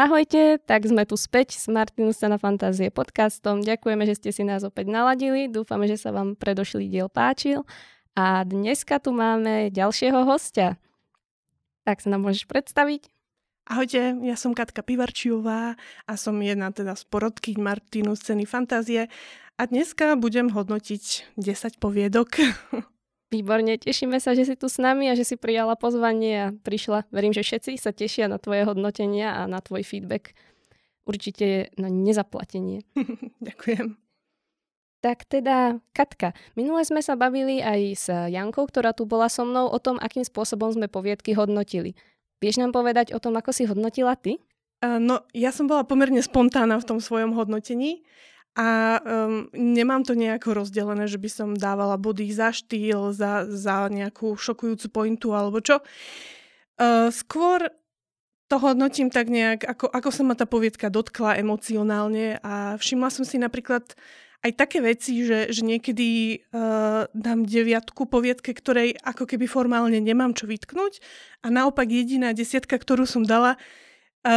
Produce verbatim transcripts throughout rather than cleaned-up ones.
Ahojte, tak sme tu späť s Martinus Cena Fantázie podcastom. Ďakujeme, že ste si nás opäť naladili. Dúfame, že sa vám predošlý diel páčil. A dneska tu máme ďalšieho hostia. Tak sa nám môžeš predstaviť. Ahojte, ja som Katka Pivarčiková a som jedna teda z porodkyň Martinus Ceny Fantázie. A dneska budem hodnotiť desať poviedok. Výborne, tešíme sa, že si tu s nami a že si prijala pozvanie a prišla. Verím, že všetci sa tešia na tvoje hodnotenia a na tvoj feedback. Určite je na nezaplatenie. Ďakujem. Tak teda, Katka, minule sme sa bavili aj s Jankou, ktorá tu bola so mnou, o tom, akým spôsobom sme poviedky hodnotili. Vieš nám povedať o tom, ako si hodnotila ty? Uh, no, ja som bola pomerne spontánna v tom svojom hodnotení. A um, nemám to nejako rozdelené, že by som dávala body za štýl, za, za nejakú šokujúcu pointu alebo čo. Uh, skôr to hodnotím tak nejak, ako, ako sa ma tá poviedka dotkla emocionálne a všimla som si napríklad aj také veci, že, že niekedy uh, dám deviatku poviedke, ktorej ako keby formálne nemám čo vytknúť a naopak jediná desiatka, ktorú som dala,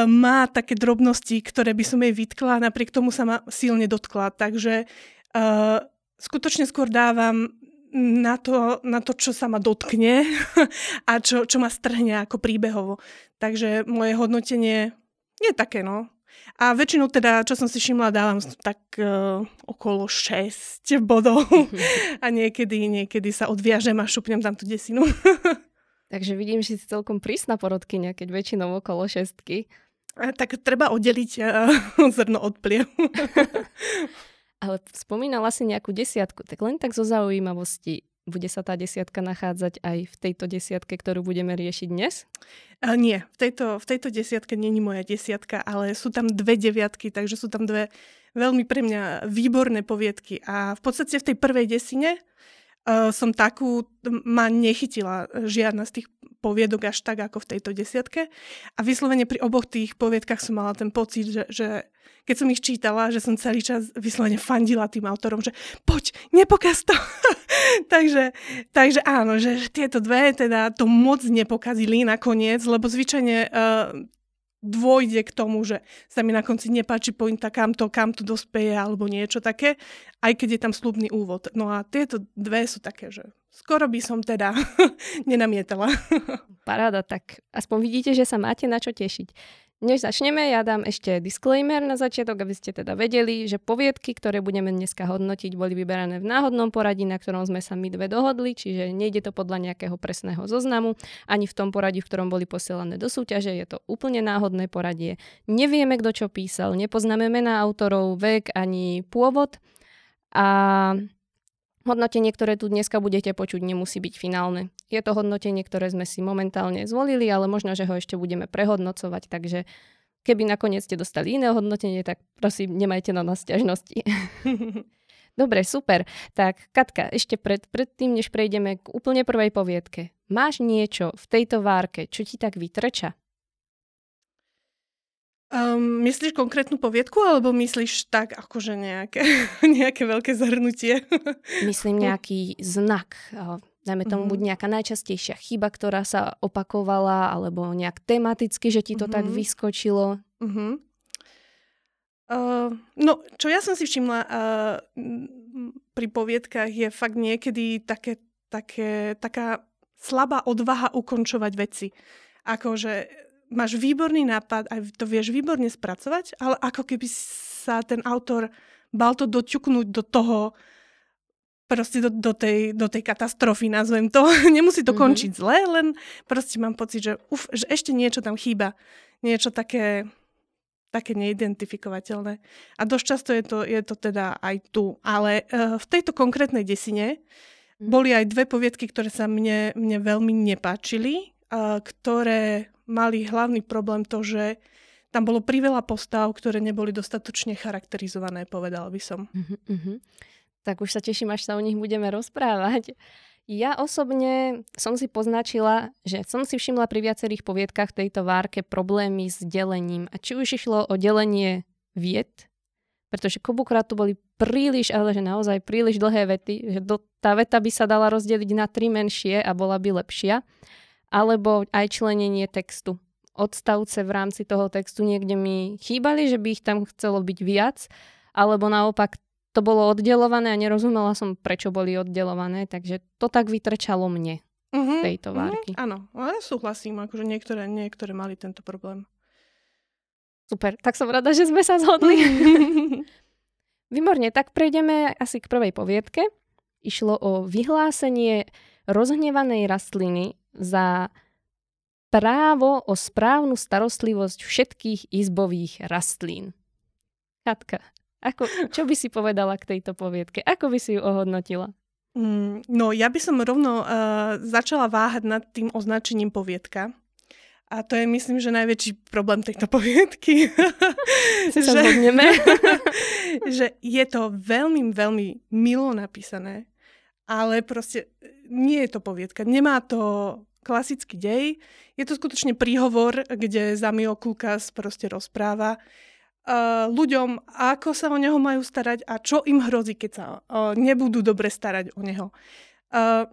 má také drobnosti, ktoré by som jej vytkla a napriek tomu sa ma silne dotkla. Takže uh, skutočne skôr dávam na to, na to, čo sa ma dotkne a čo, čo ma strhne ako príbehovo. Takže moje hodnotenie je také, no. A väčšinou teda, čo som si všimla, dávam tak uh, okolo šesť bodov a niekedy, niekedy sa odviažem a šupnem tam tú desinu. Takže vidím, že si celkom prísna porodkyňa, keď väčšinou okolo šestky. A tak treba oddeliť uh, zrno od plievu. Ale spomínala si nejakú desiatku, tak len tak zo zaujímavosti. Bude sa tá desiatka nachádzať aj v tejto desiatke, ktorú budeme riešiť dnes? Uh, nie, v tejto, v tejto desiatke nie je moja desiatka, ale sú tam dve deviatky, takže sú tam dve veľmi pre mňa výborné poviedky. A v podstate v tej prvej desine Uh, som takú, ma nechytila žiadna z tých poviedok až tak, ako v tejto desiatke. A vyslovene pri oboch tých poviedkach som mala ten pocit, že, že keď som ich čítala, že som celý čas vyslovene fandila tým autorom, že poď, nepokaz to. takže, takže áno, že, že tieto dve teda to moc nepokazili nakoniec, lebo zvyčajne uh, dôjde k tomu, že sa mi na konci nepáči pointa, kam to, kam to dospeje alebo niečo také, aj keď je tam slubný úvod. No a tieto dve sú také, že skoro by som teda nenamietala. Paráda, tak aspoň vidíte, že sa máte na čo tešiť. Než začneme, ja dám ešte disclaimer na začiatok, aby ste teda vedeli, že poviedky, ktoré budeme dneska hodnotiť, boli vyberané v náhodnom poradí, na ktorom sme sa my dve dohodli, čiže nejde to podľa nejakého presného zoznamu, ani v tom poradí, v ktorom boli posielané do súťaže, je to úplne náhodné poradie. Nevieme, kto čo písal, nepoznáme mená autorov, vek ani pôvod a hodnotenie, ktoré tu dneska budete počuť, nemusí byť finálne. Je to hodnotenie, ktoré sme si momentálne zvolili, ale možno, že ho ešte budeme prehodnocovať, takže keby nakoniec ste dostali iné hodnotenie, tak prosím, nemajte na nás ťažnosti. Dobre, super. Tak Katka, ešte pred, predtým, než prejdeme k úplne prvej poviedke. Máš niečo v tejto várke, čo ti tak vytrča? Um, myslíš konkrétnu poviedku, alebo myslíš tak, akože nejaké, nejaké veľké zhrnutie? Myslím nejaký znak. Dajme tomu mm-hmm. buď nejaká najčastejšia chyba, ktorá sa opakovala, alebo nejak tematicky, že ti to mm-hmm. tak vyskočilo. Mm-hmm. Uh, no, čo ja som si všimla uh, pri poviedkách je fakt niekedy také, také, taká slabá odvaha ukončovať veci. Akože máš výborný nápad, aj to vieš výborne spracovať, ale ako keby sa ten autor bal to doťuknúť do toho, proste do, do, tej, do tej katastrofy, nazvem to. Nemusí to mm-hmm. končiť zle, len proste mám pocit, že, uf, že ešte niečo tam chýba. Niečo také, také neidentifikovateľné. A dosť často je to, je to teda aj tu. Ale uh, v tejto konkrétnej desine mm-hmm. boli aj dve poviedky, ktoré sa mne, mne veľmi nepáčili, uh, ktoré mali hlavný problém to, že tam bolo priveľa postav, ktoré neboli dostatočne charakterizované, povedal by som. Uh-huh, uh-huh. Tak už sa teším, až sa o nich budeme rozprávať. Ja osobne som si poznačila, že som si všimla pri viacerých poviedkach v tejto várke problémy s delením. A či už išlo o delenie viet, pretože kobukrát tu boli príliš, ale že naozaj príliš dlhé vety, že do, tá veta by sa dala rozdeliť na tri menšie a bola by lepšia. Alebo aj členenie textu. odstavce v rámci toho textu niekde mi chýbali, že by ich tam chcelo byť viac, alebo naopak to bolo oddelované a nerozumela som, prečo boli oddelované, takže to tak vytrčalo mne uh-huh, z tej továrky. Uh-huh, áno, ale súhlasím, akože niektoré, niektoré mali tento problém. Super, tak som rada, že sme sa zhodli. Výborne, tak prejdeme asi k prvej poviedke. Išlo o vyhlásenie rozhnevanej rastliny za právo o správnu starostlivosť všetkých izbových rastlín. Katka, ako, čo by si povedala k tejto poviedke? Ako by si ju ohodnotila? Mm, no, ja by som rovno uh, začala váhať nad tým označením poviedka. A to je, myslím, že najväčší problém tejto poviedky. Si sa zhodneme. Že je to veľmi, veľmi milo napísané, ale proste nie je to poviedka. Nemá to klasický dej. Je to skutočne príhovor, kde Zamiokulkas proste rozpráva uh, ľuďom, ako sa o neho majú starať a čo im hrozí, keď sa uh, nebudú dobre starať o neho. Uh,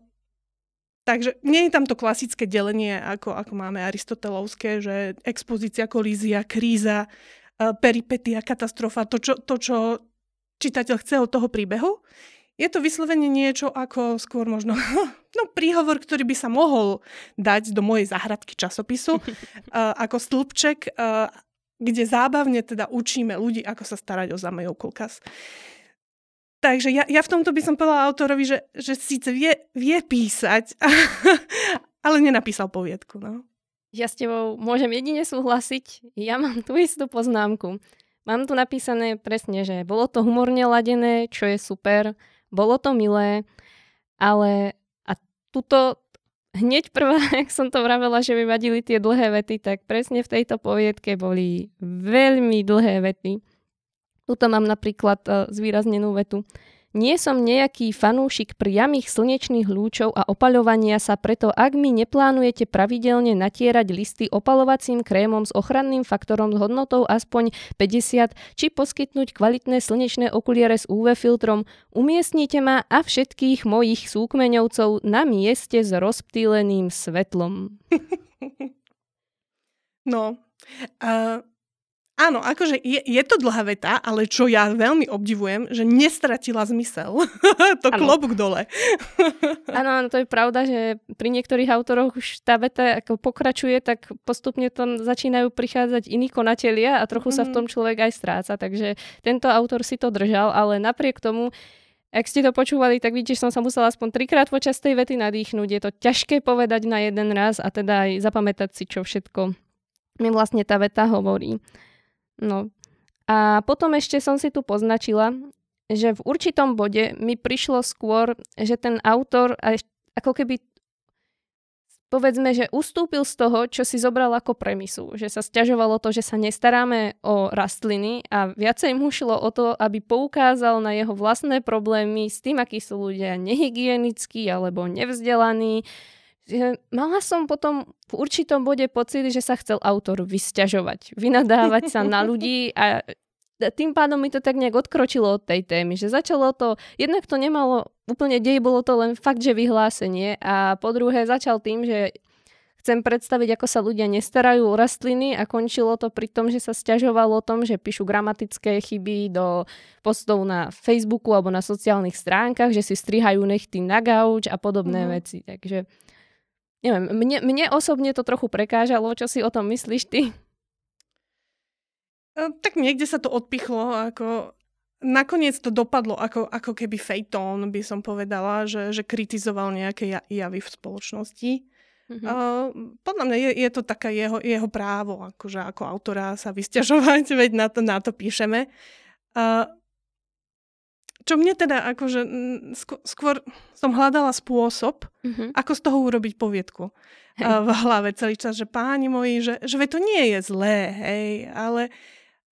takže nie je tam to klasické delenie, ako, ako máme aristotelovské, že expozícia, kolízia, kríza, uh, peripetia, katastrofa, to čo, to, čo čitateľ chce od toho príbehu. Je to vyslovene niečo ako skôr možno no, príhovor, ktorý by sa mohol dať do mojej záhradky časopisu, ako stĺpček, kde zábavne teda učíme ľudí, ako sa starať o Zamiokulkas. Takže ja, ja v tomto by som povedala autorovi, že, že síce vie, vie písať, ale nenapísal poviedku. No. Ja s tebou môžem jedine súhlasiť. Ja mám tú istú poznámku. Mám tu napísané presne, že bolo to humorne ladené, čo je super. Bolo to milé, ale a tuto hneď prvá, ak som to vravela, že mi vadili tie dlhé vety, tak presne v tejto poviedke boli veľmi dlhé vety. Tuto mám napríklad uh, zvýraznenú vetu. Nie som nejaký fanúšik priamých slnečných lúčov a opaľovania sa, preto ak mi neplánujete pravidelne natierať listy opalovacím krémom s ochranným faktorom s hodnotou aspoň päťdesiat, či poskytnúť kvalitné slnečné okuliare s ú vé filtrom, umiestnite ma a všetkých mojich súkmeňovcov na mieste s rozptýleným svetlom. No, uh... áno, akože je, je to dlhá veta, ale čo ja veľmi obdivujem, že nestratila zmysel. To ano. Klobúk dole. Áno, to je pravda, že pri niektorých autoroch už tá veta ako pokračuje, tak postupne tam začínajú prichádzať iní konatelia a trochu mm-hmm. sa v tom človek aj stráca. Takže tento autor si to držal, ale napriek tomu, ak ste to počúvali, tak vidíte, že som sa musela aspoň trikrát počas tej vety nadýchnúť. Je to ťažké povedať na jeden raz a teda aj zapamätať si, čo všetko mi vlastne tá veta hovorí. No a potom ešte som si tu poznačila, že v určitom bode mi prišlo skôr, že ten autor ako keby, povedzme, že ustúpil z toho, čo si zobral ako premisu. Že sa sťažovalo to, že sa nestaráme o rastliny a viacej mu šlo o to, aby poukázal na jeho vlastné problémy s tým, akí sú ľudia nehygienickí alebo nevzdelaní. Mala som potom v určitom bode pocit, že sa chcel autor vysťažovať, vynadávať sa na ľudí a tým pádom mi to tak nejak odkročilo od tej témy, že začalo to, jednak to nemalo úplne dej, bolo to len fakt, že vyhlásenie a po druhé začal tým, že chcem predstaviť, ako sa ľudia nestarajú o rastliny a končilo to pri tom, že sa sťažovalo o tom, že píšu gramatické chyby do postov na Facebooku alebo na sociálnych stránkach, že si strihajú nechty na gauč a podobné mm. veci, takže neviem, mne, mne osobne to trochu prekážalo. Čo si o tom myslíš ty? Tak niekde sa to odpichlo. Ako... Nakoniec to dopadlo ako, ako keby fejtón, by som povedala, že, že kritizoval nejaké javy v spoločnosti. Mm-hmm. Uh, podľa mňa je, je to také jeho, jeho právo, akože ako autora sa vysťažovať, veď na to, na to píšeme. Uh, Čo mne teda, akože skôr som hľadala spôsob, mm-hmm. ako z toho urobiť poviedku hej. v hlave celý čas, že páni moji, že, že to nie je zlé, hej, ale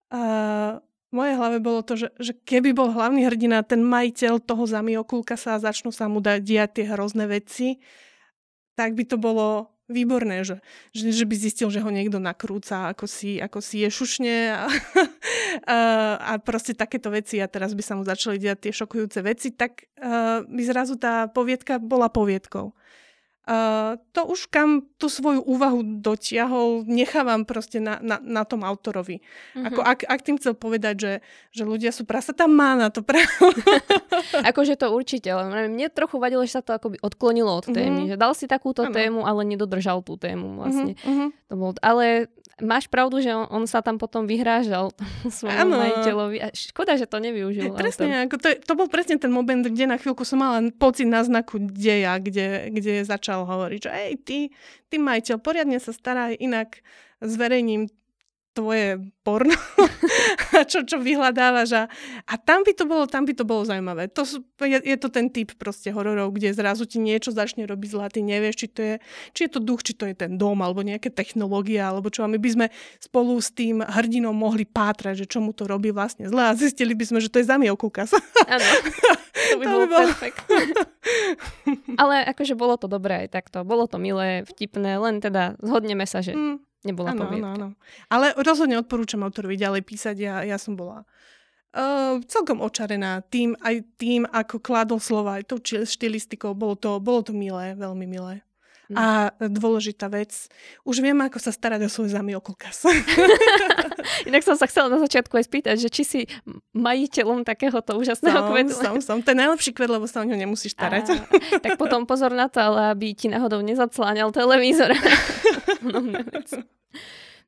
uh, v mojej hlave bolo to, že, že keby bol hlavný hrdina, ten majiteľ toho Zamiokulkasa a začnú sa mu dať diať tie hrozné veci, tak by to bolo výborné, že, že, že by zistil, že ho niekto nakrúca, ako si, ako si je šušne a, a, a proste takéto veci a teraz by sa mu začali diať tie šokujúce veci, tak uh, by zrazu tá poviedka bola poviedkou. Uh, to už kam tú svoju úvahu dotiahol, nechávam proste na, na, na tom autorovi. Mm-hmm. Ako, ak, ak tým chcel povedať, že, že ľudia sú prasatá, má na to právo. Akože to určite, ale mne trochu vadilo, že sa to akoby odklonilo od témy. Mm-hmm. Že dal si takúto ano. tému, ale nedodržal tú tému vlastne. Mm-hmm. To bol, ale máš pravdu, že on, on sa tam potom vyhrážal svojmu majiteľovi. Škoda, že to nevyužil. Presne, ako to, to bol presne ten moment, kde na chvíľku som mala pocit náznaku deja, kde, kde začal hovoriť, že ej, ty, ty majiteľ, poriadne sa staraj, inak zverejním tvoje porno, čo, čo vyhľadávaš. A, a tam by to bolo, tam by to bolo zaujímavé. To sú, je, je to ten typ proste hororov, kde zrazu ti niečo začne robiť zlá, ty nevieš, či to je, či je to duch, či to je ten dom, alebo nejaké technológia, alebo čo. A my by sme spolu s tým hrdinom mohli pátrať, že čo mu to robí vlastne zlá. A zistili by sme, že to je Zamiokulkas. Áno, to by bolo perfekt. Ale akože bolo to dobré aj takto. Bolo to milé, vtipné, len teda zhodneme sa, že... Mm. Nebola poviedka. Ale rozhodne odporúčam autorovi ďalej písať. Ja, ja som bola uh, celkom očarená tým, aj tým, ako kladol slova, aj tou štilistikou. Bolo to, bolo to milé, veľmi milé. Mm. A dôležitá vec, už viem, ako sa starať o svoj Zamiokulkas. Inak som sa chcela na začiatku aj spýtať, že či si majiteľom takéhoto úžasného som, kvetu. Som, som. To je najlepší kvet, lebo sa o ňo nemusíš starať. Á, tak potom pozor na to, ale aby ti náhodou nezacláňal televízor.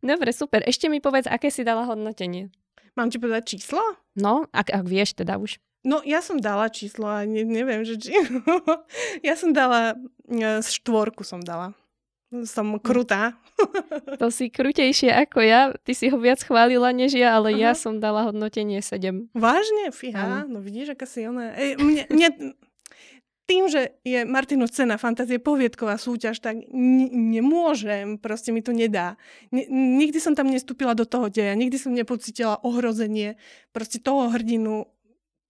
Dobre, super. Ešte mi povedz, aké si dala hodnotenie. Mám ti povedať číslo? No, ak, ak vieš teda už. No, ja som dala číslo a ne, neviem, že či... ja som dala... Štvorku som dala. Som krutá. To si krutejšie ako ja. Ty si ho viac chválila než ja, ale Aha. ja som dala hodnotenie sedem. Vážne? Fíha. No vidíš, aká si ona... Ej, mne... mne... Tým, že je Martinus Cena Fantázie poviedková súťaž, tak n- nemôžem, proste mi to nedá. N- nikdy som tam nestúpila do toho deja, nikdy som nepocítila ohrozenie proste toho hrdinu.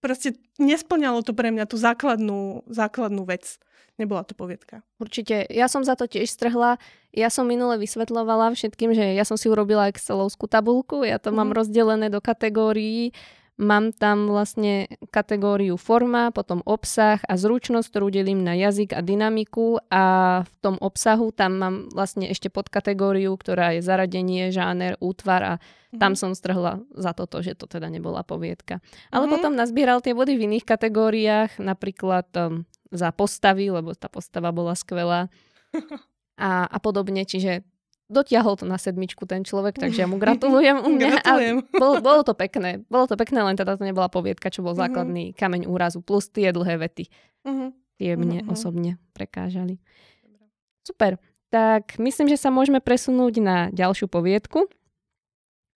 Proste nesplňalo to pre mňa tú základnú, základnú vec. Nebola to poviedka. Určite. Ja som za to tiež strhla. Ja som minule vysvetľovala všetkým, že ja som si urobila excelovskú tabulku, ja to mm. mám rozdelené do kategórií. Mám tam vlastne kategóriu forma, potom obsah a zručnosť, ktorú delím na jazyk a dynamiku, a v tom obsahu tam mám vlastne ešte podkategóriu, ktorá je zaradenie, žáner, útvar, a mm. tam som strhla za toto, že to teda nebola poviedka. Ale mm. potom nazbieral tie body v iných kategóriách, napríklad um, za postavy, lebo tá postava bola skvelá a, a podobne, čiže dotiahol to na sedmičku ten človek, takže ja mu gratulujem u mňa. Gratulujem. Bolo, bolo to pekné. Bolo to pekné, len teda to nebola poviedka, čo bol základný mm-hmm. kameň úrazu, plus tie dlhé vety. Mm-hmm. Tie mne mm-hmm. osobne prekážali. Super. Tak myslím, že sa môžeme presunúť na ďalšiu poviedku.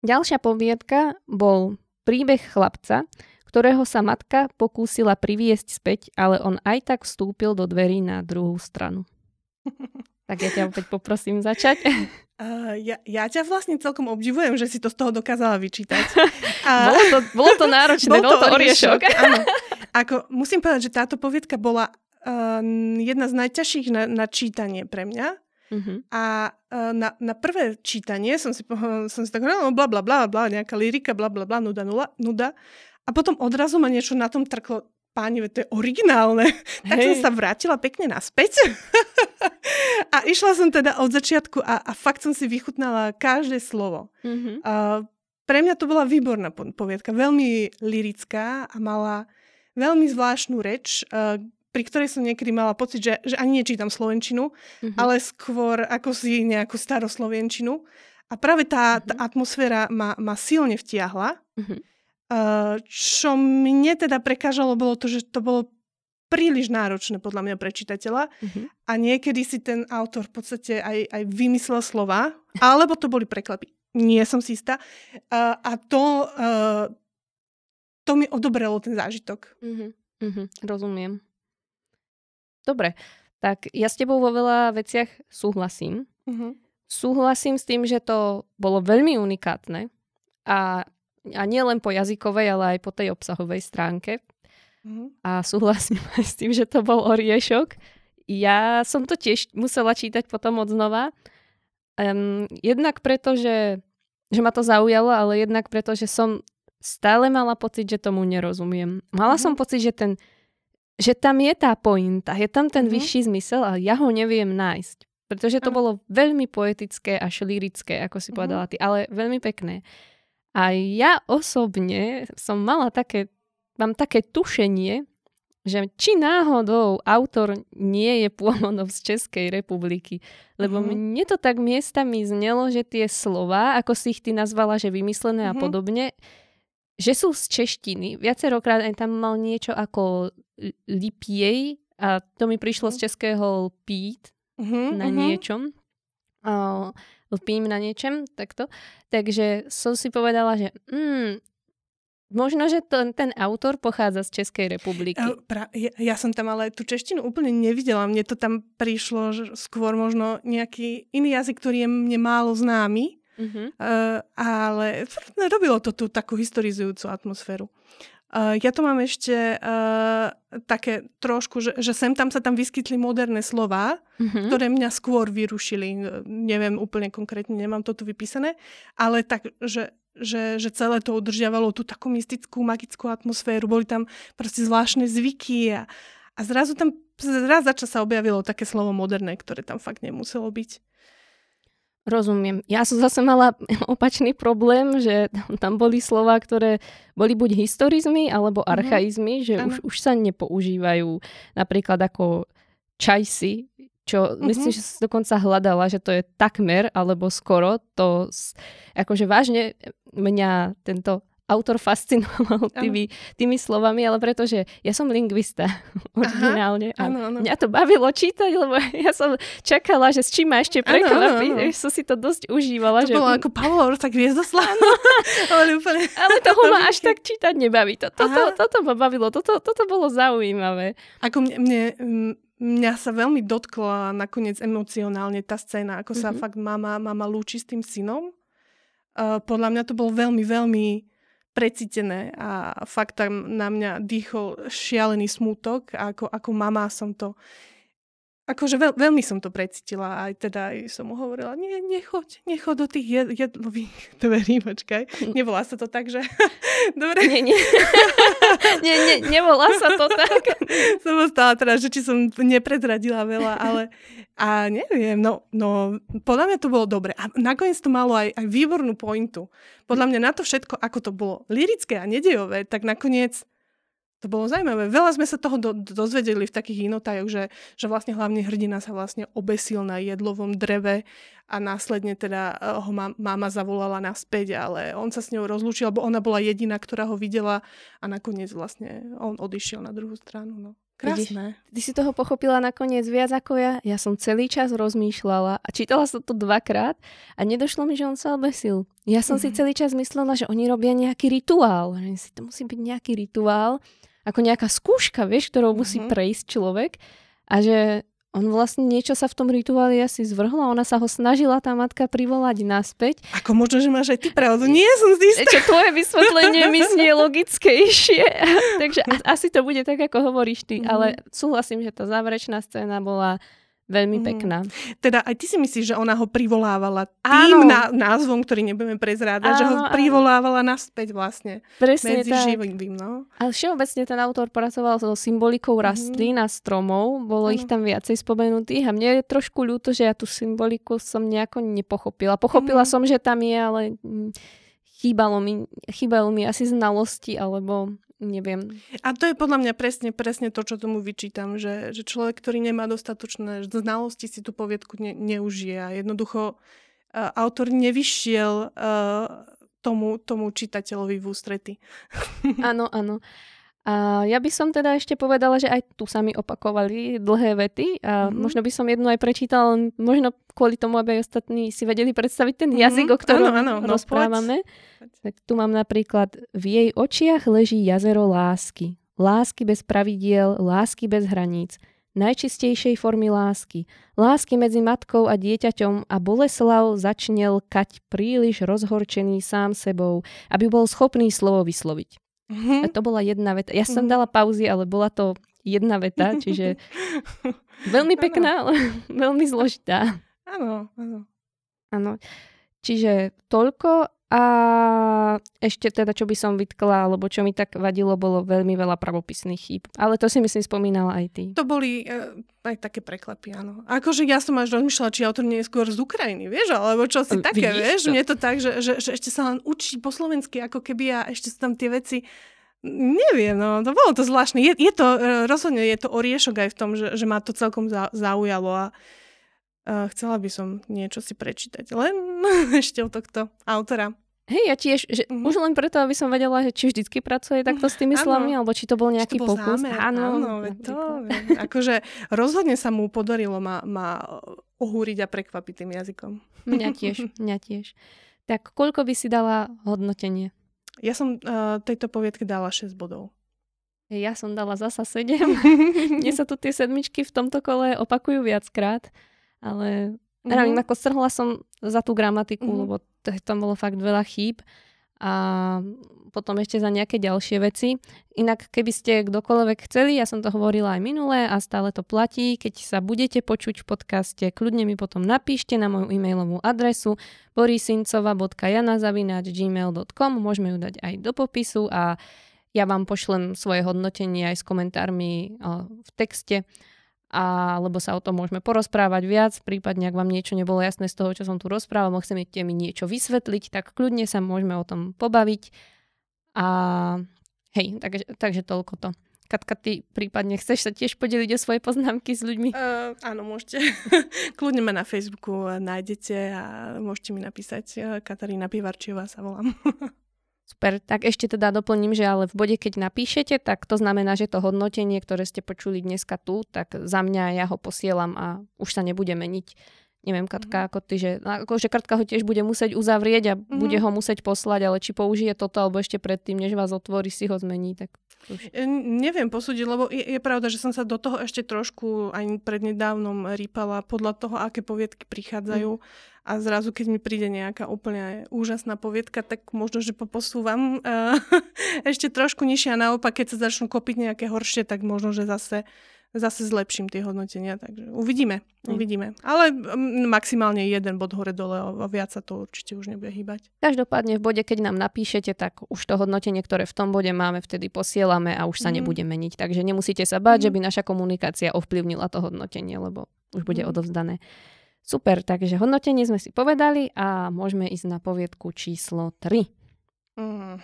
Ďalšia poviedka bol príbeh chlapca, ktorého sa matka pokúsila priviesť späť, ale on aj tak vstúpil do dverí na druhú stranu. Tak ja ťa opäť poprosím začať. Uh, ja, ja ťa vlastne celkom obdivujem, že si to z toho dokázala vyčítať. A... Bolo, to, bolo to náročné, bol to oriešok. Áno. Ako, musím povedať, že táto poviedka bola uh, jedna z najťažších na, na čítanie pre mňa. Uh-huh. A uh, na, na prvé čítanie som si, uh, som si tak hovorila, no bla, bla, bla, bla, nejaká lyrika, bla, bla, bla, nuda, nula, nuda. A potom odrazu ma niečo na tom trklo. Páni, to je originálne. Hej. Tak som sa vrátila pekne naspäť. A išla som teda od začiatku a, a fakt som si vychutnala každé slovo. Mm-hmm. Uh, pre mňa to bola výborná poviedka, veľmi lyrická a mala veľmi zvláštnu reč, uh, pri ktorej som niekedy mala pocit, že, že ani nečítam slovenčinu, mm-hmm. ale skôr ako si nejakú staroslovenčinu. A práve tá, mm-hmm. tá atmosféra ma, ma silne vtiahla. Mm-hmm. Uh, čo mne teda prekážalo, bolo to, že to bolo príliš náročné podľa mňa pre čitateľa uh-huh. a niekedy si ten autor v podstate aj, aj vymyslel slova, alebo to boli preklepy. Nie som si istá. Uh, a to, uh, to mi odobrelo ten zážitok. Uh-huh. Uh-huh. Rozumiem. Dobre, tak ja s tebou vo veľa veciach súhlasím. Uh-huh. Súhlasím s tým, že to bolo veľmi unikátne a A nie len po jazykovej, ale aj po tej obsahovej stránke. Mm. A súhlasím aj s tým, že to bol oriešok. Ja som to tiež musela čítať potom odznova. Um, jednak preto, že, že ma to zaujalo, ale jednak preto, že som stále mala pocit, že tomu nerozumiem. Mala mm. som pocit, že ten že tam je tá pointa, je tam ten mm-hmm. vyšší zmysel a ja ho neviem nájsť. Pretože to mm. bolo veľmi poetické až lyrické, ako si mm-hmm. povedala ty, ale veľmi pekné. A ja osobne som mala také, mám také tušenie, že či náhodou autor nie je pôvodom z Českej republiky. Lebo mm-hmm. mne to tak miestami znelo, že tie slova, ako si ich ty nazvala, že vymyslené mm-hmm. a podobne, že sú z češtiny. Viacerokrát aj tam mal niečo ako lipiej a to mi prišlo mm-hmm. z českého lpít mm-hmm. na niečom. Uh, lpím na niečem, takto. Takže som si povedala, že... Mm, možno, že to, ten autor pochádza z Českej republiky. Ja, ja som tam ale tú češtinu úplne nevidela. Mne to tam prišlo že skôr možno nejaký iný jazyk, ktorý je mne málo známy. Uh-huh. Uh, ale robilo to tú takú historizujúcu atmosféru. Uh, ja to mám ešte uh, také trošku, že, že sem tam sa tam vyskytli moderné slová, uh-huh. ktoré mňa skôr vyrušili. Neviem úplne konkrétne, nemám to tu vypísané. Ale tak, že Že, že celé to udržiavalo tú takú mystickú, magickú atmosféru. Boli tam proste zvláštne zvyky a, a zrazu tam, raz za čas sa objavilo také slovo moderné, ktoré tam fakt nemuselo byť. Rozumiem. Ja som zase mala opačný problém, že tam boli slová, ktoré boli buď historizmy, alebo archaizmy, mm-hmm. že už, už sa nepoužívajú. Napríklad ako čajsi, čo mm-hmm. myslím, že som dokonca hľadala, že to je takmer, alebo skoro to, akože vážne mňa tento autor fascinoval tými, tými slovami, ale pretože ja som lingvista originálne a ano, ano. Mňa to bavilo čítať, lebo ja som čakala, že s čím ma ešte prekvapí, som si to dosť užívala. To že... bolo ako Pavlov, tak Hviezdoslávno. ale, úplne... ale toho ma až tak čítať nebaví. To, to, to, toto ma bavilo, toto, toto bolo zaujímavé. Ako mne... mne m- Mňa sa veľmi dotkla nakoniec emocionálne tá scéna, ako sa mm-hmm. fakt mama, mama lúči s tým synom. Uh, podľa mňa to bolo veľmi, veľmi precítené a fakt tam na mňa dýchol šialený smútok a ako, ako mama som to... Akože veľ, veľmi som to precítila a teda aj som mu hovorila, nie, nechoď, nechoď do tých jed, jedlových dverí, počkaj. Nevolá sa to tak, že... Dobre. Nie, nie. nie, nie, nevolá sa to tak. Som ostala teda, že či som neprezradila veľa, ale... A neviem, no, no podľa mňa to bolo dobre. A nakoniec to malo aj, aj výbornú pointu. Podľa mňa na to všetko, ako to bolo lyrické a nedejové, tak nakoniec... To bolo zaujímavé. Veľa sme sa toho do, dozvedeli v takých inotajoch, že, že vlastne hlavne hrdina sa vlastne obesil na jedlovom dreve a následne teda ho má, máma zavolala naspäť, ale on sa s ňou rozlúčil, lebo ona bola jediná, ktorá ho videla a nakoniec vlastne on odišiel na druhú stranu. No. Krásne. Vidíš, ty si toho pochopila nakoniec viac ako ja. Ja som celý čas rozmýšľala a čítala som to dvakrát a nedošlo mi, že on sa obesil. Ja som mm-hmm. si celý čas myslela, že oni robia nejaký rituál. Že to musí byť nejaký rituál, ako nejaká skúška, vieš, ktorou musí mm-hmm. prejsť človek a že on vlastne niečo sa v tom rituáli asi zvrhla, ona sa ho snažila tá matka privolať naspäť. Ako možno, že máš aj ty pravdu? Nie, som zistá. Čo tvoje vysvetlenie mi znie logickejšie. Takže asi to bude tak, ako hovoríš ty, mm-hmm. ale súhlasím, že tá záverečná scéna bola veľmi pekná. Mm. Teda aj ty si myslíš, že ona ho privolávala tým na, názvom, ktorý nebudeme prezrádať, áno, že ho privolávala áno. naspäť vlastne. Presne medzi živým, no. Ale všeobecne ten autor pracoval so symbolikou rastlín mm. a stromov, bolo áno. ich tam viacej spomenutých a mne je trošku ľúto, že ja tú symboliku som nejako nepochopila. Pochopila mm. som, že tam je, ale chýbalo mi, chýbalo mi asi znalosti, alebo... Neviem. A to je podľa mňa presne, presne to, čo tomu vyčítam, že, že človek, ktorý nemá dostatočné znalosti, si tú poviedku ne, neužije. A jednoducho uh, autor nevyšiel uh, tomu, tomu čitateľovi v ústrety. Áno, áno. A ja by som teda ešte povedala, že aj tu sa mi opakovali dlhé vety a mm-hmm. možno by som jednu aj prečítala, možno kvôli tomu, aby aj ostatní si vedeli predstaviť ten mm-hmm. jazyk, o ktorom áno, áno, rozprávame. No, tak tu mám napríklad, v jej očiach leží jazero lásky. Lásky bez pravidiel, lásky bez hraníc. Najčistejšej formy lásky. Lásky medzi matkou a dieťaťom a Boleslav začnel kať príliš rozhorčený sám sebou, aby bol schopný slovo vysloviť. Mm-hmm. A to bola jedna veta. Ja som mm-hmm. dala pauzy, ale bola to jedna veta, čiže veľmi pekná, ale veľmi zložitá. Áno, áno. Áno. Čiže toľko a Ešte teda, čo by som vytkla, alebo čo mi tak vadilo, bolo veľmi veľa pravopisných chýb. Ale to si myslím spomínala aj ty. To boli e, aj také preklepy, áno. Akože ja som až rozmýšľala, či autor nie je skôr z Ukrajiny, vieš, alebo čo si také, vidíš, vieš. To? Mne to tak, že, že, že ešte sa len učí po slovensky, ako keby ja ešte sa tam tie veci... Neviem, no, to bolo to zvláštne. Je, je to, rozhodne je to oriešok aj v tom, že, že ma to celkom zaujalo a uh, chcela by som niečo si prečítať. Len ešte od tohto autora. Hej, ja tiež, že mm. už len preto, aby som vedela, že či vždycky pracuje takto s tými slovami, alebo či to bol nejaký to bol pokus. Zámer, áno, áno to, akože rozhodne sa mu podarilo ma, ma ohúriť a prekvapiť tým jazykom. Mňa tiež, mňa tiež. Tak koľko by si dala hodnotenie? Ja som uh, tejto poviedke dala šesť bodov. Ja som dala zasa sedem. Mne sa tu tie sedmičky v tomto kole opakujú viackrát, ale... Mm-hmm. Rámim, ako strhla som za tú gramatiku, mm-hmm. lebo t- tam bolo fakt veľa chýb a potom ešte za nejaké ďalšie veci. Inak keby ste kdokoľvek chceli, ja som to hovorila aj minule a stále to platí, keď sa budete počuť v podcaste, kľudne mi potom napíšte na moju e-mailovú adresu borisincova bodka jana zavináč gmail bodka com, môžeme ju dať aj do popisu a ja vám pošlem svoje hodnotenie aj s komentármi o, v texte. A, lebo sa o tom môžeme porozprávať viac, prípadne ak vám niečo nebolo jasné z toho, čo som tu rozprávala, chcete mi niečo vysvetliť, tak kľudne sa môžeme o tom pobaviť. A hej, takže, takže toľko to. Katka, ty prípadne chceš sa tiež podeliť o svoje poznámky s ľuďmi? Uh, áno, môžete. Kľudne ma na Facebooku nájdete a môžete mi napísať. Katarína Pivarčiková sa volám. Super, tak ešte teda doplním, že ale v bode, keď napíšete, tak to znamená, že to hodnotenie, ktoré ste počuli dneska tu, tak za mňa ja ho posielam a už sa nebude meniť. Neviem, Katka, mm. ako ty, že, ako, že Katka ho tiež bude musieť uzavrieť a mm. bude ho musieť poslať, ale či použije toto, alebo ešte predtým, než vás otvorí, si ho zmení, tak... Už. Neviem posúdiť, lebo je, je pravda, že som sa do toho ešte trošku aj prednedávnom rýpala podľa toho, aké poviedky prichádzajú mm. a zrazu, keď mi príde nejaká úplne úžasná poviedka, tak možno, že poposúvam uh, ešte trošku nižšie a naopak, keď sa začnú kopiť nejaké horšie, tak možno, že zase, zase zlepším tie hodnotenia. Takže uvidíme, mm. uvidíme. Ale um, maximálne jeden bod hore-dole a viac sa to určite už nebude hýbať. Každopádne v bode, keď nám napíšete, tak už to hodnotenie, ktoré v tom bode máme, vtedy posiela a už sa mm. nebude meniť. Takže nemusíte sa báť, mm. že by naša komunikácia ovplyvnila to hodnotenie, lebo už bude mm. odovzdané. Super, takže hodnotenie sme si povedali a môžeme ísť na poviedku číslo tri. Mm.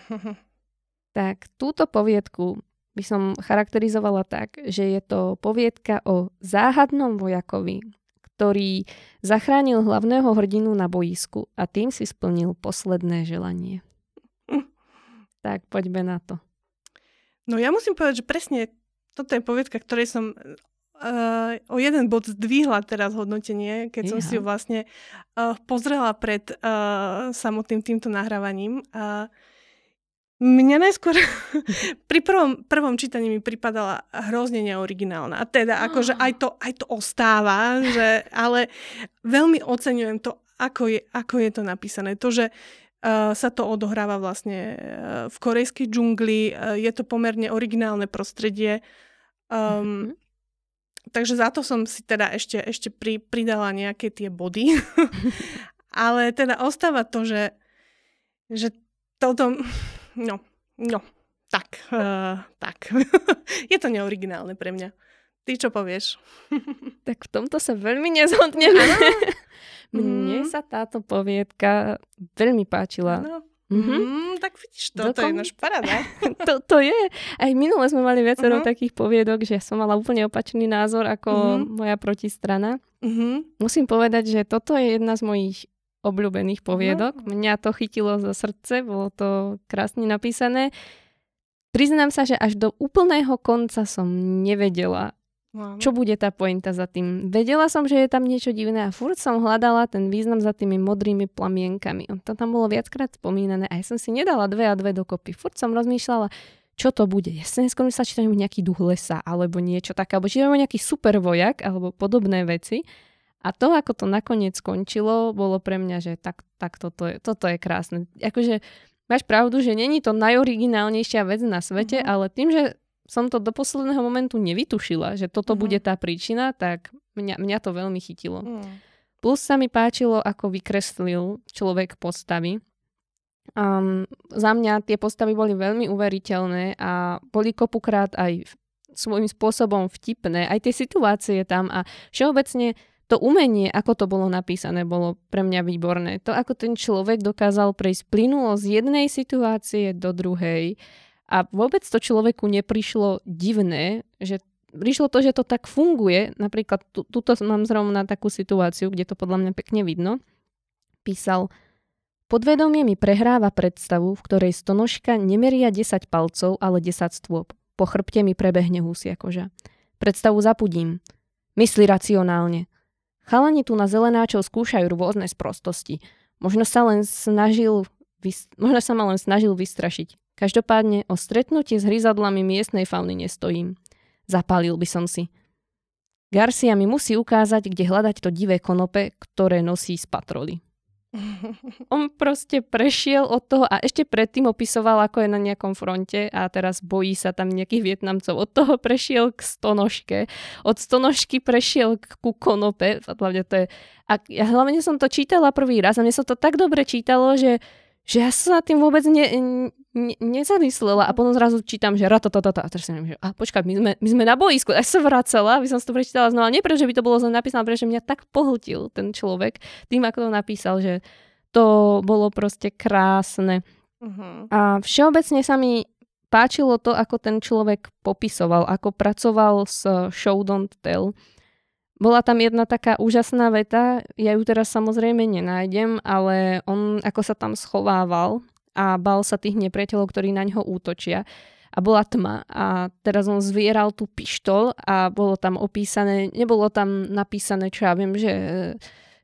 Tak túto poviedku by som charakterizovala tak, že je to poviedka o záhadnom vojakovi, ktorý zachránil hlavného hrdinu na boisku a tým si splnil posledné želanie. Mm. Tak poďme na to. No ja musím povedať, že presne toto je poviedka, ktorej som uh, o jeden bod zdvihla teraz hodnotenie, keď Iha. som si ju vlastne uh, pozrela pred uh, samotným týmto nahrávaním. Uh, mňa najskôr pri prvom, prvom čítaní mi pripadala hrozne neoriginálna. A teda oh. akože aj to, aj to ostáva, že, ale veľmi oceňujem to, ako je, ako je to napísané. To, že Uh, sa to odohráva vlastne uh, v korejskej džungli. Uh, je to pomerne originálne prostredie. Um, mm-hmm. Takže za to som si teda ešte, ešte pri, pridala nejaké tie body. Ale teda ostáva to, že, že toto... No, no, tak. Uh, tak. Je to neoriginálne pre mňa. Ty čo povieš? Tak v tomto sa veľmi nezhodneme. Mne mm. sa táto poviedka veľmi páčila. No. Mm-hmm. Mm, tak vidíš, to, to je náš paráda. to, to je. Aj minule sme mali viacero uh-huh. takých poviedok, že som mala úplne opačný názor ako uh-huh. moja protistrana. Uh-huh. Musím povedať, že toto je jedna z mojich obľúbených poviedok. Uh-huh. Mňa to chytilo za srdce, bolo to krásne napísané. Priznám sa, že až do úplného konca som nevedela, Wow. čo bude tá pointa za tým. Vedela som, že je tam niečo divné a furt som hľadala ten význam za tými modrými plamienkami. To tam bolo viackrát spomínané a ja som si nedala dve a dve dokopy. Furt som rozmýšľala, čo to bude. Ja som neskôr myslela, či to je nejaký duch lesa alebo niečo také, alebo či to je nejaký super vojak alebo podobné veci. A to, ako to nakoniec skončilo, bolo pre mňa, že tak, tak toto, je, toto je krásne. Akože máš pravdu, že není to najoriginálnejšia vec na svete, mm-hmm. ale tým, že som to do posledného momentu nevytušila, že toto mm. bude tá príčina, tak mňa, mňa to veľmi chytilo. Mm. Plus sa mi páčilo, ako vykreslil človek postavy. Um, za mňa tie postavy boli veľmi uveriteľné a boli kopukrát aj svojím spôsobom vtipné. Aj tie situácie tam a všeobecne to umenie, ako to bolo napísané, bolo pre mňa výborné. To, ako ten človek dokázal prejsť plynulo z jednej situácie do druhej a vôbec to človeku neprišlo divné, že prišlo to, že to tak funguje. Napríklad tu, tuto mám zrovna takú situáciu, kde to podľa mňa pekne vidno. Písal: podvedomie mi prehráva predstavu, v ktorej stonožka nemeria desať palcov, ale desať stôp. Po chrbte mi prebehne húsia koža. Predstavu zapudím. Mysli racionálne. Chalani tu na zelenáčov skúšajú rôzne sprostosti. Možno sa, len snažil, možno sa ma len snažil vystrašiť. Každopádne o stretnutie s hryzadlami miestnej fauny nestojím. Zapálil by som si. Garcia mi musí ukázať, kde hľadať to divé konope, ktoré nosí z patroly. On proste prešiel od toho a ešte predtým opisoval, ako je na nejakom fronte a teraz bojí sa tam nejakých Vietnamcov. Od toho prešiel k stonožke. Od stonožky prešiel ku konope. A hlavne to je... A ja hlavne som to čítala prvý raz a mne sa to tak dobre čítalo, že, že ja som na tým vôbec ne, ne, nezamyslela a potom zrazu čítam, že ratatatata. A teraz si neviem, že a počkaj, my sme, my sme na boisku. A ja som vracala, aby som si to prečítala znova. Nie pretože by to bolo zle napísané, pretože mňa tak pohltil ten človek tým, ako to napísal, že to bolo proste krásne. Uh-huh. A všeobecne sa mi páčilo to, ako ten človek popisoval, ako pracoval s Show Don't Tell. Bola tam jedna taká úžasná veta, ja ju teraz samozrejme nenájdem, ale on ako sa tam schovával a bal sa tých nepriateľov, ktorí na ňo útočia. A bola tma a teraz on zvieral tú pištol a bolo tam opísané, nebolo tam napísané, čo ja viem, že...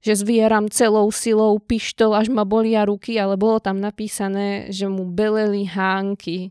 že zvieram celou silou pištol, až ma bolia ruky, ale bolo tam napísané, že mu beleli hánky.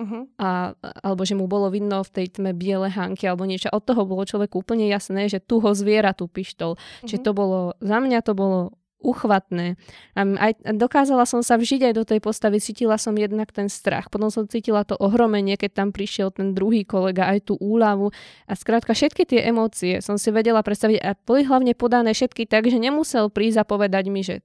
Uh-huh. A, alebo že mu bolo vidno v tej tme biele hánky, alebo niečo. Od toho bolo človeku úplne jasné, že tu ho zviera tú pištol. Uh-huh. Čiže to bolo, za mňa to bolo uchvatné. A aj, dokázala som sa vžiť aj do tej postavy, cítila som jednak ten strach. Potom som cítila to ohromenie, keď tam prišiel ten druhý kolega, aj tú úľavu. A skrátka všetky tie emócie som si vedela predstaviť a boli hlavne podané všetky tak, že nemusel prísť a povedať mi, že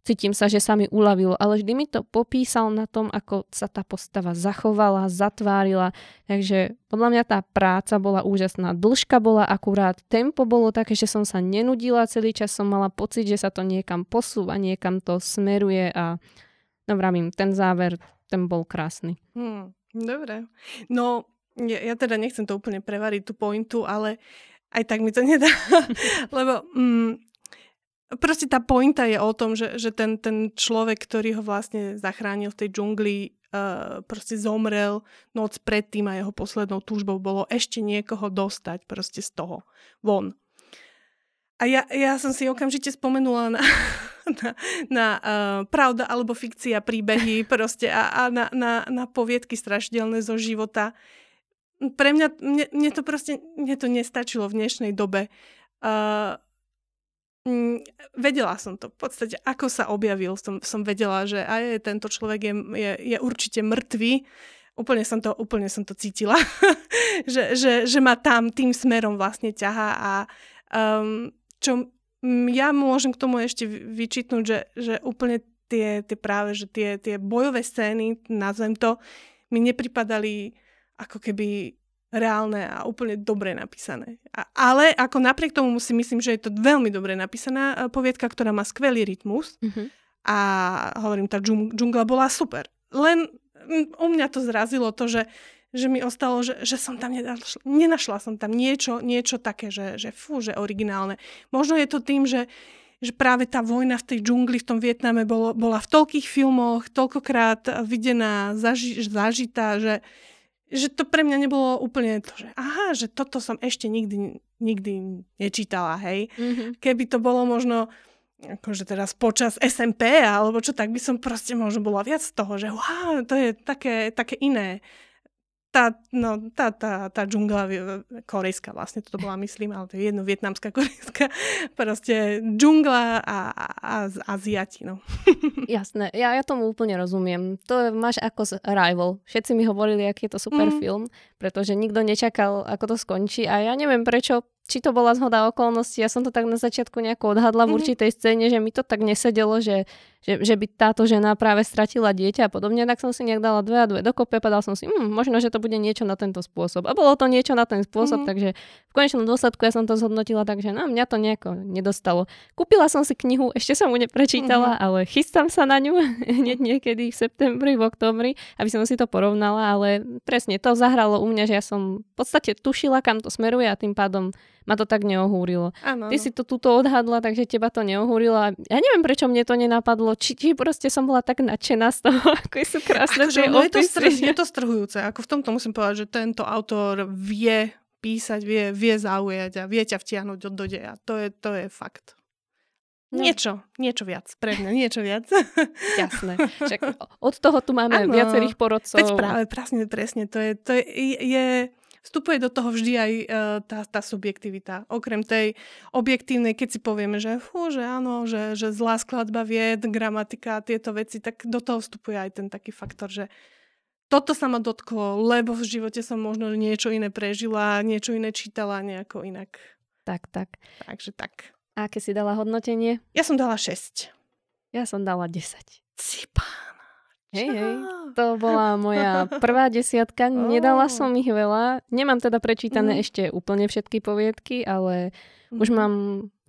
cítim sa, že sa mi uľavilo. Ale vždy mi to popísal na tom, ako sa tá postava zachovala, zatvárila. Takže podľa mňa tá práca bola úžasná. Dĺžka bola akurát. Tempo bolo také, že som sa nenudila. Celý čas som mala pocit, že sa to niekam posúva, niekam to smeruje. A no vravím, ten záver, ten bol krásny. Hmm, dobre. No, ja, ja teda nechcem to úplne prevariť, tú pointu, ale aj tak mi to nedá. Lebo... Mm, proste tá pointa je o tom, že, že ten, ten človek, ktorý ho vlastne zachránil v tej džungli, uh, proste zomrel noc predtým a jeho poslednou túžbou bolo ešte niekoho dostať proste z toho von. A ja, ja som si okamžite spomenula na, na, na uh, pravda alebo fikcia príbehy proste a, a na, na, na poviedky strašidelné zo života. Pre mňa, mne, mne to proste mne to nestačilo v dnešnej dobe. Uh, Vedela som to. V podstate, ako sa objavil, som, som vedela, že aj tento človek je, je, je určite mŕtvý. Úplne som to, úplne som to cítila, že, že, že ma tam tým smerom vlastne ťahá. A um, čo ja môžem k tomu ešte vyčítnuť, že, že úplne tie, tie práve, že tie, tie bojové scény, nazvem to, mi nepripadali ako keby... reálne a úplne dobre napísané. A, ale ako napriek tomu si myslím, že je to veľmi dobre napísaná poviedka, ktorá má skvelý rytmus. Mm-hmm. A hovorím, tá džung, džungla bola super. Len u mňa to zrazilo to, že, že mi ostalo, že, že som tam nenašla, nenašla som tam niečo, niečo také, že, že fú, že originálne. Možno je to tým, že, že práve tá vojna v tej džungli v tom Vietname bolo, bola v toľkých filmoch, toľkokrát videná, zaži, zažitá, že Že to pre mňa nebolo úplne to, že aha, že toto som ešte nikdy, nikdy nečítala, hej. Mm-hmm. Keby to bolo možno, akože teraz počas es em pé, alebo čo, tak by som proste možno bola viac z toho, že wow, to je také, také iné. Tá, no, tá, tá, tá džungla korejská vlastne, toto bola, myslím, ale to je jedno, vietnamská, korejská, proste džungla a, a, a z Aziati, no. Jasné, ja, ja tomu úplne rozumiem. To je, máš ako Arrival. Všetci mi hovorili, aký je to super mm. film, pretože nikto nečakal, ako to skončí a ja neviem prečo, či to bola zhoda okolností, ja som to tak na začiatku nejako odhadla v určitej scéne, že mi to tak nesedelo, že že, že by táto žena práve stratila dieťa a podobne, tak som si nejak dala dve a dve dokopy a padal som si, hm, možno, že to bude niečo na tento spôsob. A bolo to niečo na ten spôsob, mm-hmm. takže v konečnom dôsledku ja som to zhodnotila, takže no, mňa to nejako nedostalo. Kúpila som si knihu, ešte som ju neprečítala, mm-hmm. ale chystám sa na ňu hneď niekedy v septembri, v októbri, aby som si to porovnala, ale presne to zahralo u mňa, že ja som v podstate tušila, kam to smeruje a tým pádom ma to tak neohúrilo. Ano. Ty si to tuto odhadla, takže teba to neohúrilo. Ja neviem, prečo mne to nenapadlo. Či, či proste som bola tak nadšená z toho, ako sú krásne akože, tie no opisy. Je to, str- je to strhujúce. Ako v tomto musím povedať, že tento autor vie písať, vie, vie zaujať a vie ťa vtiahnuť do, do deja. To je, to je fakt. No. Niečo, niečo viac. Pre mňa, niečo viac. Jasné. Však od toho tu máme ano, viacerých porodcov. Veď práve, presne, presne. To je... To je, je vstupuje do toho vždy aj e, tá, tá subjektivita. Okrem tej objektívnej, keď si povieme, že fú, že áno, že, že zlá skladba vied, gramatika, tieto veci, tak do toho vstupuje aj ten taký faktor, že toto sa ma dotklo, lebo v živote som možno niečo iné prežila, niečo iné čítala, nejako inak. Tak, tak. Takže tak. A aké si dala hodnotenie? Ja som dala šesť. Ja som dala desať. Cipa. Hej, hej, to bola moja prvá desiatka, nedala som ich veľa. Nemám teda prečítané mm. ešte úplne všetky poviedky, ale mm. už mám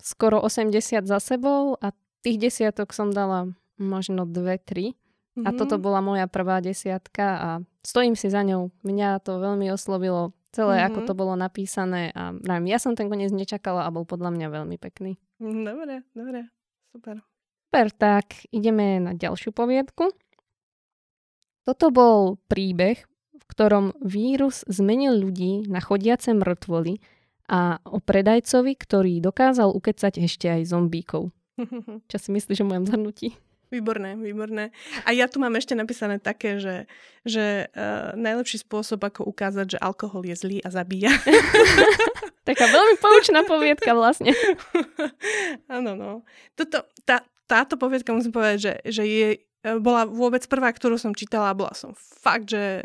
skoro osemdesiat za sebou a tých desiatok som dala možno dve, tri. Mm. A toto bola moja prvá desiatka a stojím si za ňou. Mňa to veľmi oslovilo celé, mm. ako to bolo napísané a ja som ten koniec nečakala a bol podľa mňa veľmi pekný. Dobre, dobre, super. Super, tak ideme na ďalšiu poviedku. Toto bol príbeh, v ktorom vírus zmenil ľudí na chodiace mŕtvoly a o predajcovi, ktorý dokázal ukecať ešte aj zombíkov. Čo si myslíš o mojom zhrnutí? Výborné, výborné. A ja tu mám ešte napísané také, že, že uh, najlepší spôsob, ako ukázať, že alkohol je zlý a zabíja. Taká veľmi poučná poviedka vlastne. Áno, no. Toto, tá, táto poviedka musím povedať, že, že je bola vôbec prvá, ktorú som čítala a bola som fakt, že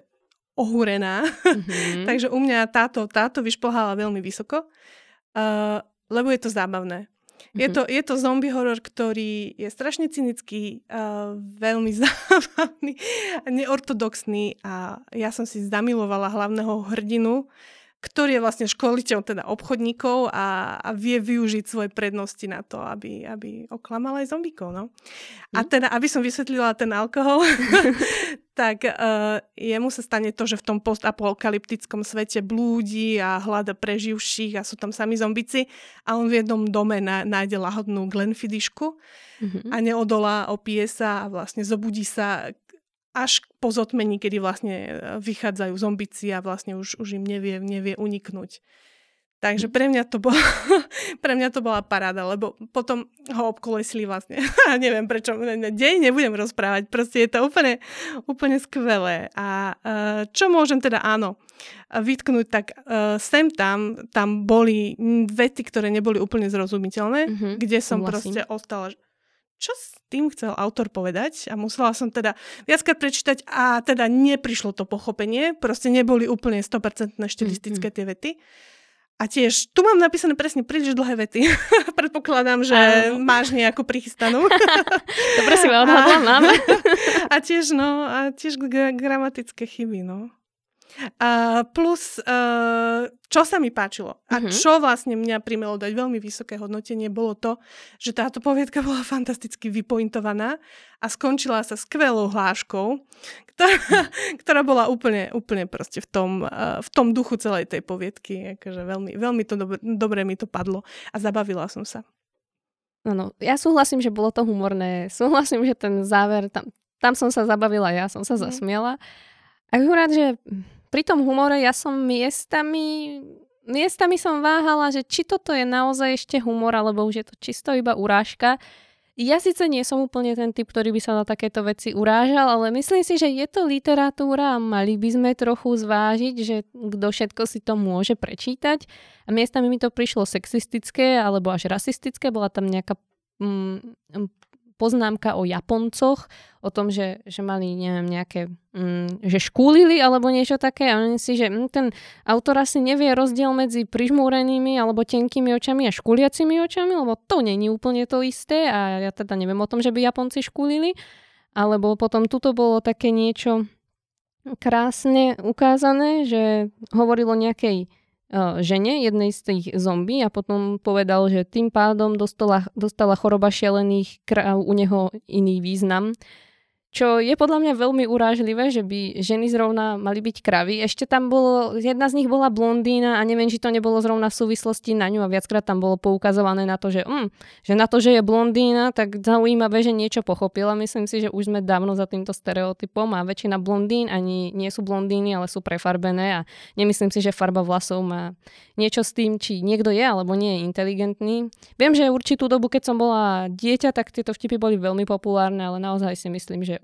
ohúrená. Mm-hmm. Takže u mňa táto, táto vyšplhala veľmi vysoko, uh, lebo je to zábavné. Mm-hmm. Je to, je to zombie horor, ktorý je strašne cynický, uh, veľmi zábavný, neortodoxný a ja som si zamilovala hlavného hrdinu, ktorý je vlastne školiteľ teda obchodníkov a, a vie využiť svoje prednosti na to, aby, aby oklamal aj zombíkov. No? A teda, aby som vysvetlila ten alkohol, tak uh, jemu sa stane to, že v tom postapokalyptickom svete blúdi a hľada preživších a sú tam sami zombici a on v jednom dome na, nájde lahodnú Glenfiddišku mm-hmm. a neodolá, opije sa a vlastne zobudí sa až po zotmení, kedy vlastne vychádzajú zombici a vlastne už, už im nevie, nevie uniknúť. Takže pre mňa to bola, pre mňa to bola paráda, lebo potom ho obkolesili vlastne. Neviem prečo, dej nebudem rozprávať, proste je to úplne, úplne skvelé. A čo môžem teda áno vytknúť, tak sem tam, tam boli vety, ktoré neboli úplne zrozumiteľné, mm-hmm, kde som vlastne. Proste ostala... Čo s tým chcel autor povedať? A musela som teda viackrát prečítať a teda neprišlo to pochopenie. Proste neboli úplne sto percent štilistické tie vety. A tiež, tu mám napísané presne príliš dlhé vety. Predpokladám, že Aj. máš nejakú prichystanú. Dobre si ma odhadla, mám. a tiež, no, a tiež gra- gramatické chyby, no. A plus, uh, čo sa mi páčilo a uh-huh. čo vlastne mňa primelo dať veľmi vysoké hodnotenie, bolo to, že táto poviedka bola fantasticky vypointovaná a skončila sa skvelou hláškou, ktorá, ktorá bola úplne, úplne proste v tom, uh, v tom duchu celej tej poviedky. Akože veľmi, veľmi to dobre, dobre mi to padlo a zabavila som sa. Áno, ja súhlasím, že bolo to humorné. Súhlasím, že ten záver, tam, tam som sa zabavila, ja som sa uh-huh. zasmiela. A ju rád, že... Pri tom humore ja som miestami, miestami som váhala, že či toto je naozaj ešte humor, alebo už je to čisto iba urážka. Ja síce nie som úplne ten typ, ktorý by sa na takéto veci urážal, ale myslím si, že je to literatúra a mali by sme trochu zvážiť, že kto všetko si to môže prečítať. A miestami mi to prišlo sexistické alebo až rasistické, bola tam nejaká... Mm, poznámka o Japoncoch, o tom, že, že mali, neviem, nejaké, mm, že škúlili alebo niečo také a oni si, že mm, ten autor asi nevie rozdiel medzi prižmúrenými alebo tenkými očami a škúliacimi očami, lebo to není úplne to isté a ja teda neviem o tom, že by Japonci škúlili. Alebo potom tuto bolo také niečo krásne ukázané, že hovorilo o nejakej žene, jednej z tých zombí a potom povedal, že tým pádom dostala, dostala choroba šialených kráv u neho iný význam. Čo je podľa mňa veľmi urážlivé, že by ženy zrovna mali byť kravy. Ešte tam bolo, jedna z nich bola blondína a neviem, či to nebolo zrovna v súvislosti na ňu a viackrát tam bolo poukazované na to, že, mm, že na to, že je blondína, tak zaujímavé, že niečo pochopila. Myslím si, že už sme dávno za týmto stereotypom a väčšina blondín ani nie sú blondíny, ale sú prefarbené a nemyslím si, že farba vlasov má niečo s tým, či niekto je alebo nie je inteligentný. Viem, že určitú dobu, keď som bola dieťa, tak tieto vtipy boli veľmi populárne, ale naozaj si myslím, že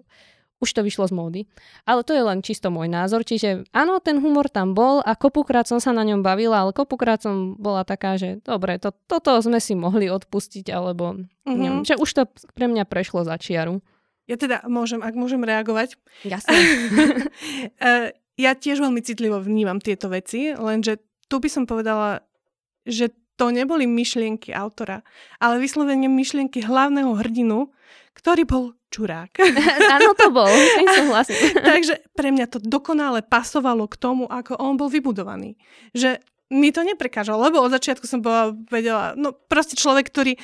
už to vyšlo z módy. Ale to je len čisto môj názor. Čiže áno, ten humor tam bol a kopukrát som sa na ňom bavila, ale kopukrát som bola taká, že dobre, to, toto sme si mohli odpustiť, alebo mm-hmm. neviem, že už to pre mňa prešlo za čiaru. Ja teda môžem, ak môžem reagovať. Jasne. Ja tiež veľmi citlivo vnímam tieto veci, lenže tu by som povedala, že to neboli myšlienky autora, ale vyslovene myšlienky hlavného hrdinu, ktorý bol čurák. Áno, to bol. Takže pre mňa to dokonale pasovalo k tomu, ako on bol vybudovaný. Že mi to neprekážalo, lebo od začiatku som bola, vedela, no proste človek, ktorý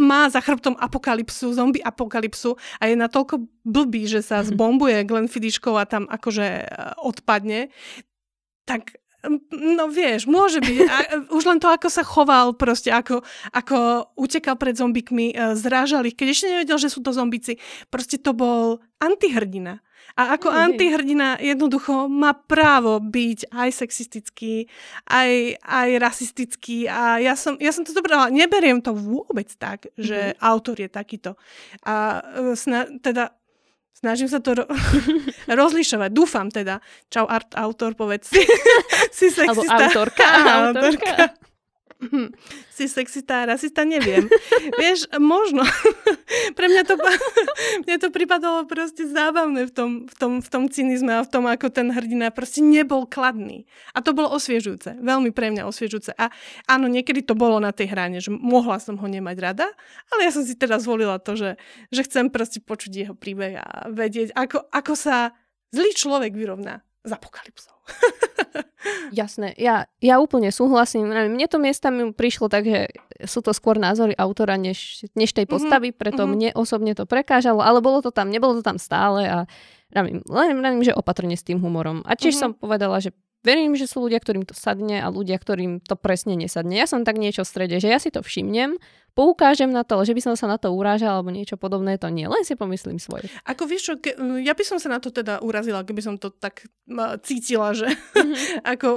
má za chrbtom apokalypsu, zombie apokalypsu a je natoľko blbý, že sa zbombuje Glenfiddichkou a tam akože odpadne, tak no vieš, môže byť. A už len to, ako sa choval proste, ako, ako utekal pred zombíkmi, zrážal ich, keď ešte nevedel, že sú to zombíci. Proste to bol antihrdina. A ako mm-hmm. antihrdina jednoducho má právo byť aj sexistický, aj, aj rasistický. A ja som, ja som to dobrala. Neberiem to vôbec tak, že mm-hmm. autor je takýto. A sna- teda... Snažím sa to ro- rozlišovať. Dúfam teda. Čau, art, autor, povedz si, si sexista. Alebo autorka. autorka. Si sexista, rasista, neviem. Vieš, možno. Pre mňa to, mňa to pripadalo proste zábavné v tom, v, tom, v tom cynizme a v tom, ako ten hrdina proste nebol kladný. A to bolo osviežujúce. Veľmi pre mňa osviežujúce. A áno, niekedy to bolo na tej hrane, že mohla som ho nemať rada, ale ja som si teda zvolila to, že, že chcem proste počuť jeho príbeh a vedieť, ako, ako sa zlý človek vyrovná s apokalypsou. Jasné, ja, ja úplne súhlasím. Mne to miestami prišlo tak, že sú to skôr názory autora než, než tej postavy, preto mm-hmm. mne osobne to prekážalo, ale bolo to tam, nebolo to tam stále a len, len, že opatrne s tým humorom. A tiež mm-hmm. som povedala, že verím, že sú ľudia, ktorým to sadne a ľudia, ktorým to presne nesadne. Ja som tak niečo v strede, že ja si to všimnem, poukážem na to, že by som sa na to urážala alebo niečo podobné, to nie. Len si pomyslím svoje. Ako vieš čo, ke, ja by som sa na to teda urazila, keby som to tak uh, cítila, že, mm-hmm. ako,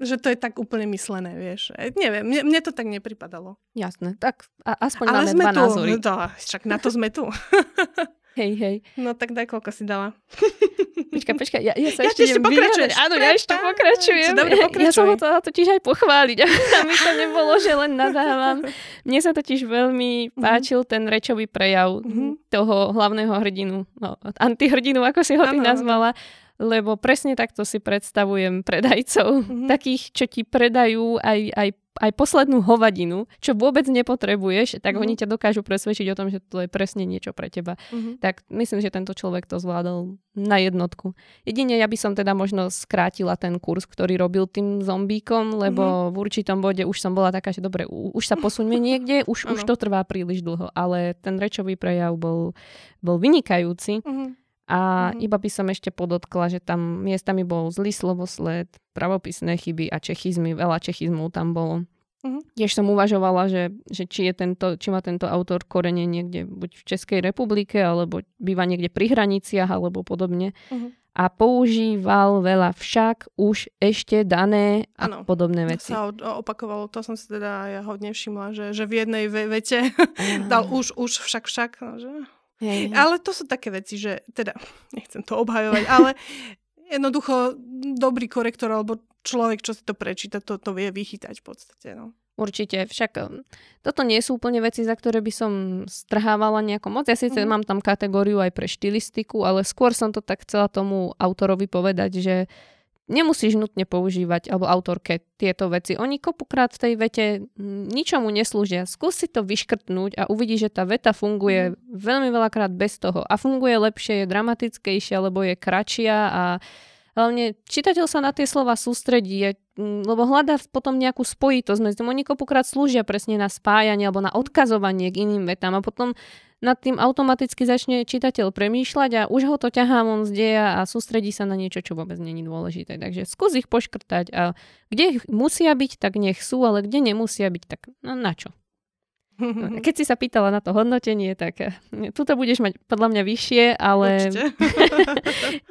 že to je tak úplne myslené, vieš. Neviem, mne, mne to tak nepripadalo. Jasné, tak a, aspoň ale máme dva tu, názory. No, však na to sme tu. Hej, hej. No tak daj, koľko si dala. Počkaj, počkaj, ja, ja sa ja ešte idem vyjadriť. Áno, ja ešte pokračujem. Dobre, pokračuj. Ja, ja som ho to totiž aj pochváliť, aby to nebolo, že len nadávam. Mne sa totiž veľmi páčil mm-hmm. ten rečový prejav mm-hmm. toho hlavného hrdinu, no, antihrdinu, ako si ho ty ano, nazvala, lebo presne takto si predstavujem predajcov. Mm-hmm. Takých, čo ti predajú aj, aj, aj poslednú hovadinu, čo vôbec nepotrebuješ, tak mm-hmm. oni ťa dokážu presvedčiť o tom, že to je presne niečo pre teba. Mm-hmm. Tak myslím, že tento človek to zvládol na jednotku. Jedine ja by som teda možno skrátila ten kurz, ktorý robil tým zombíkom, lebo mm-hmm. v určitom bode už som bola taká, že dobre, už sa posuňme niekde, už, už to trvá príliš dlho, ale ten rečový prejav bol, bol vynikajúci. Mm-hmm. A mm-hmm. iba by som ešte podotkla, že tam miestami bol zlý slovosled, pravopisné chyby a čechizmy, veľa čechizmov tam bolo. Mm-hmm. Tiež som uvažovala, že, že či, je tento, či má tento autor korene niekde buď v Českej republike, alebo býva niekde pri hraniciach, alebo podobne. Mm-hmm. A používal veľa však, už, ešte, dané a ano, podobné veci. Áno, sa opakovalo, to som si teda ja hodne všimla, že, že v jednej vete dal už, už, však, však, že... Hej, hej. Ale to sú také veci, že teda, nechcem to obhajovať, ale jednoducho dobrý korektor alebo človek, čo si to prečíta, to, to vie vychytať v podstate. No. Určite, však toto nie sú úplne veci, za ktoré by som strhávala nejako moc. Ja síce mm. mám tam kategóriu aj pre štilistiku, ale skôr som to tak chcela tomu autorovi povedať, že nemusíš nutne používať, alebo autorke, tieto veci. Oni kopukrát v tej vete ničomu neslúžia. Skús si to vyškrtnúť a uvidíš, že tá veta funguje veľmi veľakrát bez toho. A funguje lepšie, je dramatickejšia, alebo je kratšia a hlavne čitateľ sa na tie slova sústredí, lebo hľadá potom nejakú spojitosť medzi tým. Oni kopukrát slúžia presne na spájanie alebo na odkazovanie k iným vetám a potom nad tým automaticky začne čitateľ premýšľať a už ho to ťahá von z deja a sústredí sa na niečo, čo vôbec není dôležité. Takže skús ich poškrtať a kde musia byť, tak nech sú, ale kde nemusia byť, tak no, na čo? No, keď si sa pýtala na to hodnotenie, tak tuto budeš mať podľa mňa vyššie, ale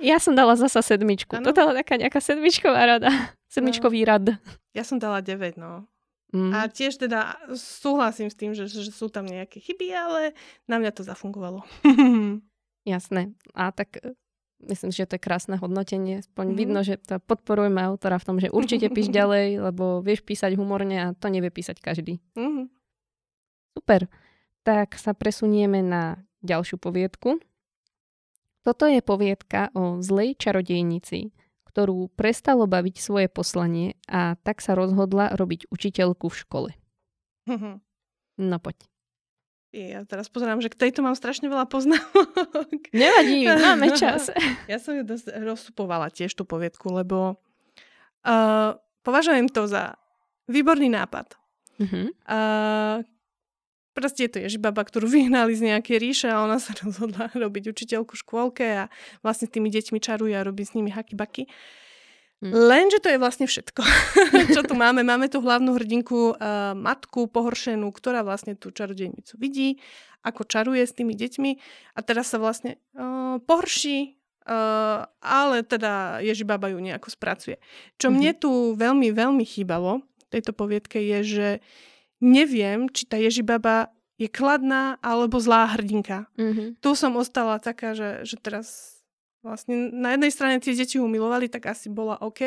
ja som dala zasa sedmičku. Ano. To dala taká nejaká sedmičková rada. Sedmičkový no. rad. Ja som dala deväť, no. Mm. A tiež teda súhlasím s tým, že, že sú tam nejaké chyby, ale na mňa to zafungovalo. Jasné. A tak myslím, že to je krásne hodnotenie. Aspoň mm. vidno, že to podporujeme autora v tom, že určite píš ďalej, lebo vieš písať humorne a to nevie písať každý. Mhm. Super, tak sa presunieme na ďalšiu poviedku. Toto je poviedka o zlej čarodejnici, ktorú prestalo baviť svoje poslanie a tak sa rozhodla robiť učiteľku v škole. No poď. Ja teraz pozerám, že k tejto mám strašne veľa poznámok. Nevadí, máme čas. Ja som ju dosť rozsupovala tiež tú poviedku, lebo uh, považujem to za výborný nápad. Uh-huh. Uh, Proste to je žibaba, ktorú vyhnali z nejaké ríše a ona sa rozhodla robiť učiteľku v škôlke a vlastne s tými deťmi čaruje a robí s nimi haky-baky. Mm. Lenže to je vlastne všetko, čo tu máme. Máme tu hlavnú hrdinku, uh, matku pohoršenú, ktorá vlastne tú čarodejnicu vidí, ako čaruje s tými deťmi a teraz sa vlastne uh, pohorší, uh, ale teda ježibaba ju nejako spracuje. Čo mm-hmm. mne tu veľmi, veľmi chýbalo v tejto poviedke je, že neviem, či tá Ježibaba je kladná alebo zlá hrdinka. Mm-hmm. Tu som ostala taká, že, že teraz vlastne na jednej strane tie deti ju milovali, tak asi bola OK.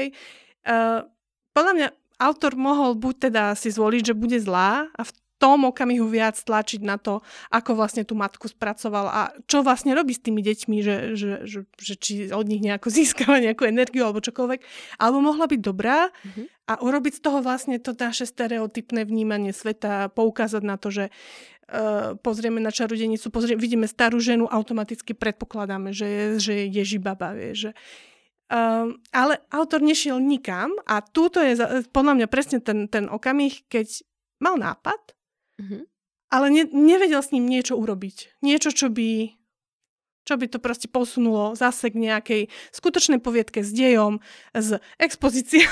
Uh, podľa mňa autor mohol buď teda si zvoliť, že bude zlá a v tom okamihu viac tlačiť na to, ako vlastne tú matku spracoval a čo vlastne robí s tými deťmi, že, že, že, že či od nich nejako získava nejakú energiu alebo čokoľvek. Alebo mohla byť dobrá mm-hmm. a urobiť z toho vlastne to naše stereotypné vnímanie sveta, poukázať na to, že uh, pozrieme na čarodejnicu, pozrieme, vidíme starú ženu, automaticky predpokladáme, že je, že je ježibaba, vieš, že Um, ale autor nešiel nikam a túto je podľa mňa presne ten, ten okamih, keď mal nápad, Mm-hmm. ale ne, nevedel s ním niečo urobiť. Niečo, čo by, čo by to proste posunulo zase k nejakej skutočnej poviedke s dejom, s expozíciou,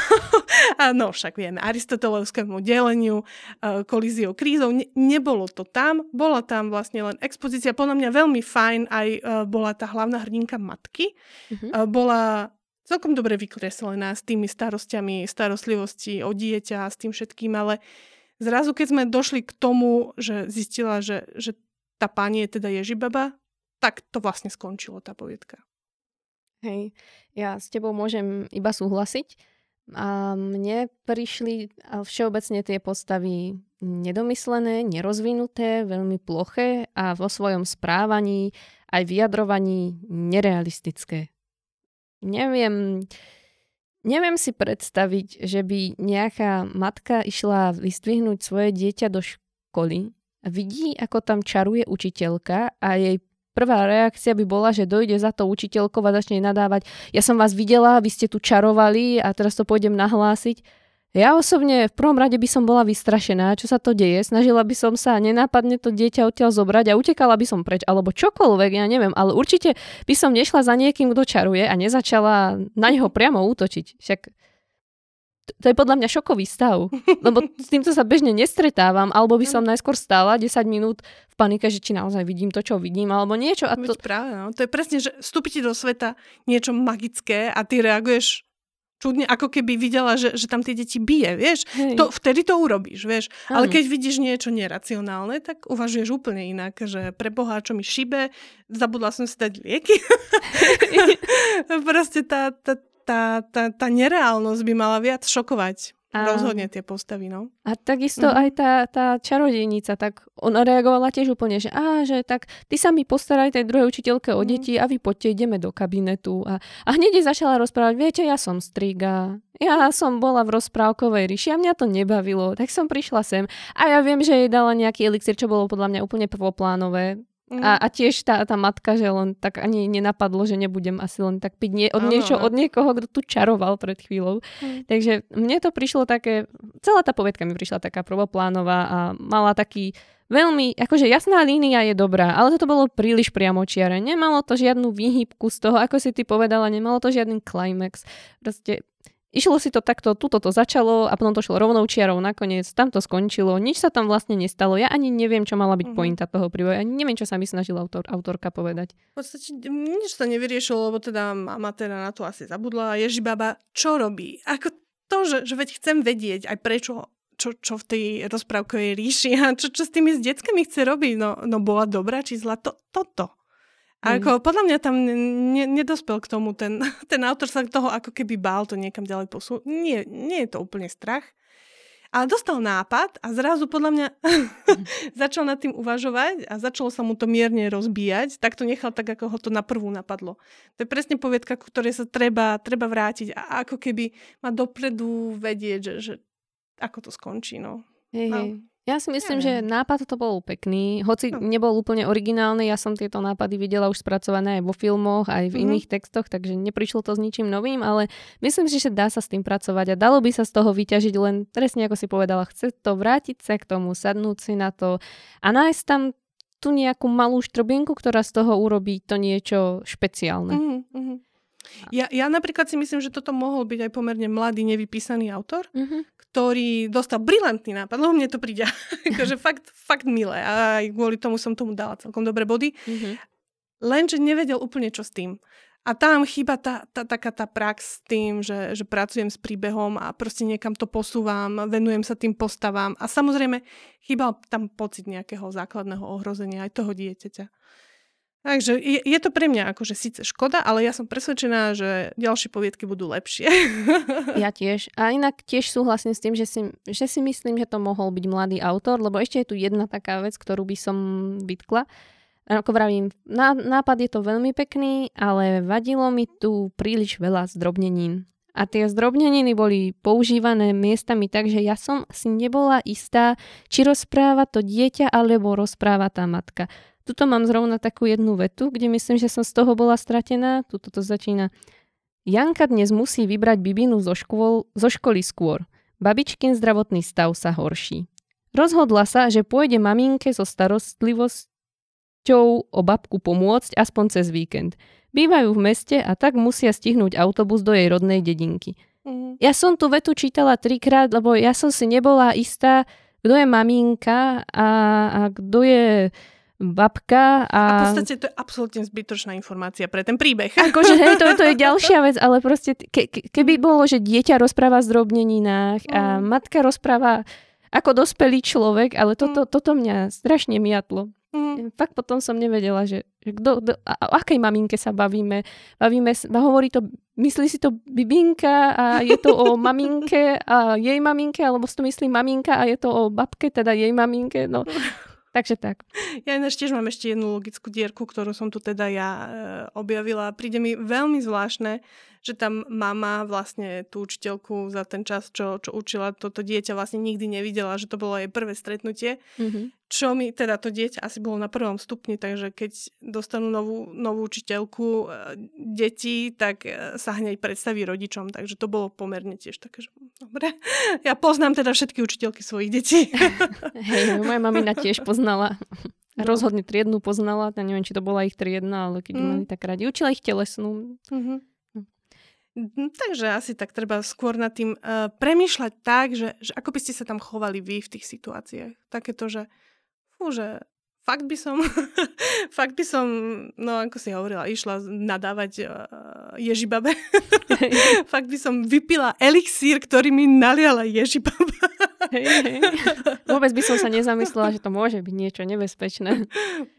áno, však vieme, aristotelovskému deleniu, uh, kolíziou, krízou. Ne, nebolo to tam, bola tam vlastne len expozícia. Podľa mňa veľmi fajn aj uh, bola tá hlavná hrdinka matky. Mm-hmm. Uh, bola celkom dobre vykreslená s tými starostiami, starostlivosti o dieťa a s tým všetkým, ale zrazu, keď sme došli k tomu, že zistila, že, že tá pani je teda ježibaba, tak to vlastne skončilo, tá poviedka. Hej, ja s tebou môžem iba súhlasiť. A mne prišli všeobecne tie postavy nedomyslené, nerozvinuté, veľmi ploché a vo svojom správaní aj vyjadrovaní nerealistické. Neviem... Neviem si predstaviť, že by nejaká matka išla vystvihnúť svoje dieťa do školy a vidí, ako tam čaruje učiteľka a jej prvá reakcia by bola, že dojde za to učiteľkou a začne nadávať, ja som vás videla, vy ste tu čarovali a teraz to pôjdem nahlásiť. Ja osobne v prvom rade by som bola vystrašená, čo sa to deje, snažila by som sa nenápadne to dieťa odtiaľ zobrať a utekala by som preč, alebo čokoľvek, ja neviem, ale určite by som nešla za niekým, kto čaruje a nezačala na neho priamo útočiť. Však to je podľa mňa šokový stav, lebo s týmto sa bežne nestretávam, alebo by som najskôr stála desať minút v panike, že či naozaj vidím to, čo vidím, alebo niečo. A to... Práve, no. To je presne, že vstúpite do sveta niečo magické a ty reaguješ čudne, ako keby videla, že, že tam tie deti bije, vieš. To, vtedy to urobíš, vieš. Ano. Ale keď vidíš niečo neracionálne, tak uvažuješ úplne inak, že pre Boha, čo mi šibe, zabudla som si dať lieky. Proste tá, tá, tá, tá, tá nereálnosť by mala viac šokovať. A... Rozhodne tie postavy, no. A takisto mm. aj tá, tá čarodejnica, tak ona reagovala tiež úplne, že á, že tak ty sa mi postaraj tej druhej učiteľke o deti mm. a vy poďte, ideme do kabinetu. A, a hneď začala rozprávať, viete, ja som striga, ja som bola v rozprávkovej ríši a mňa to nebavilo, tak som prišla sem. A ja viem, že jej dala nejaký elixír, čo bolo podľa mňa úplne prvoplánové. Mm. A, a tiež tá, tá matka, že len tak ani nenapadlo, že nebudem asi len tak piť nie, od, ano, niečo, od niekoho, kto tu čaroval pred chvíľou. Mm. Takže mne to prišlo také, celá tá poviedka mi prišla taká prvoplánová a mala taký veľmi, akože jasná línia je dobrá, ale toto bolo príliš priamočiare. Nemalo to žiadnu výhybku z toho, ako si ty povedala, nemalo to žiadny climax. Proste išlo si to takto, tuto to začalo a potom to šlo rovnou čiarou nakoniec, tam to skončilo, nič sa tam vlastne nestalo. Ja ani neviem, čo mala byť mm-hmm. pointa toho príboja, ani neviem, čo sa mi snažila autor, autorka povedať. V podstate nič sa nevyriešilo, lebo teda mama teda na to asi zabudla. Ježibaba, čo robí? Ako to, že, že veď chcem vedieť aj prečo, čo, čo v tej rozprávkovej ríši a čo, čo s tými s deckami chce robiť. No, no bola dobrá či zlá, to, toto. A ako, podľa mňa tam ne, nedospel k tomu, ten, ten autor sa toho ako keby bál to niekam ďalej posunúť. Nie, nie je to úplne strach. Ale dostal nápad a zrazu podľa mňa začal nad tým uvažovať a začalo sa mu to mierne rozbíjať. Tak to nechal tak, ako ho to na prvú napadlo. To je presne poviedka, ktoré sa treba, treba vrátiť a ako keby má dopredu vedieť, že, že ako to skončí. No. Hej, no. hej. Ja si myslím, ja, že nápad to bol pekný. Hoci nebol úplne originálny, ja som tieto nápady videla už spracované aj vo filmoch, aj v mm-hmm. iných textoch, takže neprišlo to s ničím novým, ale myslím si, že dá sa s tým pracovať a dalo by sa z toho vyťažiť len, presne ako si povedala, chce to vrátiť sa k tomu, sadnúť si na to a nájsť tam tú nejakú malú štrbinku, ktorá z toho urobí to niečo špeciálne. Mm-hmm. Ja, ja napríklad si myslím, že toto mohol byť aj pomerne mladý, nevypísaný autor, mm-hmm. ktorý dostal brilantný nápad, lebo mne to príde akože fakt, fakt milé a aj kvôli tomu som tomu dala celkom dobré body, mm-hmm. lenže nevedel úplne čo s tým. A tam chýba tá, tá, taká tá prax s tým, že, že pracujem s príbehom a proste niekam to posúvam, venujem sa tým postavám a samozrejme chýbal tam pocit nejakého základného ohrozenia aj toho dieťaťa. Takže je, je to pre mňa akože síce škoda, ale ja som presvedčená, že ďalšie poviedky budú lepšie. Ja tiež. A inak tiež súhlasím s tým, že si, že si myslím, že to mohol byť mladý autor, lebo ešte je tu jedna taká vec, ktorú by som vytkla. Ako vravím, ná, nápad je to veľmi pekný, ale vadilo mi tu príliš veľa zdrobnenín. A tie zdrobneniny boli používané miestami tak, že ja som si nebola istá, či rozpráva to dieťa, alebo rozpráva tá matka. Tuto mám zrovna takú jednu vetu, kde myslím, že som z toho bola stratená. Tuto to začína. Janka dnes musí vybrať bibinu zo, škôl, zo školy skôr. Babičkin zdravotný stav sa horší. Rozhodla sa, že pôjde maminke so starostlivosťou o babku pomôcť aspoň cez víkend. Bývajú v meste a tak musia stihnúť autobus do jej rodnej dedinky. Mhm. Ja som tú vetu čítala trikrát, lebo ja som si nebola istá, kto je maminka a, a kto je... babka a... A v podstate to je absolútne zbytočná informácia pre ten príbeh. Akože, hej, to, to je ďalšia vec, ale proste, ke, keby bolo, že dieťa rozpráva o zdrobneninách a mm. matka rozpráva ako dospelý človek, ale toto, mm. toto mňa strašne miatlo. Mm. Fakt potom som nevedela, že, že kdo, do, a, o akej maminke sa bavíme. Bavíme, hovorí to, myslí si to bibinka a je to o maminke a jej maminke, alebo si to myslí maminka a je to o babke, teda jej maminke, no... Takže tak. Ja ináč tiež mám ešte jednu logickú dierku, ktorú som tu teda ja e, objavila. Príde mi veľmi zvláštne, že tam mama vlastne tú učiteľku za ten čas, čo, čo učila, toto dieťa vlastne nikdy nevidela, že to bolo jej prvé stretnutie. Mm-hmm. Čo mi teda to dieťa asi bolo na prvom stupni, takže keď dostanú novú, novú učiteľku e, deti, tak e, sa hneď predstaví rodičom. Takže to bolo pomerne tiež také, že dobre. Ja poznám teda všetky učiteľky svojich detí. Hej, moja mamina tiež pozná. Poznala, rozhodne triednu poznala, ja neviem, či to bola ich triedna, ale keď mm. mali tak radi, učila ich telesnú. Mm-hmm. Mm. Takže asi tak treba skôr nad tým uh, premýšľať tak, že, že ako by ste sa tam chovali vy v tých situáciách. Takéto, že, fú, že fakt by som, fakt by som, no ako si hovorila, išla nadávať uh, Ježibabe. Fakt by som vypila elixír, ktorý mi naliala Ježibaba. Hej, hej. Vôbec by som sa nezamyslela, že to môže byť niečo nebezpečné.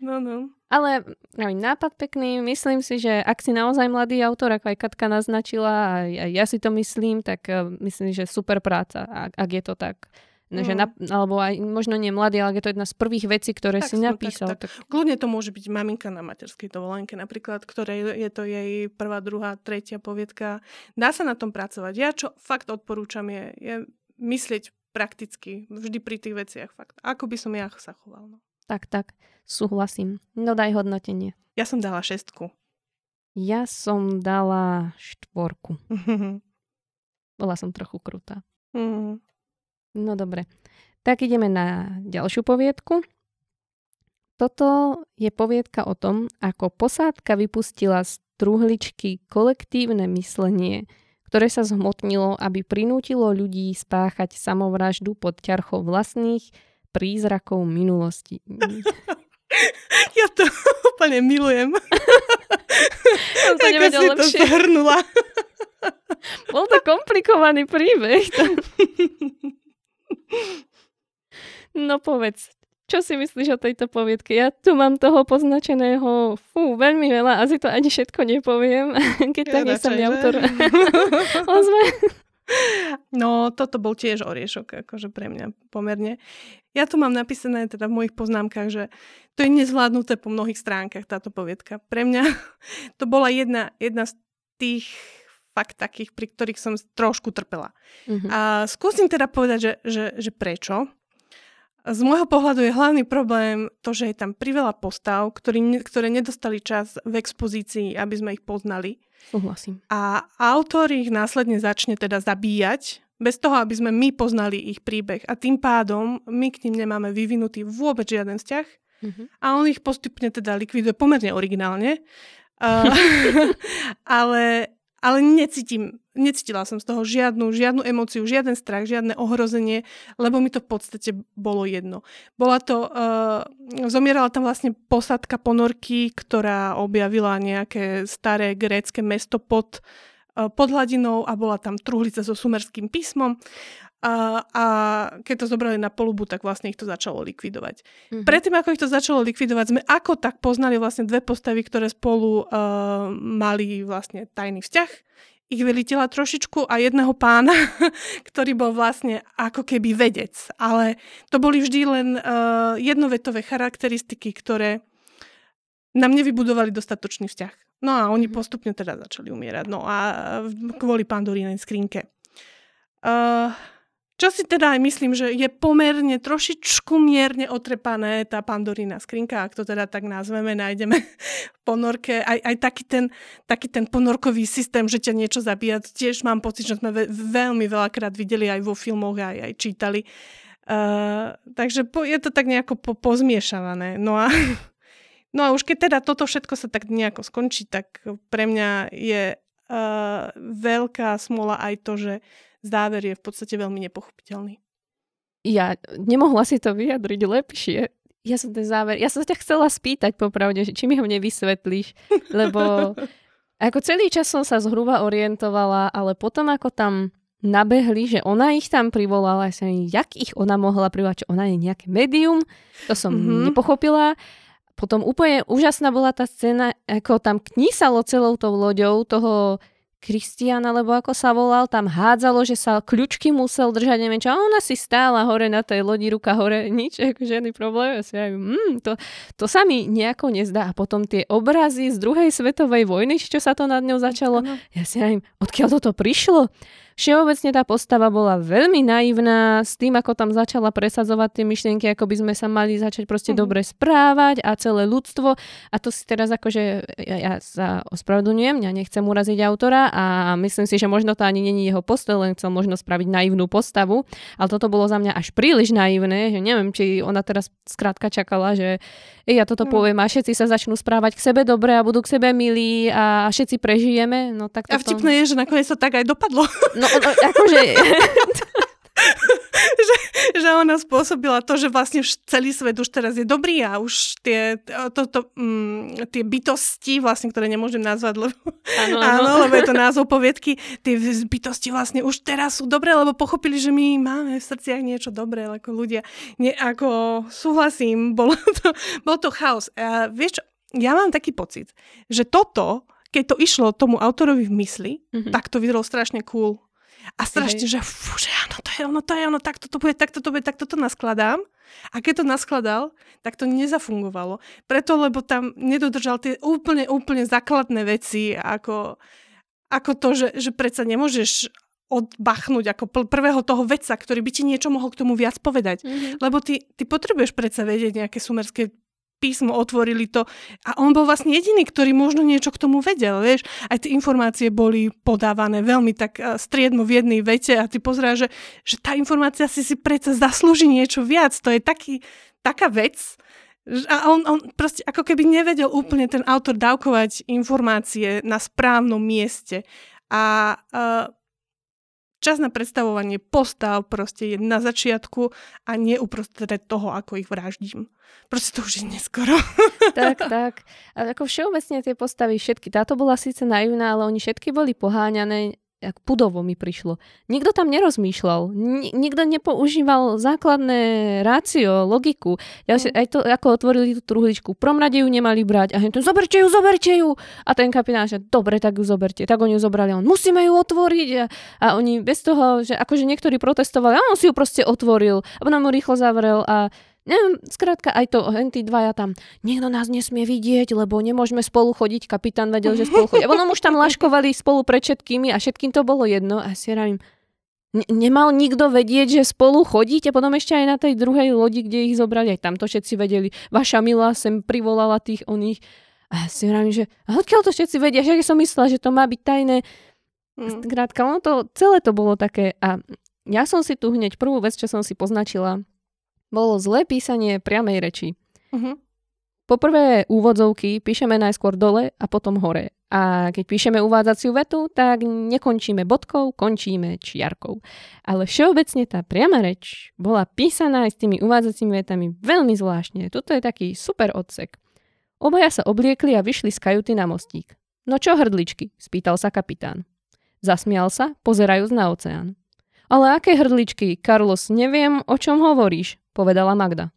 No, no. Ale nápad pekný, myslím si, že ak si naozaj mladý autor, ako aj Katka naznačila, a ja si to myslím, tak myslím, že super práca, ak, ak je to tak. No, že na, alebo aj možno nie mladý, ale je to jedna z prvých vecí, ktoré tak si sme, napísal. Tak, tak. Tak... Kľudne to môže byť maminka na materskej dovolenke napríklad, ktorej je to jej prvá, druhá, tretia poviedka. Dá sa na tom pracovať. Ja čo fakt odporúčam je, je myslieť prakticky vždy pri tých veciach. Fakt. Ako by som ja sa choval. No. Tak, tak. Súhlasím. No daj hodnotenie. Ja som dala šestku. Ja som dala štvorku. Bola som trochu krutá. Mhm. No dobre, tak ideme na ďalšiu poviedku. Toto je poviedka o tom, ako posádka vypustila z truhličky kolektívne myslenie, ktoré sa zhmotnilo, aby prinútilo ľudí spáchať samovraždu pod ťarchou vlastných prízrakov minulosti. Ja to úplne milujem. Som to nevedel lepšie. To zhrnula. Bol to komplikovaný príbeh. No povedz, čo si myslíš o tejto poviedke? Ja tu mám toho poznačeného fú, veľmi veľa, asi to ani všetko nepoviem, keď ja tak nie som autor. No toto bol tiež oriešok, akože pre mňa pomerne. Ja tu mám napísané teda v mojich poznámkach, že to je nezvládnuté po mnohých stránkach táto poviedka. Pre mňa to bola jedna, jedna z tých fakt takých, pri ktorých som trošku trpela. Mm-hmm. A skúsim teda povedať, že, že, že prečo. Z môjho pohľadu je hlavný problém to, že je tam priveľa postav, ktorý, ktoré nedostali čas v expozícii, aby sme ich poznali. Súhlasím. A autor ich následne začne teda zabíjať, bez toho, aby sme my poznali ich príbeh. A tým pádom my k nim nemáme vyvinutý vôbec žiaden vzťah. Mm-hmm. A on ich postupne teda likviduje pomerne originálne. Uh, ale... Ale necítim, necítila som z toho žiadnu, žiadnu emóciu, žiaden strach, žiadne ohrozenie, lebo mi to v podstate bolo jedno. Bola to, uh, zomierala tam vlastne posádka ponorky, ktorá objavila nejaké staré grécke mesto pod, uh, pod hladinou a bola tam truhlica so sumerským písmom. A, a keď to zobrali na polubu, tak vlastne ich to začalo likvidovať. Mm-hmm. Predtým, ako ich to začalo likvidovať, sme ako tak poznali vlastne dve postavy, ktoré spolu uh, mali vlastne tajný vzťah. Ich vylítila trošičku a jedného pána, ktorý bol vlastne ako keby vedec. Ale to boli vždy len uh, jednovetové charakteristiky, ktoré nám nevybudovali dostatočný vzťah. No a oni mm-hmm. postupne teda začali umierať. No a kvôli pandorínej skrinke. Uh, Čo si teda aj myslím, že je pomerne trošičku mierne otrepané tá pandorína skrinka, ak to teda tak nazveme, nájdeme v ponorke. Aj, aj taký, ten, taký ten ponorkový systém, že ťa niečo zabíja, tiež mám pocit, že sme ve- veľmi veľakrát videli aj vo filmoch, aj, aj čítali. Uh, takže po, je to tak nejako po- pozmiešané. No a, no a už keď teda toto všetko sa tak nejako skončí, tak pre mňa je uh, veľká smola aj to, že záver je v podstate veľmi nepochopiteľný. Ja nemohla si to vyjadriť lepšie. Ja som ten záver... Ja som ťa chcela spýtať popravde, či mi ho nevysvetlíš, lebo ako celý čas som sa zhruba orientovala, ale potom ako tam nabehli, že ona ich tam privolala, ja som jak ich ona mohla privolať, že ona je nejaké médium, to som mm-hmm. nepochopila. Potom úplne úžasná bola tá scéna, ako tam knísalo celou tou loďou toho... Kristián, alebo ako sa volal, tam hádzalo, že sa kľučky musel držať, neviem čo, a ona si stála hore na tej lodi, ruka hore, nič, ako žiadny problém. Ja si aj, mm, to, to sa mi nejako nezdá. A potom tie obrazy z druhej svetovej vojny, čo sa to nad ňou začalo, ano. Ja si aj, odkiaľ toto prišlo? Všeobecne tá postava bola veľmi naivná s tým, ako tam začala presadzovať tie myšlienky, ako by sme sa mali začať proste uh-huh. dobre správať a celé ľudstvo. A to si teraz akože, ja, ja sa ospravedlňujem, ja nechcem uraziť autora, a myslím si, že možno to ani není jeho postoj, len chcel možno spraviť naivnú postavu, ale toto bolo za mňa až príliš naivné, že neviem, či ona teraz skrátka čakala, že ja toto no. poviem a všetci sa začnú správať k sebe dobre a budú k sebe milí a všetci prežijeme. No, tak toto... A vtipné je, že nakoniec to tak aj dopadlo. No, no akože... že, že ona spôsobila to, že vlastne celý svet už teraz je dobrý a už tie, to, to, mm, tie bytosti, vlastne, ktoré nemôžem nazvať, lebo, ano, áno, ano. Lebo je to názov poviedky, tie bytosti vlastne už teraz sú dobré, lebo pochopili, že my máme v srdciach niečo dobré, ako ľudia. Nie, ako súhlasím, bolo to, bol to chaos. A vieš, ja mám taký pocit, že toto, keď to išlo tomu autorovi v mysli, mm-hmm. tak to vyzeralo strašne cool. A strašne, že, fú, že áno, to je ono, to je ono, takto to bude, takto to bude, takto to naskladám. A keď to naskladal, tak to nezafungovalo. Preto, lebo tam nedodržal tie úplne, úplne základné veci, ako, ako to, že, že predsa nemôžeš odbachnúť ako prvého toho vedca, ktorý by ti niečo mohol k tomu viac povedať. Mm-hmm. Lebo ty, ty potrebuješ predsa vedieť nejaké sumerské písmo, otvorili to a on bol vlastne jediný, ktorý možno niečo k tomu vedel, vieš. Aj tie informácie boli podávané veľmi tak striedmo v jednej vete a ty pozeráš, že, že tá informácia si si predsa zaslúži niečo viac. To je taký, taká vec a on, on proste ako keby nevedel úplne ten autor dávkovať informácie na správnom mieste a uh, čas na predstavovanie postav proste je na začiatku a nie uprostred toho, ako ich vraždím. Proste to už je neskoro. Tak, tak. A ako všeobecne tie postavy všetky, táto bola síce naivná, ale oni všetky boli poháňané, jak pudovo mi prišlo. Nikto tam nerozmýšľal. Ni- nikto nepoužíval základné rácio, logiku. Ja si, aj to, ako otvorili tú truhličku, v prvom rade ju nemali brať. A ten, zoberte ju, zoberte ju! A ten kapitán, že dobre, tak ju zoberte. Tak oni ju zobrali. On, musíme ju otvoriť. A, a oni bez toho, že akože niektorí protestovali, a on si ju proste otvoril. A potom ju rýchlo zavrel a neviem, skrátka aj to, len tí dvaja tam, niekto nás nesmie vidieť, lebo nemôžeme spolu chodiť, kapitán vedel, že spolu chodí. A potom už tam laškovali spolu pred všetkými a všetkým to bolo jedno a si rámim, ne- nemal nikto vedieť, že spolu chodíte, a potom ešte aj na tej druhej lodi, kde ich zobrali, aj tam to všetci vedeli, vaša milá sem privolala tých oných a si rámim, že odkiaľ to všetci vedia, že som myslela, že to má byť tajné. Skrátka, ono to, celé to bolo také a ja som si tu hneď prvú vec, čo som si poznačila, bolo zlé písanie priamej reči. Uh-huh. Poprvé úvodzovky píšeme najskôr dole a potom hore. A keď píšeme uvádzaciu vetu, tak nekončíme bodkou, končíme čiarkou. Ale všeobecne tá priama reč bola písaná aj s tými uvádzacími vetami veľmi zvláštne. Toto je taký super odsek. Obaja sa obliekli a vyšli z kajuty na mostík. No čo hrdličky? Spýtal sa kapitán. Zasmial sa, pozerajúc na oceán. Ale aké hrdličky? Carlos, neviem, o čom hovoríš, povedala Magda.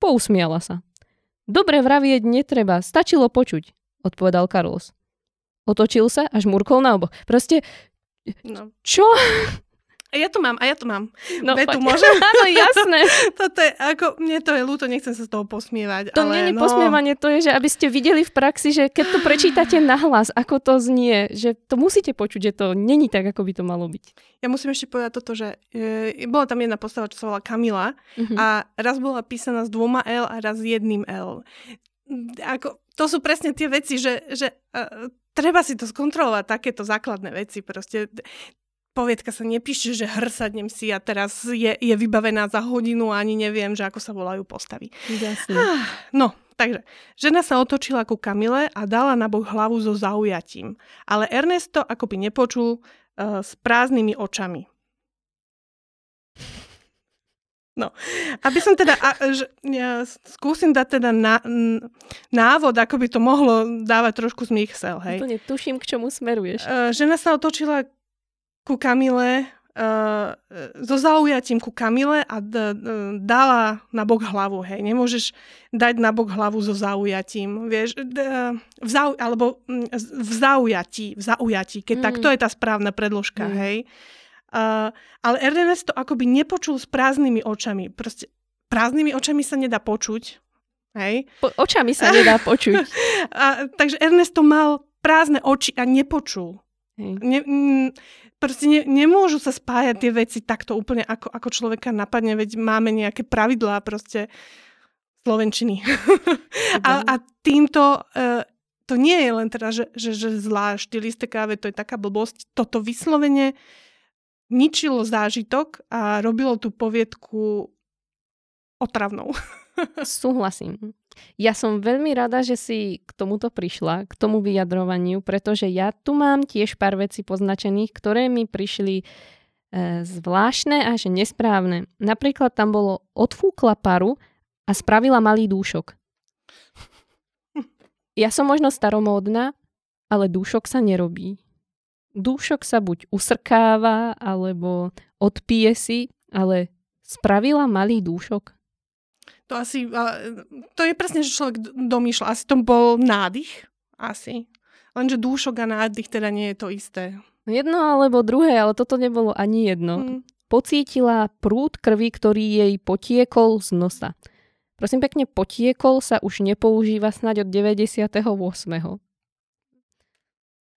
Pousmiala sa. Dobre vravieť netreba, stačilo počuť, odpovedal Carlos. Otočil sa a žmurkol na oboch. Proste, no. Čo? A ja to mám, a ja to mám. No, vetu môžem? Áno, jasné. Toto je, ako, mne to je ľúto, nechcem sa z toho posmievať. To ale nie je no. Posmievanie, to je, že aby ste videli v praxi, že keď to prečítate nahlas, ako to znie, že to musíte počuť, že to není tak, ako by to malo byť. Ja musím ešte povedať toto, že e, bola tam jedna postava, čo sa volá Kamila, uh-huh. a raz bola písaná s dvoma L a raz jedným L. Ako, to sú presne tie veci, že, že e, treba si to skontrolovať, takéto základné veci proste. Poviedka sa nepíše, že hrsadnem si a teraz je, je vybavená za hodinu a ani neviem, že ako sa volajú postavy. Jasne. Ah, no, takže. Žena sa otočila ku Kamile a dala na bok hlavu so zaujatím. Ale Ernesto akoby nepočul uh, s prázdnymi očami. No, aby som teda, a, že, ja skúsim dať teda na, n, návod, ako by to mohlo dávať trošku zmysel, hej. Úplne tuším, k čomu smeruješ. Uh, žena sa otočila ku Kamile, uh, so zaujatím ku Kamile a d- d- dala na bok hlavu, hej. Nemôžeš dať na bok hlavu so zaujatím, vieš, d- v zau- alebo v zaujatí, v zaujatí, keď mm. tak, to je tá správna predložka, mm. hej. Uh, ale Ernesto akoby nepočul s prázdnymi očami. Proste prázdnymi očami sa nedá počuť, hej. Po- očami sa nedá počuť. A, takže Ernesto mal prázdne oči a nepočul. Ne, m, proste ne, nemôžu sa spájať tie veci takto úplne, ako, ako človeka napadne, veď máme nejaké pravidlá proste slovenčiny. a, a týmto uh, to nie je len teda, že, že, že zlá štýlistika káve, to je taká blbosť. Toto vyslovene ničilo zážitok a robilo tú poviedku otravnou. Súhlasím. Ja som veľmi rada, že si k tomuto prišla, k tomu vyjadrovaniu, pretože ja tu mám tiež pár vecí poznačených, ktoré mi prišli zvláštne a že nesprávne. Napríklad tam bolo odfúkla paru a spravila malý dúšok. Ja som možno staromódna, ale dúšok sa nerobí. Dúšok sa buď usrkáva, alebo odpije si, ale spravila malý dúšok. To asi, to je presne, že človek domýšľa. Asi to bol nádych, asi. Lenže dúšok a nádych teda nie je to isté. Jedno alebo druhé, ale toto nebolo ani jedno. Mm. Pocítila prúd krvi, ktorý jej potiekol z nosa. Prosím pekne, potiekol sa už nepoužíva snáď od deväťdesiatosem.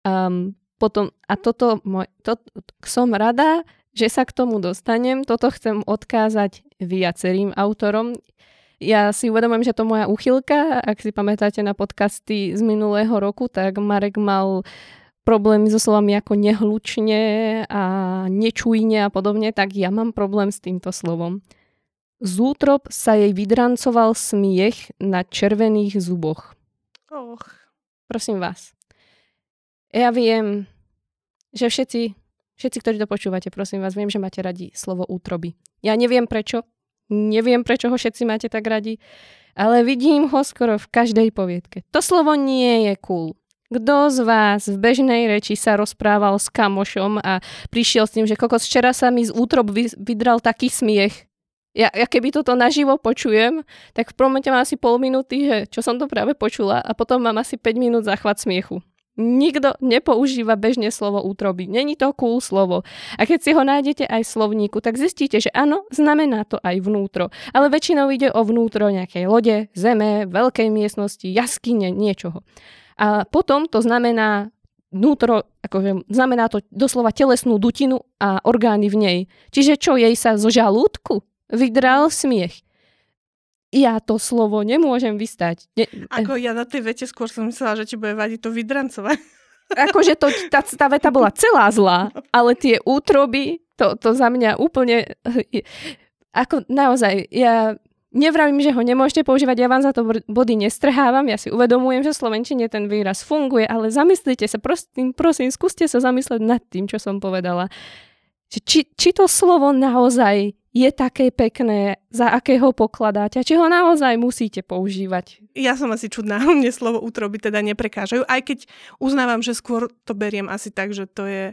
Um, potom, a toto, moj, to, som rada, že sa k tomu dostanem. Toto chcem odkázať viacerým autorom. Ja si uvedomujem, že to moja úchylka. Ak si pamätáte na podcasty z minulého roku, tak Marek mal problémy so slovami ako nehlučne a nečujne a podobne, tak ja mám problém s týmto slovom. Zútrop sa jej vydrancoval smiech na červených zuboch. Och. Prosím vás. Ja viem, že všetci, všetci, ktorí to počúvate, prosím vás, viem, že máte radi slovo útroby. Ja neviem prečo, neviem prečo ho všetci máte tak radi, ale vidím ho skoro v každej poviedke. To slovo nie je cool. Kto z vás v bežnej reči sa rozprával s kamošom a prišiel s tým, že kokos, včera sa mi z útrob vydral taký smiech. Ja, ja keby toto naživo počujem, tak v prvom momente mám asi pol minúty, že čo som to práve počula a potom mám asi päť minút záchvat smiechu. Nikto nepoužíva bežne slovo útroby. Není to cool slovo. A keď si ho nájdete aj v slovníku, tak zistíte, že áno, znamená to aj vnútro. Ale väčšinou ide o vnútro nejakej lode, zeme, veľkej miestnosti, jaskyne, niečoho. A potom to znamená vnútro, akože znamená to doslova telesnú dutinu a orgány v nej. Čiže čo, jej sa zo žalúdku vydral smiech. Ja to slovo nemôžem vystať. Ne- Ako ja na tej vete skôr som myslela, že ti bude vadiť to vydrancovať. Akože to, tá, tá veta bola celá zlá, ale tie útroby, to, to za mňa úplne... Ako naozaj, ja nevravím, že ho nemôžete používať, ja vám za to body nestrhávam, ja si uvedomujem, že v slovenčine ten výraz funguje, ale zamyslite sa, prosím, prosím, skúste sa zamyslieť nad tým, čo som povedala. Či, či to slovo naozaj je také pekné, za akého pokladáte a či ho naozaj musíte používať. Ja som asi čudná, mne slovo útroby teda neprekážajú, aj keď uznávam, že skôr to beriem asi tak, že to je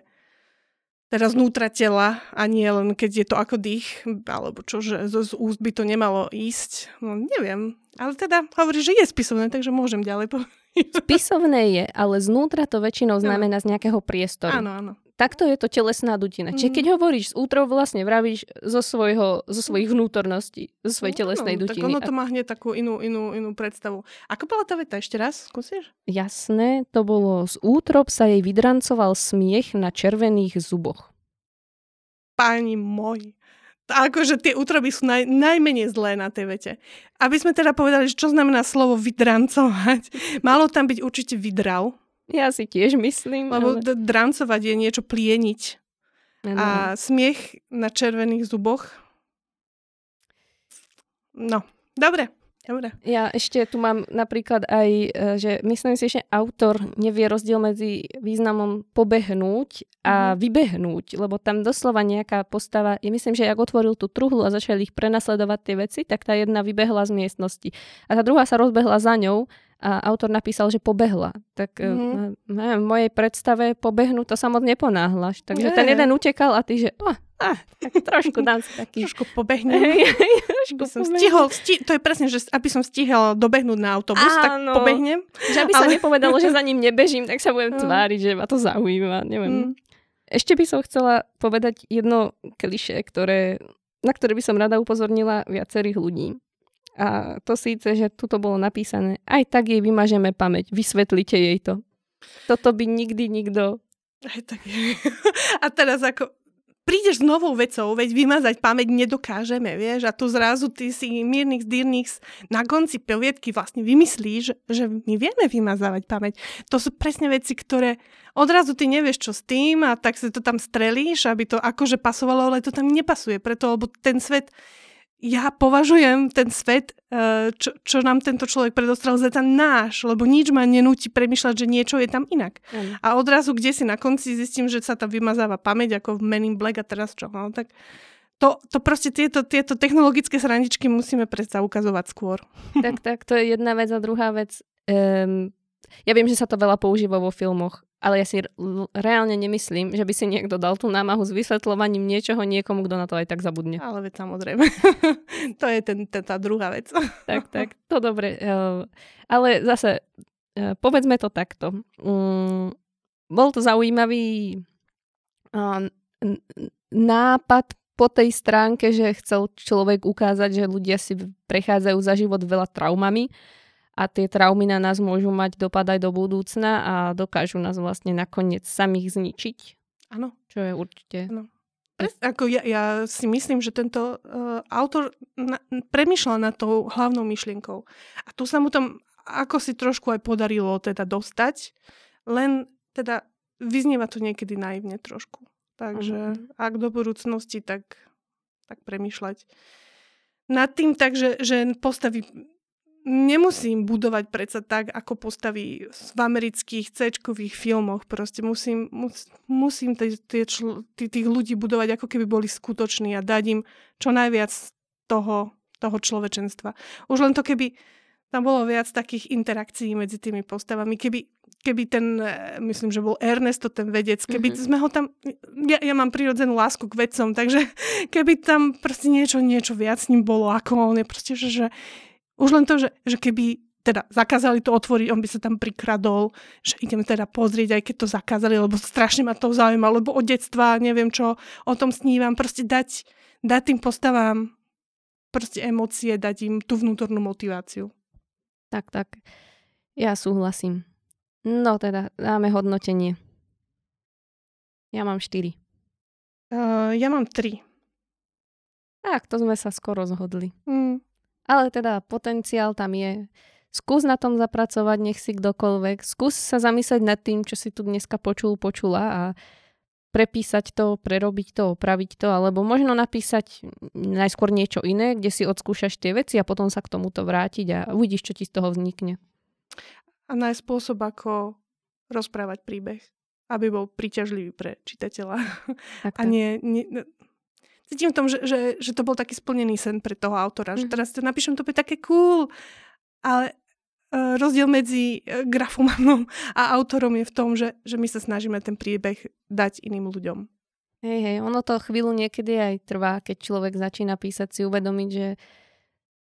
teda znútra tela a nie len keď je to ako dých, alebo čo, že z úst by to nemalo ísť. No neviem, ale teda hovorí, že je spisovné, takže môžem ďalej povedať. Spisovné je, ale znútra to väčšinou znamená z nejakého priestoru. Áno, áno. Takto je to telesná dutina. Mm-hmm. Čiže keď hovoríš z útrov, vlastne vravíš zo, svojho, zo svojich vnútorností, zo svojej telesnej no, no, dutiny. Tak ono to má hneď takú inú, inú, inú predstavu. Ako bola tá veta? Ešte raz? Skúsiš? Jasné, to bolo z útrop sa jej vydrancoval smiech na červených zuboch. Páni moji. Akože tie útroby sú naj, najmenej zlé na tej vete. Aby sme teda povedali, čo znamená slovo vydrancovať. Malo tam byť určite vydral. Ja si tiež myslím. Lebo ale... drancovať je niečo plieniť. Ano. A smiech na červených zuboch. No, dobre. dobre. Ja ešte tu mám napríklad aj, že myslím si, že autor nevie rozdiel medzi významom pobehnúť a vybehnúť, lebo tam doslova nejaká postava, ja myslím, že ak otvoril tú truhlu a začali ich prenasledovať tie veci, tak tá jedna vybehla z miestnosti. A tá druhá sa rozbehla za ňou, a autor napísal, že pobehla. Tak mm-hmm. ne, v mojej predstave pobehnú to samot neponáhľaš. Takže je. Ten jeden utekal a ty, že oh, ah, tak trošku dám si taký... Trošku pobehnem. trošku som stihol, sti- to je presne, že aby som stihal dobehnúť na autobus, áno. Tak pobehnem. Že aby sa ale... nepovedalo, že za ním nebežím, tak sa budem tváriť, že ma to zaujíma. Neviem. Mm. Ešte by som chcela povedať jedno klišé, ktoré, na ktoré by som rada upozornila viacerých ľudí. A to síce, že tuto bolo napísané, aj tak jej vymažeme pamäť, vysvetlite jej to. Toto by nikdy nikto... Aj tak je. A teraz ako, prídeš s novou vecou, veď vymazať pamäť nedokážeme, vieš, a tu zrazu ty si mírnych zdírnych na konci poviedky vlastne vymyslíš, že my vieme vymazávať pamäť. To sú presne veci, ktoré odrazu ty nevieš, čo s tým a tak si to tam strelíš, aby to akože pasovalo, ale to tam nepasuje, preto, lebo ten svet... ja považujem ten svet, čo, čo nám tento človek predostral, za ten náš, lebo nič ma nenúti premýšľať, že niečo je tam inak. Mm. A odrazu, kde si na konci zistím, že sa tam vymazáva pamäť, ako v Men in Black, a teraz čo? No, tak to, to proste tieto, tieto technologické srandičky musíme predsa ukazovať skôr. Tak, tak, to je jedna vec. A druhá vec, um, ja viem, že sa to veľa používa vo filmoch, ale ja si reálne nemyslím, že by si niekto dal tú námahu s vysvetľovaním niečoho niekomu, kto na to aj tak zabudne. Ale veď samozrejme. To je ten, ten, tá druhá vec. Tak, tak, to dobre. Ale zase, povedzme to takto. Bol to zaujímavý nápad po tej stránke, že chcel človek ukázať, že ľudia si prechádzajú za život veľa traumami. A tie traumy na nás môžu mať dopad aj do budúcna a dokážu nás vlastne nakoniec samých zničiť. Áno. Čo je určite... Áno. Ako ja, ja si myslím, že tento uh, autor na, premýšľal nad tou hlavnou myšlienkou. A tu sa mu tam ako si trošku aj podarilo teda dostať, len teda vyznieva to niekedy naivne trošku. Takže uh-huh. ak do budúcnosti, tak, tak premýšľať nad tým tak, že, že postaví... Nemusím budovať predsa tak, ako postaví v amerických C-čkových filmoch. Proste musím, mus, musím tie, tie čl, tí, tých ľudí budovať, ako keby boli skutoční, a dať im čo najviac toho, toho človečenstva. Už len to, keby tam bolo viac takých interakcií medzi tými postavami. Keby, keby ten, myslím, že bol Ernesto, ten vedec, keby mm-hmm. sme ho tam... Ja, ja mám prirodzenú lásku k vedcom, takže keby tam proste niečo, niečo viac s ním bolo, ako on je proste, že... že už len to, že, že keby teda zakázali to otvoriť, on by sa tam prikradol, že idem teda pozrieť, aj keď to zakázali, lebo strašne ma to zaujímalo, lebo od detstva, neviem čo, o tom snívam. Proste dať, dať tým postavám proste emócie, dať im tú vnútornú motiváciu. Tak, tak. Ja súhlasím. No teda, dáme hodnotenie. Ja mám štyri. Uh, ja mám tri. Tak, to sme sa skoro zhodli. Mm. Ale teda potenciál tam je. Skús na tom zapracovať, nech si kdokoľvek. Skús sa zamyslieť nad tým, čo si tu dneska počul, počula, a prepísať to, prerobiť to, opraviť to, alebo možno napísať najskôr niečo iné, kde si odskúšaš tie veci a potom sa k tomuto vrátiť a uvidíš, čo ti z toho vznikne. A nájsť spôsob, ako rozprávať príbeh, aby bol príťažlivý pre čitateľa. Tak, tak. A nie... nie... Cítim v tom, že, že, že to bol taký splnený sen pre toho autora. Mm. Že teraz to napíšem, to je také cool. Ale uh, rozdiel medzi uh, grafomanom a autorom je v tom, že, že my sa snažíme ten príbeh dať iným ľuďom. Hej, hej, ono to chvíľu niekedy aj trvá, keď človek začína písať, si uvedomiť, že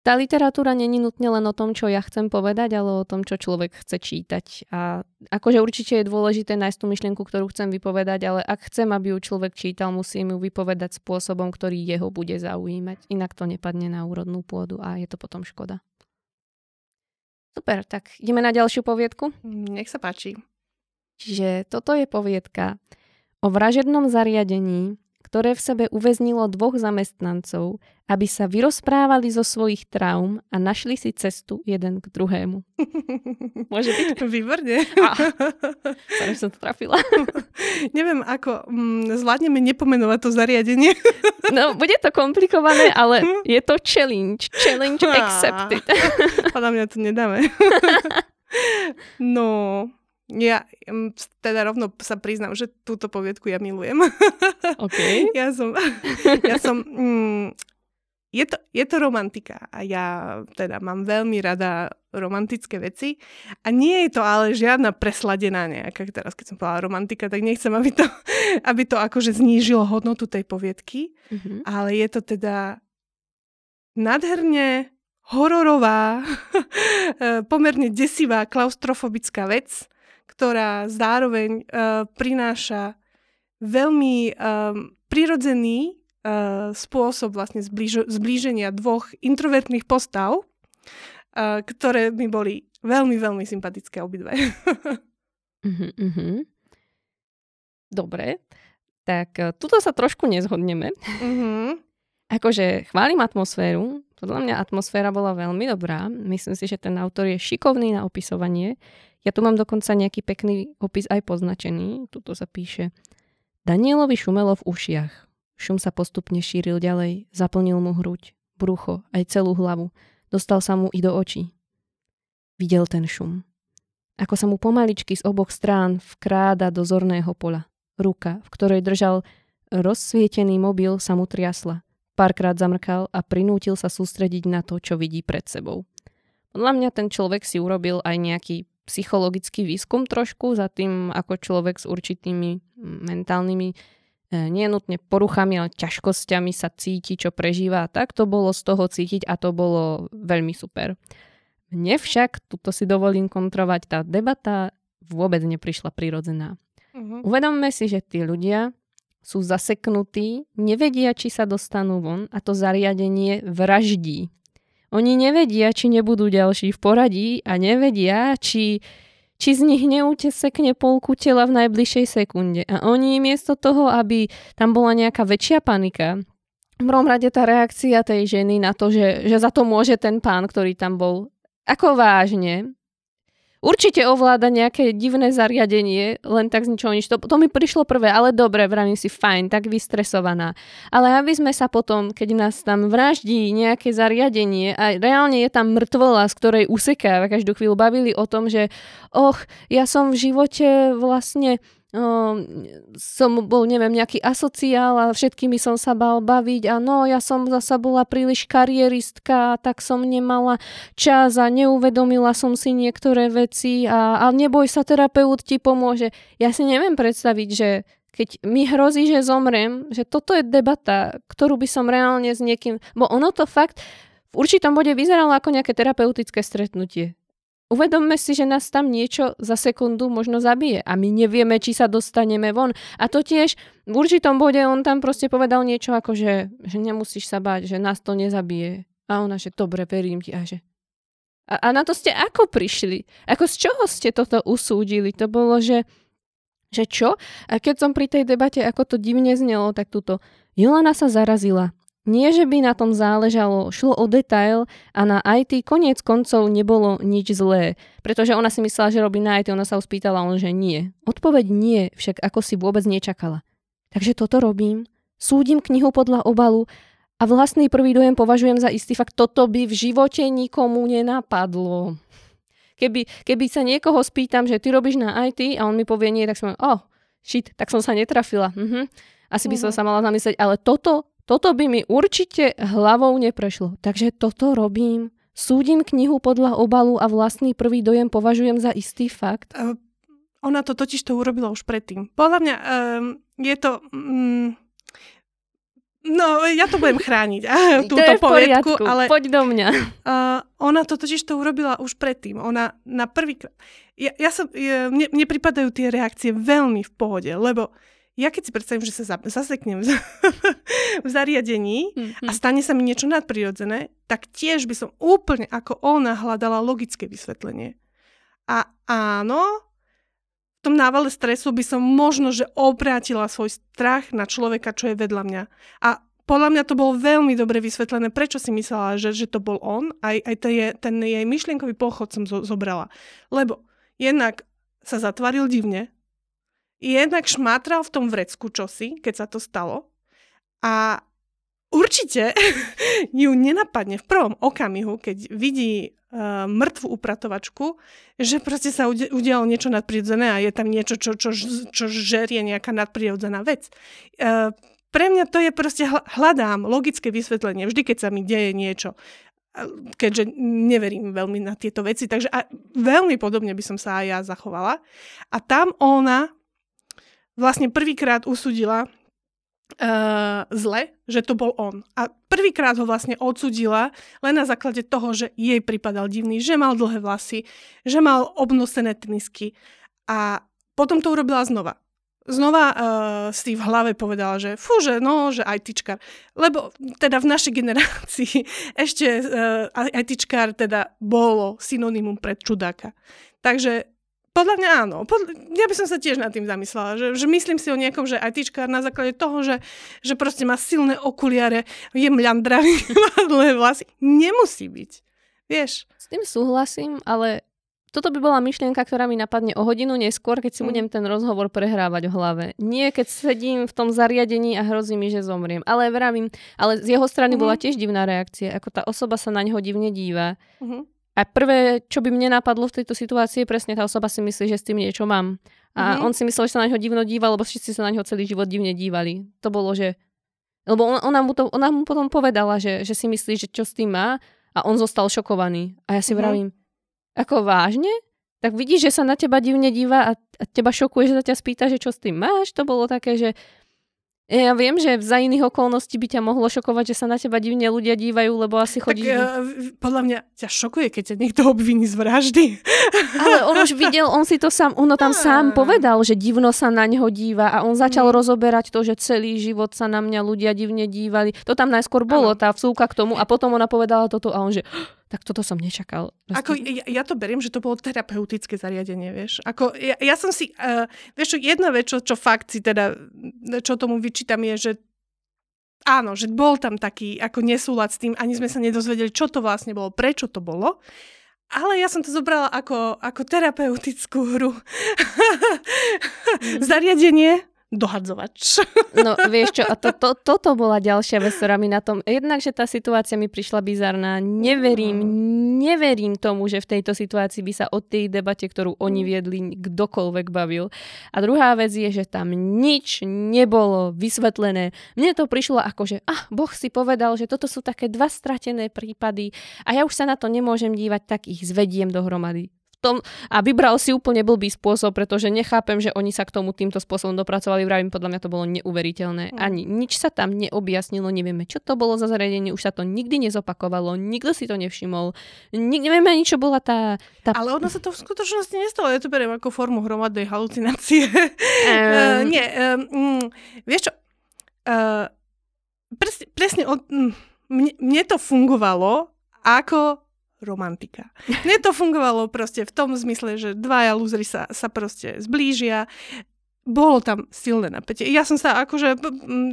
tá literatúra není nutne len o tom, čo ja chcem povedať, ale o tom, čo človek chce čítať. A akože určite je dôležité nájsť tú myšlienku, ktorú chcem vypovedať, ale ak chcem, aby ju človek čítal, musím ju vypovedať spôsobom, ktorý jeho bude zaujímať. Inak to nepadne na úrodnú pôdu a je to potom škoda. Super, tak ideme na ďalšiu poviedku? Nech sa páči. Čiže toto je poviedka o vražednom zariadení, ktoré v sebe uväznilo dvoch zamestnancov, aby sa vyrozprávali zo svojich traum a našli si cestu jeden k druhému. Môže byť? Výborne. Ktorým som to trafila. Neviem, ako mm, zvládneme nepomenovať to zariadenie. No, bude to komplikované, ale je to challenge. Challenge accepted. Podľa mňa to nedáme. No... Ja teda rovno sa priznám, že túto poviedku ja milujem. Okay. Ja som... Ja som mm, je, to, je to romantika a ja teda mám veľmi rada romantické veci. A nie je to ale žiadna presladená nejaká. Teraz, keď som povedala romantika, tak nechcem, aby to, aby to akože znížilo hodnotu tej poviedky. Mm-hmm. Ale je to teda nádherne hororová, pomerne desivá, klaustrofobická vec, ktorá zároveň uh, prináša veľmi um, prirodzený uh, spôsob vlastne zblíž- zblíženia dvoch introvertných postav, uh, ktoré mi boli veľmi, veľmi sympatické obidve. uh-huh, uh-huh. Dobre, tak uh, tuto sa trošku nezhodneme. Uh-huh. Akože chválim atmosféru. Podľa mňa atmosféra bola veľmi dobrá. Myslím si, že ten autor je šikovný na opisovanie. Ja tu mám dokonca nejaký pekný opis aj poznačený. Tuto sa píše: Danielovi šumelo v ušiach. Šum sa postupne šíril ďalej, zaplnil mu hruď. brucho, aj celú hlavu. Dostal sa mu i do očí. Videl ten šum. Ako sa mu pomaličky z oboch strán vkráda do zorného pola. Ruka, v ktorej držal rozsvietený mobil, sa mu triasla. Párkrát zamrkal a prinútil sa sústrediť na to, čo vidí pred sebou. Podľa mňa ten človek si urobil aj nejaký psychologický výskum trošku za tým, ako človek s určitými mentálnymi, nie nutne poruchami, ale ťažkosťami sa cíti, čo prežíva. Tak to bolo z toho cítiť a to bolo veľmi super. Mne však, tuto si dovolím kontrovať, tá debata vôbec neprišla prirodzená. Uh-huh. Uvedomme si, že tí ľudia sú zaseknutí, nevedia, či sa dostanú von a to zariadenie vraždí. Oni nevedia, či nebudú ďalší v poradí a nevedia, či, či z nich neutesekne polku tela v najbližšej sekunde. A oni miesto toho, aby tam bola nejaká väčšia panika, v prvom rade tá reakcia tej ženy na to, že, že za to môže ten pán, ktorý tam bol, ako vážne, určite ovláda nejaké divné zariadenie, len tak z ničoho nič. To, to mi prišlo prvé, ale dobre, vravím si, fajn, tak vystresovaná. Ale aby sme sa potom, keď nás tam vraždí nejaké zariadenie a reálne je tam mŕtvola, z ktorej useká, každú chvíľu bavili o tom, že och, ja som v živote vlastne Um, som bol, neviem, nejaký asociál a všetkými som sa bal baviť a no, ja som zasa bola príliš karieristka, tak som nemala čas a neuvedomila som si niektoré veci a, a neboj sa, terapeut ti pomôže. Ja si neviem predstaviť, že keď mi hrozí, že zomrem, že toto je debata, ktorú by som reálne s niekým, bo ono to fakt v určitom bode vyzeralo ako nejaké terapeutické stretnutie. Uvedomme si, že nás tam niečo za sekundu možno zabije a my nevieme, či sa dostaneme von. A to tiež v určitom bode on tam proste povedal niečo ako, že, že nemusíš sa báť, že nás to nezabije. A ona, že dobre, verím ti. A, že... a, a na to ste ako prišli? Ako z čoho ste toto usúdili? To bolo, že, že čo? A keď som pri tej debate, ako to divne znelo, tak túto Jolana sa zarazila. Nie, že by na tom záležalo, šlo o detail a na í té koniec koncov nebolo nič zlé, pretože ona si myslela, že robí na í té, ona sa uspýtala, on že nie. Odpoveď nie, však ako si vôbec nečakala. Takže toto robím, súdim knihu podľa obalu a vlastný prvý dojem považujem za istý fakt, toto by v živote nikomu nenapadlo. Keby, keby sa niekoho spýtam, že ty robíš na í té a on mi povie nie, tak som, oh, shit, tak som sa netrafila. Mhm. Asi by som sa mala zamyslieť, ale toto Toto by mi určite hlavou neprešlo. Takže toto robím. Súdim knihu podľa obalu a vlastný prvý dojem považujem za istý fakt. Uh, ona to totiž to urobila už predtým. Podľa mňa um, je to... Um, no, ja to budem chrániť. Túto poviedku, ale... Poď do mňa. Uh, ona to totiž to urobila už predtým. Ona na prvý... Ja, ja som, ja, mne, mne pripadajú tie reakcie veľmi v pohode, lebo... Ja keď si predstavím, že sa zaseknem v zariadení mm-hmm. a stane sa mi niečo nadprirodzené, tak tiež by som úplne ako ona hľadala logické vysvetlenie. A áno, v tom návale stresu by som možno, že obrátila svoj strach na človeka, čo je vedľa mňa. A podľa mňa to bolo veľmi dobre vysvetlené, prečo si myslela, že, že to bol on. Aj, aj je, ten jej myšlienkový pochod som zo, zobrala. Lebo jednak sa zatvaril divne, jednak šmátral v tom vrecku čosi, keď sa to stalo. A určite ju nenapadne v prvom okamihu, keď vidí uh, mŕtvu upratovačku, že proste sa ude- udialo niečo nadprirodzené a je tam niečo, čo, čo, čo žerie nejaká nadprirodzená vec. Uh, pre mňa to je proste, hľadám logické vysvetlenie vždy, keď sa mi deje niečo. Keďže neverím veľmi na tieto veci, takže a veľmi podobne by som sa aj ja zachovala. A tam ona vlastne prvýkrát usudila uh, zle, že to bol on. A prvýkrát ho vlastne odsudila len na základe toho, že jej pripadal divný, že mal dlhé vlasy, že mal obnosené tenisky. A potom to urobila znova. Znova uh, si v hlave povedala, že fú, že no, že í téčkar. Lebo teda v našej generácii ešte uh, í téčkar teda bolo synonymum pre čudáka. Takže podľa mňa áno. Podľa, ja by som sa tiež nad tým zamyslela, že, že myslím si o niekom, že í téčkar na základe toho, že, že proste má silné okuliare, je mľandravý, má dlhé vlasy. Nemusí byť. Vieš? S tým súhlasím, ale Toto by bola myšlienka, ktorá mi napadne o hodinu neskôr, keď si mm. budem ten rozhovor prehrávať v hlave. Nie, keď sedím v tom zariadení a hrozí mi, že zomriem. Ale vravím, ale z jeho strany mm. bola tiež divná reakcia, ako tá osoba sa na neho divne díva. Mm. A prvé, čo by mne napadlo v tejto situácii, presne tá osoba si myslí, že s tým niečo mám. A mm. on si myslel, že sa na neho divno díva, lebo všetci sa na neho celý život divne dívali. To bolo, že... Lebo on, ona, mu to, ona mu potom povedala, že, že si myslí, že čo s tým má, a on zostal šokovaný. A ja si mm. vravím, ako vážne? Tak vidíš, že sa na teba divne díva a, a teba šokuje, že sa ťa spýta, že čo s tým máš? To bolo také, že ja viem, že za iných okolností by ťa mohlo šokovať, že sa na teba divne ľudia dívajú, lebo asi chodíš... Tak uh, podľa mňa ťa šokuje, keď ťa niekto obviní z vraždy. Ale on už videl, on si to sám, ono tam sám povedal, že divno sa na neho díva, a on začal mm. rozoberať to, že celý život sa na mňa ľudia divne dívali. To tam najskôr bolo, ano. Tá vsúka k tomu, a potom ona povedala toto a on že... Tak toto som nečakal. Ako, ja, ja to beriem, že to bolo terapeutické zariadenie, vieš. Ako, ja, ja som si, uh, vieš, jedna vec, čo, čo fakt si teda, čo tomu vyčítam, je, že áno, že bol tam taký ako nesúlad s tým, ani sme sa nedozvedeli, čo to vlastne bolo, prečo to bolo. Ale ja som to zobrala ako, ako terapeutickú hru. mm. Zariadenie. Dohadzovač. No vieš čo, a to, to, toto bola ďalšia vec, ktorá mi na tom... Jednak, že tá situácia mi prišla bizarná. Neverím, neverím tomu, že v tejto situácii by sa o tej debate, ktorú oni viedli, kdokoľvek bavil. A druhá vec je, že tam nič nebolo vysvetlené. Mne to prišlo ako, že ah, Boh si povedal, že toto sú také dva stratené prípady a ja už sa na to nemôžem dívať, tak ich zvediem dohromady. Tom, a vybral si úplne blbý spôsob, pretože nechápem, že oni sa k tomu týmto spôsobom dopracovali. Vravím, podľa mňa to bolo neuveriteľné. Mm. Ani nič sa tam neobjasnilo, nevieme, čo to bolo za zariadenie, už sa to nikdy nezopakovalo, nikto si to nevšimol, Nik- nevieme ani, čo bola tá, tá... Ale ono sa to v skutočnosti nestalo, ja to beriem ako formu hromadnej halucinácie. Um... Nie, um, vieš čo, uh, presne, presne od, mne, mne to fungovalo ako... romantika. Mne to fungovalo proste v tom zmysle, že dvaja lúzri sa, sa proste zblížia. Bolo tam silné napätie. Ja som sa akože,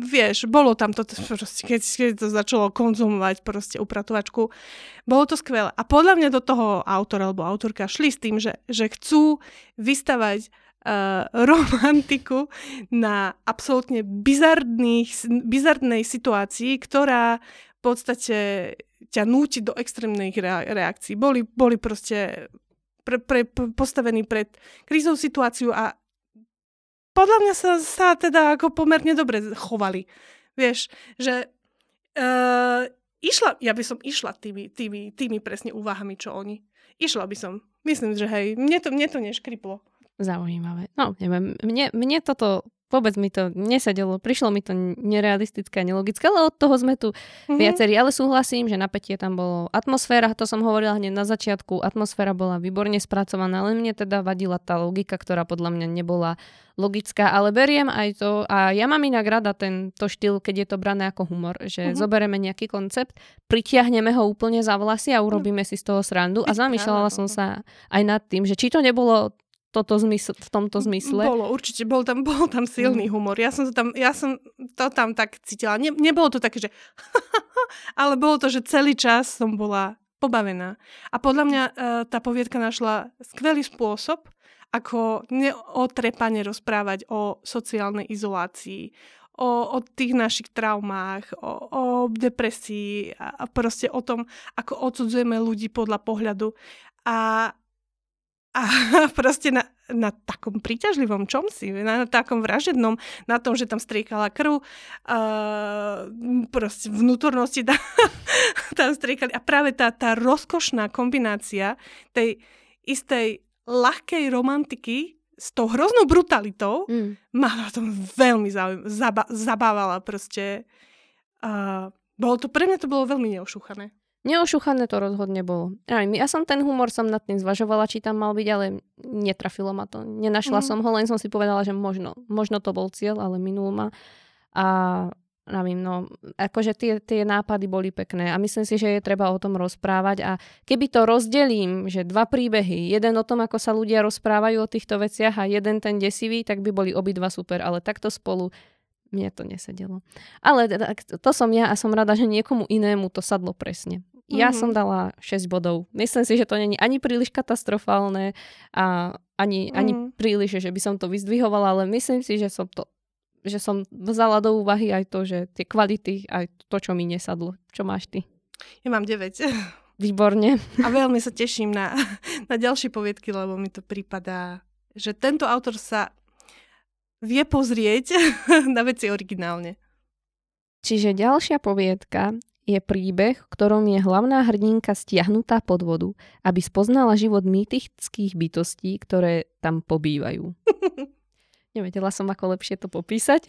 vieš, bolo tam to proste, keď, keď to začalo konzumovať proste upratovačku. Bolo to skvelé. A podľa mňa do toho autor alebo autorka šli s tým, že, že chcú vystavať Uh, romantiku na absolútne bizarnej situácii, ktorá v podstate ťa núti do extrémnych re- reakcií. Boli, boli proste pre, pre, postavení pred krízovou situáciu a podľa mňa sa, sa teda ako pomerne dobre chovali. Vieš, že uh, išla, ja by som išla tými, tými, tými presne úvahami, čo oni. Išla by som. Myslím, že hej, mne to, mne to neškriplo. Zaujímavé. No, neviem, mne, mne toto, vôbec mi to nesadelo, prišlo mi to nerealistické a nelogické, ale od toho sme tu mm-hmm. viacerí. Ale súhlasím, že napätie tam bolo. Atmosféra, to som hovorila hneď na začiatku, atmosféra bola výborne spracovaná, ale mne teda vadila tá logika, ktorá podľa mňa nebola logická, ale beriem aj to, a ja mám inak rada ten to štýl, keď je to brané ako humor, že mm-hmm. zoberieme nejaký koncept, pritiahneme ho úplne za vlasy a urobíme mm-hmm. si z toho srandu. A zamýšľala som sa aj nad tým, že či to nebolo toto zmysl, v tomto zmysle. Bolo, určite, bol tam, bol tam silný mm. humor. Ja som to tam, ja som to tam tak cítila. Ne, nebolo to také, že ale bolo to, že celý čas som bola pobavená. A podľa mňa uh, tá poviedka našla skvelý spôsob, ako neotrepane rozprávať o sociálnej izolácii, o, o tých našich traumách, o, o depresii a, a proste o tom, ako odsudzujeme ľudí podľa pohľadu. A A proste na, na takom príťažlivom čomsi, na, na takom vražednom, na tom, že tam striekala krv, uh, proste vnútornosti tam, tam striekali. A práve tá, tá rozkošná kombinácia tej istej ľahkej romantiky s tou hroznou brutalitou mm. ma na tom veľmi zauj- zaba- zabávala. Proste, uh, bolo to, pre mňa to bolo veľmi neošúchané. Neošúchané to rozhodne bolo. Ja som ten humor, som nad tým zvažovala, či tam mal byť, ale netrafilo ma to. Nenašla mm. som ho, len som si povedala, že možno, možno to bol cieľ, ale minul ma. A neviem, no, akože tie, tie nápady boli pekné a myslím si, že je treba o tom rozprávať. A keby to rozdelím, že dva príbehy, jeden o tom, ako sa ľudia rozprávajú o týchto veciach a jeden ten desivý, tak by boli obidva super, ale takto spolu mne to nesedelo. Ale to som ja a som rada, že niekomu inému to sadlo presne. Ja mm-hmm. som dala šesť bodov. Myslím si, že to není ani príliš katastrofálne a ani, mm. ani príliš, že by som to vyzdvihovala, ale myslím si, že som to že som vzala do úvahy aj to, že tie kvality, aj to, čo mi nesadlo. Čo máš ty? Ja mám deväť. Výborne. A veľmi sa teším na, na ďalšie poviedky, lebo mi to prípada, že tento autor sa vie pozrieť na veci originálne. Čiže ďalšia poviedka je príbeh, v ktorom je hlavná hrdinka stiahnutá pod vodu, aby spoznala život mýtických bytostí, ktoré tam pobývajú. Nevedela som, ako lepšie to popísať.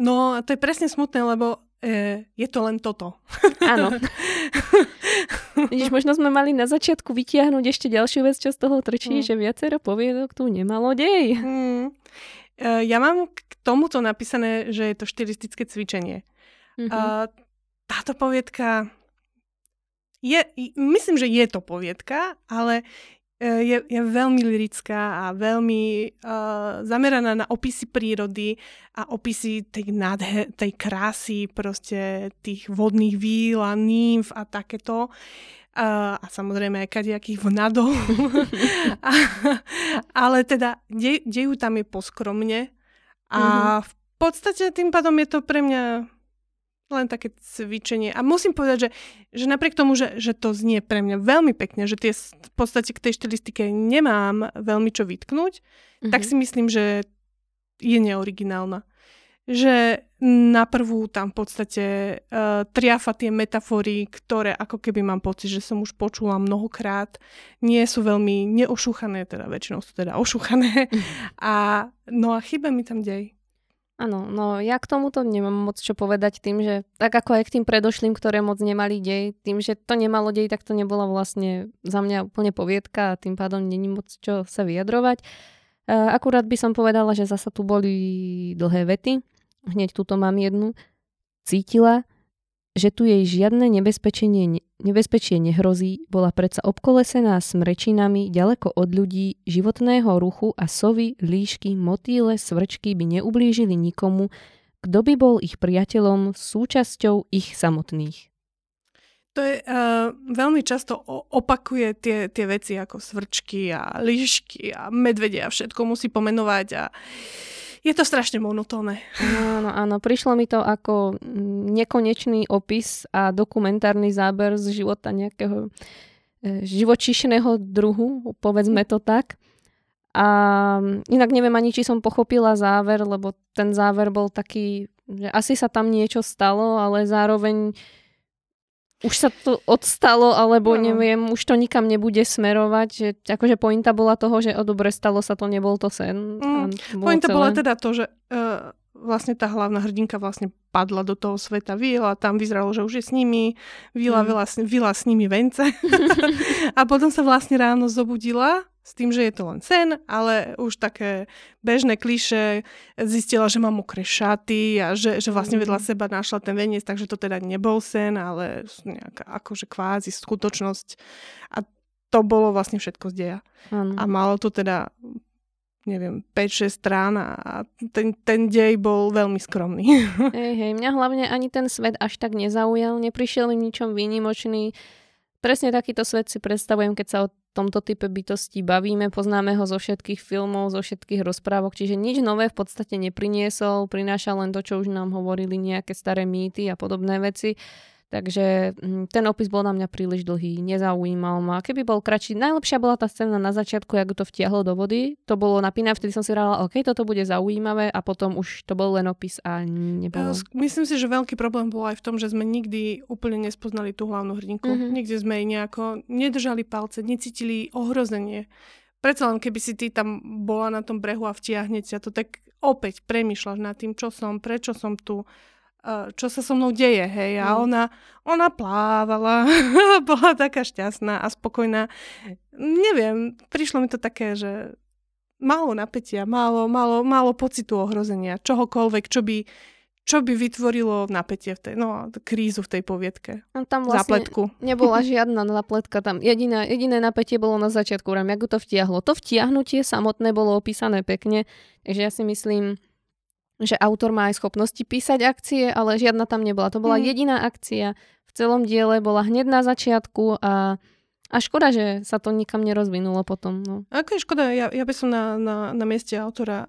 No, to je presne smutné, lebo e, je to len toto. Áno. Vidíš, možno sme mali na začiatku vytiahnuť ešte ďalšiu vec, čo z toho trčí, mm. že viacero poviedok tu nemalo dej. Mm. E, ja mám k tomuto napísané, že je to štylistické cvičenie. Mm-hmm. A táto poviedka je, myslím, že je to poviedka, ale je, je veľmi lyrická a veľmi uh, zameraná na opisy prírody a opisy tej, nádhe, tej krásy, proste tých vodných víl a nymf a takéto. Uh, a samozrejme aj kadejakých vnadov. a, ale teda dej, dejú tam je poskromne a mm-hmm. v podstate tým pádom je to pre mňa len také cvičenie. A musím povedať, že, že napriek tomu, že, že to znie pre mňa veľmi pekne, že tie, v podstate k tej štilistike nemám veľmi čo vytknúť, mm-hmm. tak si myslím, že je neoriginálna. Že naprvú tam v podstate uh, triafa tie metafory, ktoré ako keby mám pocit, že som už počula mnohokrát, nie sú veľmi neošúchané, teda väčšinou sú teda ošúchané. A, no a chyba mi tam dej. Áno, no ja k tomuto nemám moc čo povedať tým, že tak ako aj k tým predošlým, ktoré moc nemali dej, tým, že to nemalo dej, tak to nebola vlastne za mňa úplne poviedka a tým pádom není moc čo sa vyjadrovať. Akurát by som povedala, že zasa tu boli dlhé vety, hneď túto mám jednu. Cítila, že tu jej žiadne nebezpečenie, nebezpečie nehrozí, bola predsa obkolesená smrečinami ďaleko od ľudí, životného ruchu a sovy, líšky, motýle, svrčky by neublížili nikomu, kto by bol ich priateľom, súčasťou ich samotných. To je, uh, veľmi často opakuje tie, tie veci ako svrčky a líšky a medvede a všetko musí pomenovať a je to strašne monotónne. Áno, áno. Prišlo mi to ako nekonečný opis a dokumentárny záber z života nejakého živočíšneho druhu, povedzme to tak. A inak neviem ani, či som pochopila záver, lebo ten záver bol taký, že asi sa tam niečo stalo, ale zároveň už sa to odstalo, alebo no. neviem, už to nikam nebude smerovať. Že, akože pointa bola toho, že o dobre stalo sa to, nebol to sen. Mm, pointa celé. Bola teda to, že uh, vlastne tá hlavná hrdinka vlastne padla do toho sveta víl a tam vyzeralo, že už je s nimi. Víla, mm. víla, víla s nimi vence. A potom sa vlastne ráno zobudila s tým, že je to len sen, ale už také bežné klišé, zistila, že má mokré šaty a že, že vlastne vedľa seba našla ten veniec, takže to teda nebol sen, ale nejaká akože kvázi skutočnosť. A to bolo vlastne všetko z deja. Ano. A malo to teda, neviem, päť šesť strán a ten, ten dej bol veľmi skromný. Hej, hej, mňa hlavne ani ten svet až tak nezaujal, neprišiel mi ničom výnimočný. Presne takýto svet si predstavujem, keď sa od tomto type bytosti bavíme, poznáme ho zo všetkých filmov, zo všetkých rozprávok, čiže nič nové v podstate nepriniesol, prináša len to, čo už nám hovorili nejaké staré mýty a podobné veci, takže ten opis bol na mňa príliš dlhý, nezaujímal ma. Keby bol kratší, najlepšia bola tá scéna na začiatku, jak to vtiahlo do vody, to bolo napínavé, vtedy som si hovorila, OK, toto bude zaujímavé a potom už to bol len opis a nebolo. Myslím si, že veľký problém bol aj v tom, že sme nikdy úplne nespoznali tú hlavnú hrdinku. Mm-hmm. Nikde sme jej nejako nedržali palce, necítili ohrozenie. Predsa len keby si ty tam bola na tom brehu a vtiahne ťa to, tak opäť premýšľaš nad tým, čo som, prečo som tu, čo sa so mnou deje, hej, a ona, ona plávala, bola taká šťastná a spokojná. Neviem, prišlo mi to také, že málo napätia, málo, málo, málo pocitu ohrozenia, čohokoľvek, čo by, čo by vytvorilo napätie v tej, no, krízu v tej poviedke. A tam vlastne zapletku. Nebola žiadna zapletka tam. Jediné, jediné napätie bolo na začiatku, rám, jak to vtiahlo. To vtiahnutie samotné bolo opísané pekne, takže ja si myslím, že autor má aj schopnosti písať akcie, ale žiadna tam nebola. To bola jediná akcia, v v celom diele bola hneď na začiatku a A škoda, že sa to nikam nerozvinulo potom. No. Aká je škoda? Ja, ja by som na, na, na mieste autora e,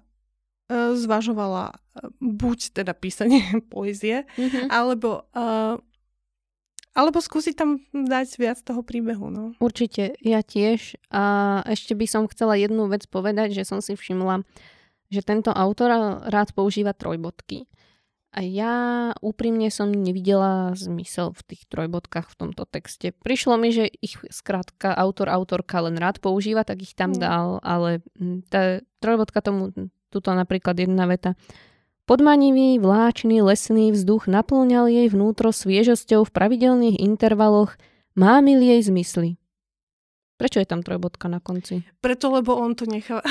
zvažovala buď teda písanie poézie, mm-hmm. alebo, e, alebo skúsiť tam dať viac toho príbehu. No. Určite, ja tiež. A ešte by som chcela jednu vec povedať, že som si všimla, že tento autor rád používa trojbodky. A ja úprimne som nevidela zmysel v tých trojbodkách v tomto texte. Prišlo mi, že ich skrátka autor, autorka len rád používa, tak ich tam dal, ale tá trojbodka tomu, tuto napríklad jedna veta. Podmanivý, vláčný, lesný vzduch naplňal jej vnútro sviežosťou v pravidelných intervaloch, mámil jej zmysly. Prečo je tam trojbodka na konci? Preto, lebo on to nechal.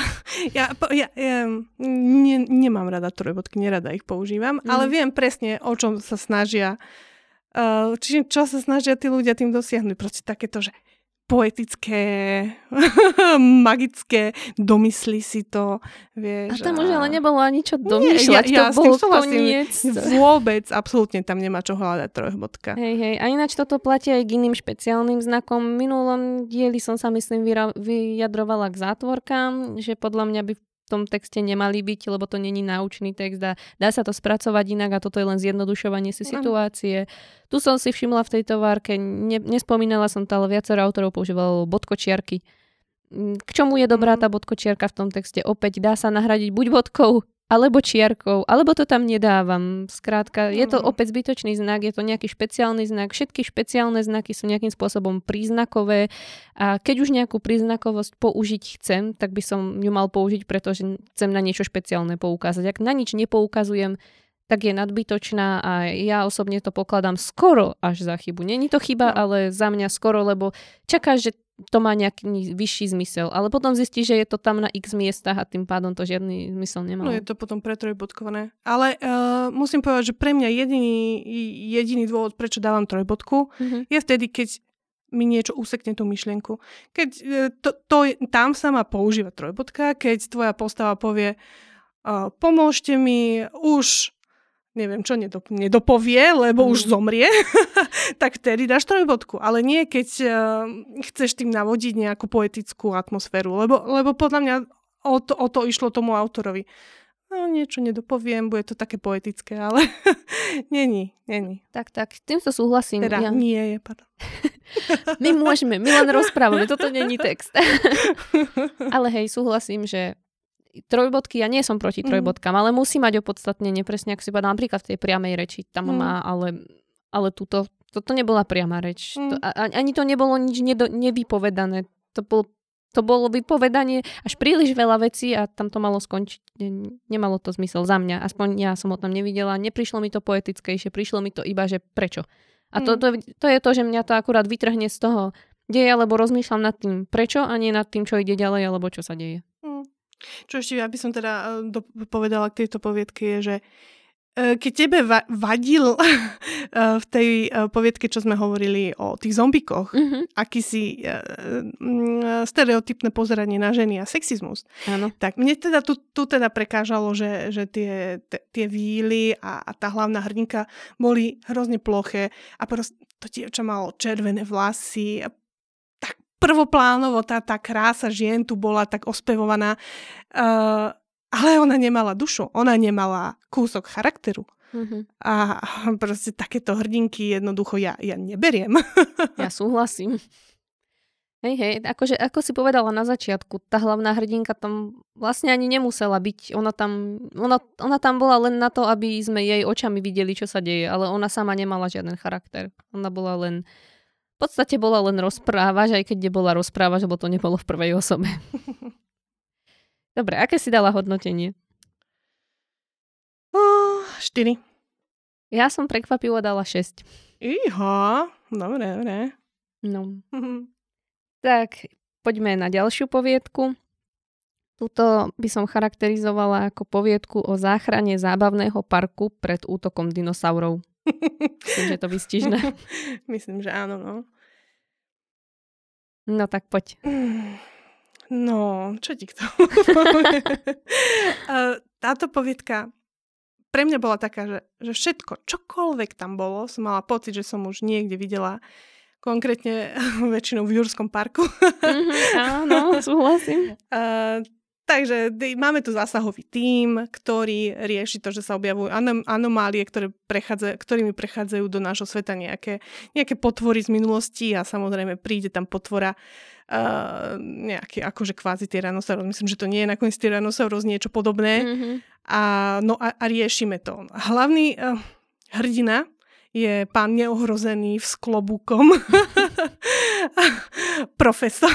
Ja, ja, ja ne, nemám rada trojbodky, nerada ich používam, mm. ale viem presne, o čom sa snažia, či, čo sa snažia tí ľudia tým dosiahnuť. Proste takéto, že poetické, magické, domyslí si to, vieš. A tam už ale nebolo ani čo domýšľať. Nie, ja, ja to bol koniec. Vôbec, absolútne tam nemá čo hľadať trojbodka. Hej, hej. A ináč toto platí aj k iným špeciálnym znakom. Minulom dieli som sa, myslím, vyra- vyjadrovala k zátvorkám, že podľa mňa by v tom texte nemali byť, lebo to není náučný text a dá sa to spracovať inak a toto je len zjednodušovanie si situácie. Mm. Tu som si všimla v tej továrke, ne, nespomínala som to, ale viacero autorov používalo bodkočiarky. K čomu je dobrá mm. tá bodkočiarka v tom texte? Opäť dá sa nahradiť buď bodkou, alebo čiarkou, alebo to tam nedávam. Skrátka, je to opäť zbytočný znak, je to nejaký špeciálny znak. Všetky špeciálne znaky sú nejakým spôsobom príznakové a keď už nejakú príznakovosť použiť chcem, tak by som ju mal použiť, pretože chcem na niečo špeciálne poukázať. Ak na nič nepoukazujem, tak je nadbytočná a ja osobne to pokladám skoro až za chybu. Není to chyba, ale za mňa skoro, lebo čakáš, že to má nejaký vyšší zmysel, ale potom zistí, že je to tam na x miestach a tým pádom to žiadny zmysel nemá. No je to potom pretrojbodkované. Ale uh, musím povedať, že pre mňa jediný, jediný dôvod, prečo dávam trojbodku, mm-hmm. je vtedy, keď mi niečo usekne tú myšlienku. Keď to, to, tam sa má používať trojbodka, keď tvoja postava povie uh, pomôžte mi, už neviem čo, nedop- nedopovie, lebo mm. už zomrie, tak vtedy dáš trojbodku. Ale nie, keď uh, chceš tým navodiť nejakú poetickú atmosféru, lebo, lebo podľa mňa o to, o to išlo tomu autorovi. No, niečo nedopoviem, bude to také poetické, ale není, není. Tak, tak, tým sa súhlasím. Teda ja. nie je, pardon. My môžeme, my len rozprávame, toto není text. Ale hej, súhlasím, že trojbodky, ja nie som proti trojbodkám, mm. ale musí mať opodstatnenie, presne ako si povedala, napríklad v tej priamej reči tam mm. má, ale, ale túto, toto nebola priama reč. Mm. To, ani to nebolo nič nedo, nevypovedané. To, bol, to bolo vypovedanie až príliš veľa vecí a tam to malo skončiť. Nemalo to zmysel za mňa. Aspoň ja som ho tam nevidela. Neprišlo mi to poetickejšie, prišlo mi to iba, že prečo. A to, mm. to, to je to, že mňa to akurát vytrhne z toho deje, lebo rozmýšľam nad tým prečo a nie nad tým, čo ide ďalej, alebo čo sa deje. Mm. Čo ešte ja by som teda povedala k tejto poviedke je, že keď tebe va- vadil v tej poviedke, čo sme hovorili o tých zombikoch, mm-hmm. akýsi stereotypné pozeranie na ženy a sexizmus, áno. tak mne teda tu, tu teda prekážalo, že, že tie, te, tie víly a, a tá hlavná hrdinka boli hrozne ploché a proste to dievča malo červené vlasy a prvoplánovo tá, tá krása žien tu bola tak ospevovaná, uh, ale ona nemala dušu, ona nemala kúsok charakteru. Uh-huh. A proste takéto hrdinky jednoducho ja, ja neberiem. Ja súhlasím. Hej, hej, akože, ako si povedala na začiatku, tá hlavná hrdinka tam vlastne ani nemusela byť. Ona tam, ona, ona tam bola len na to, aby sme jej očami videli, čo sa deje, ale ona sama nemala žiaden charakter. Ona bola len... V podstate bola len rozprávač, aj keď nebola rozprávač, lebo to nebolo v prvej osobe. Dobre, aké si dala hodnotenie? Uh, štyri. Ja som prekvapivo dala šesť. Iha, dobre, dobre. No. Tak, poďme na ďalšiu poviedku. Tuto by som charakterizovala ako poviedku o záchrane zábavného parku pred útokom dinosaurov. Myslím, že to vystižné. Myslím, že áno, no. No tak poď. No, čo ti k tomu? Táto poviedka pre mňa bola taká, že, že všetko, čokoľvek tam bolo, som mala pocit, že som už niekde videla, konkrétne väčšinou v Jurskom parku. Mm-hmm, áno, súhlasím. Uh, takže d- máme tu zásahový tím, ktorý rieši to, že sa objavujú anom- anomálie, ktoré prechádza- ktorými prechádzajú do nášho sveta nejaké, nejaké potvory z minulosti a samozrejme príde tam potvora uh, nejaký akože kvázi tyrannosaurus. Myslím, že to nie je nakoniec tyrannosaurus, niečo podobné. Mm-hmm. A, no a, a riešime to. Hlavný uh, hrdina je pán neohrozený v sklobúkom profesor,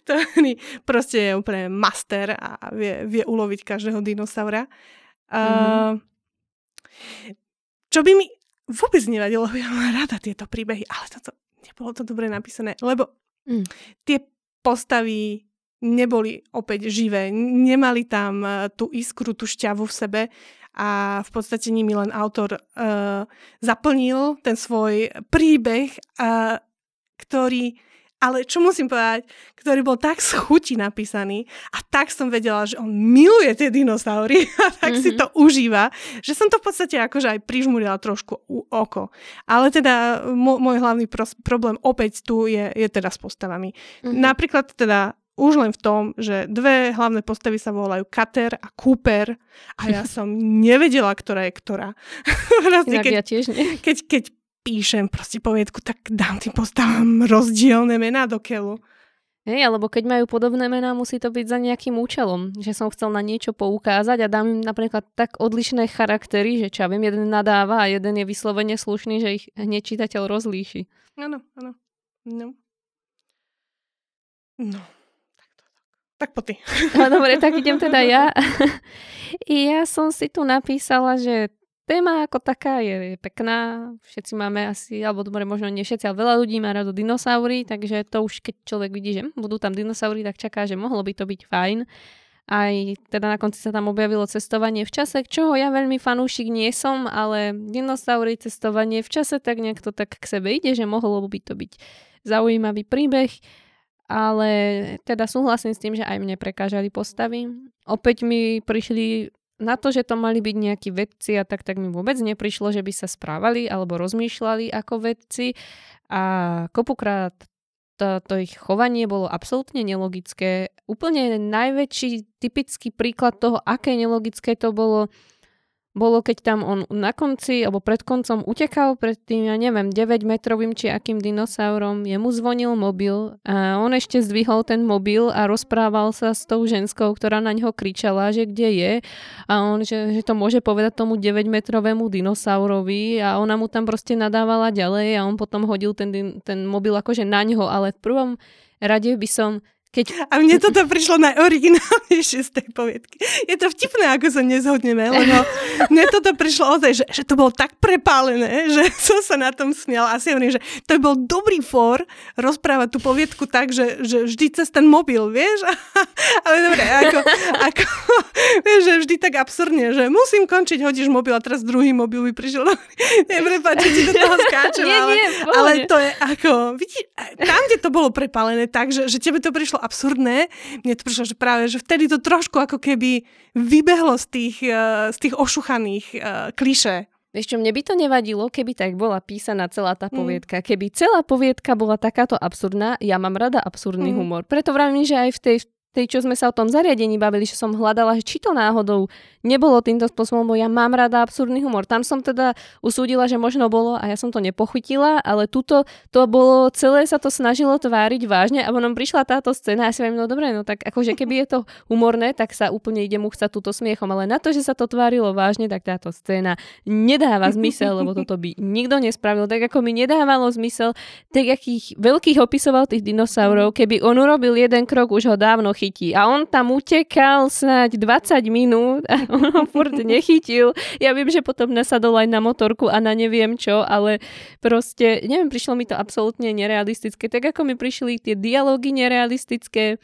ktorý proste je úplne master a vie, vie uloviť každého dinosaura. Mm-hmm. Uh, čo by mi vôbec nevadilo, ja mám rada tieto príbehy, ale toto, nebolo to dobre napísané, lebo mm. tie postavy neboli opäť živé, nemali tam tú iskru, tú šťavu v sebe a v podstate nimi len autor uh, zaplnil ten svoj príbeh, uh, ktorý, ale čo musím povedať, ktorý bol tak z chuti napísaný a tak som vedela, že on miluje tie dinosaury a tak mm-hmm. si to užíva, že som to v podstate akože aj prižmurila trošku u oko. Ale teda m- môj hlavný pros- problém opäť tu je, je teda s postavami. Mm-hmm. Napríklad teda už len v tom, že dve hlavné postavy sa volajú Kater a Cooper a ja som nevedela, ktorá je ktorá. Vlastne, keď, ja tiež nie. Keď, keď píšem proste poviedku, tak dám tým postavám rozdielne mená do keľu. Hej, alebo keď majú podobné mená, musí to byť za nejakým účelom. Že som chcel na niečo poukázať a dám im napríklad tak odlišné charaktery, že čo ja viem, jeden nadáva a jeden je vyslovene slušný, že ich hneď čitateľ rozlíši. Áno, áno. No. No. Tak po ty. No, dobre, tak idem teda ja. Ja som si tu napísala, že téma ako taká je pekná. Všetci máme asi, alebo dobre, možno nie všetci, ale veľa ľudí má rado dinosaury, takže to už keď človek vidí, že budú tam dinosaury, tak čaká, že mohlo by to byť fajn. Aj teda na konci sa tam objavilo cestovanie v čase, čoho ja veľmi fanúšik nie som, ale dinosaury, cestovanie v čase, tak nejak to tak k sebe ide, že mohlo by to byť zaujímavý príbeh. Ale teda súhlasím s tým, že aj mne prekážali postavy. Opäť mi prišli na to, že to mali byť nejakí vedci a tak, tak mi vôbec neprišlo, že by sa správali alebo rozmýšľali ako vedci. A kopukrát to, to ich chovanie bolo absolútne nelogické. Úplne najväčší typický príklad toho, aké nelogické to bolo, bolo, keď tam on na konci, alebo pred koncom utekal pred tým, ja neviem, deväťmetrovým či akým dinosaurom, jemu zvonil mobil a on ešte zdvihol ten mobil a rozprával sa s tou ženskou, ktorá na ňoho kričala, že kde je a on, že, že to môže povedať tomu deväťmetrovému dinosaurovi a ona mu tam proste nadávala ďalej a on potom hodil ten, ten mobil akože na ňoho, ale v prvom rade by som... Keď... A mne toto prišlo najoriginálnejšie z tej poviedky. Je to vtipné, ako sa nezhodneme, lebo mne toto prišlo ozaj, že, že to bolo tak prepálené, že som sa na tom smial. A si hovorím, že to bol dobrý fór rozprávať tú poviedku tak, že, že vždy cez ten mobil, vieš? Ale dobre, ako, ako vieš, že vždy tak absurdne, že musím končiť, hodíš mobil a teraz druhý mobil by prišiel. Nie, prepáč, ti do toho skáčem, nie, ale, nie, ale to je ako, vidíš, tam, kde to bolo prepálené tak, že, že tebe to prišlo absurdné. Mne to prišlo, že práve, že vtedy to trošku ako keby vybehlo z tých, z tých ošuchaných klišé. Vieš čo, mne by to nevadilo, keby tak bola písaná celá tá poviedka. Mm. Keby celá poviedka bola takáto absurdná, ja mám rada absurdný mm. humor. Preto vravím, že aj v tej, tej, čo sme sa o tom zariadení bavili, že som hľadala, či to náhodou nebolo týmto spôsobom, bo ja mám rada absurdný humor. Tam som teda usúdila, že možno bolo a ja som to nepochutila, ale tuto to bolo, celé sa to snažilo tváriť vážne a potom prišla táto scéna a ja si viem, no dobre, no tak akože keby je to humorné, tak sa úplne ide mu chcať túto smiechom, ale na to, že sa to tvárilo vážne, tak táto scéna nedáva zmysel, lebo toto by nikto nespravil, tak ako mi nedávalo zmysel tak akých veľkých opisoval tých dinosaurov, keby on urobil jeden krok, už ho dávno chytí. A on tam utekal snáď dvadsať minút. On ho furt nechytil. Ja viem, že potom nasadol aj na motorku a na neviem čo, ale proste, neviem, prišlo mi to absolútne nerealistické. Tak ako mi prišli tie dialógy nerealistické,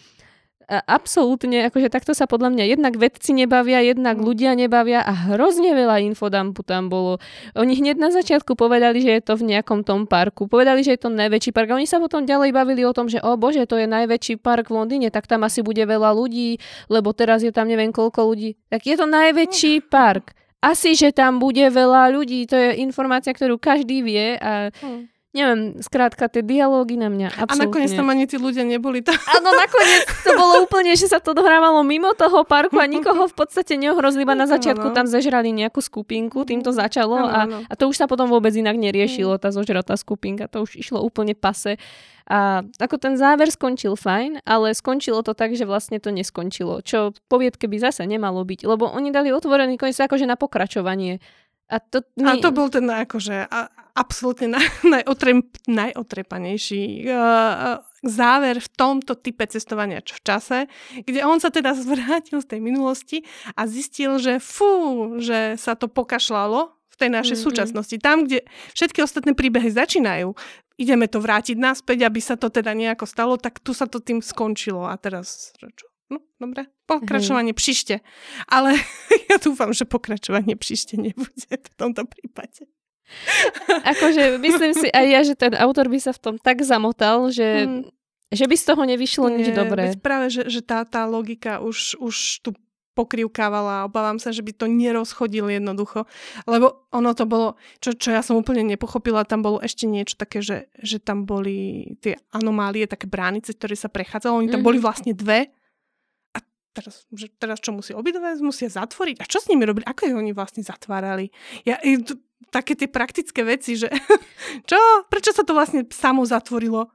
absolútne, akože takto sa podľa mňa jednak vedci nebavia, jednak ľudia nebavia a hrozne veľa infodumpu tam bolo. Oni hneď na začiatku povedali, že je to v nejakom tom parku. Povedali, že je to najväčší park. A oni sa potom ďalej bavili o tom, že o bože, to je najväčší park v Londýne, tak tam asi bude veľa ľudí, lebo teraz je tam neviem koľko ľudí. Tak je to najväčší park. Asi, že tam bude veľa ľudí, to je informácia, ktorú každý vie a hmm. neviem, skrátka tie dialógy na mňa absolútne. A nakoniec tam ani tí ľudia neboli tam. Áno, nakoniec to bolo úplne, že sa to dohrávalo mimo toho parku a nikoho v podstate neohrozili, iba na začiatku tam zežrali nejakú skupinku, tým to začalo a, a to už sa potom vôbec inak neriešilo, tá zožratá skupinka, to už išlo úplne pase. A ako ten záver skončil fajn, ale skončilo to tak, že vlastne to neskončilo, čo v poviedke by zase nemalo byť, lebo oni dali otvorený koniec akože na pokračovanie. A to, my... a to bol ten akože absolútne najotrem, najotrepanejší uh, záver v tomto type cestovania v čase, kde on sa teda zvrátil z tej minulosti a zistil, že fú, že sa to pokašľalo v tej našej mm-hmm. súčasnosti. Tam, kde všetky ostatné príbehy začínajú, ideme to vrátiť naspäť, aby sa to teda nejako stalo, tak tu sa to tým skončilo. A teraz, čo? No, dobre, pokračovanie hmm. príšte. Ale ja dúfam, že pokračovanie príšte nebude v tomto prípade. Akože myslím si aj ja, že ten autor by sa v tom tak zamotal, že, hmm. že by z toho nevyšlo nič dobré. Práve, že, že tá, tá logika už, už tu pokrivkávala a obávam sa, že by to nerozchodil jednoducho. Lebo ono to bolo, čo, čo ja som úplne nepochopila, tam bolo ešte niečo také, že, že tam boli tie anomálie, také bránice, ktoré sa prechádzalo. Oni tam mm-hmm. boli vlastne dve. Teraz, že teraz čo musí obidve, musia zatvoriť. A čo s nimi robili? Ako ich oni vlastne zatvárali? Ja, t- také tie praktické veci, že čo? Prečo sa to vlastne samo zatvorilo?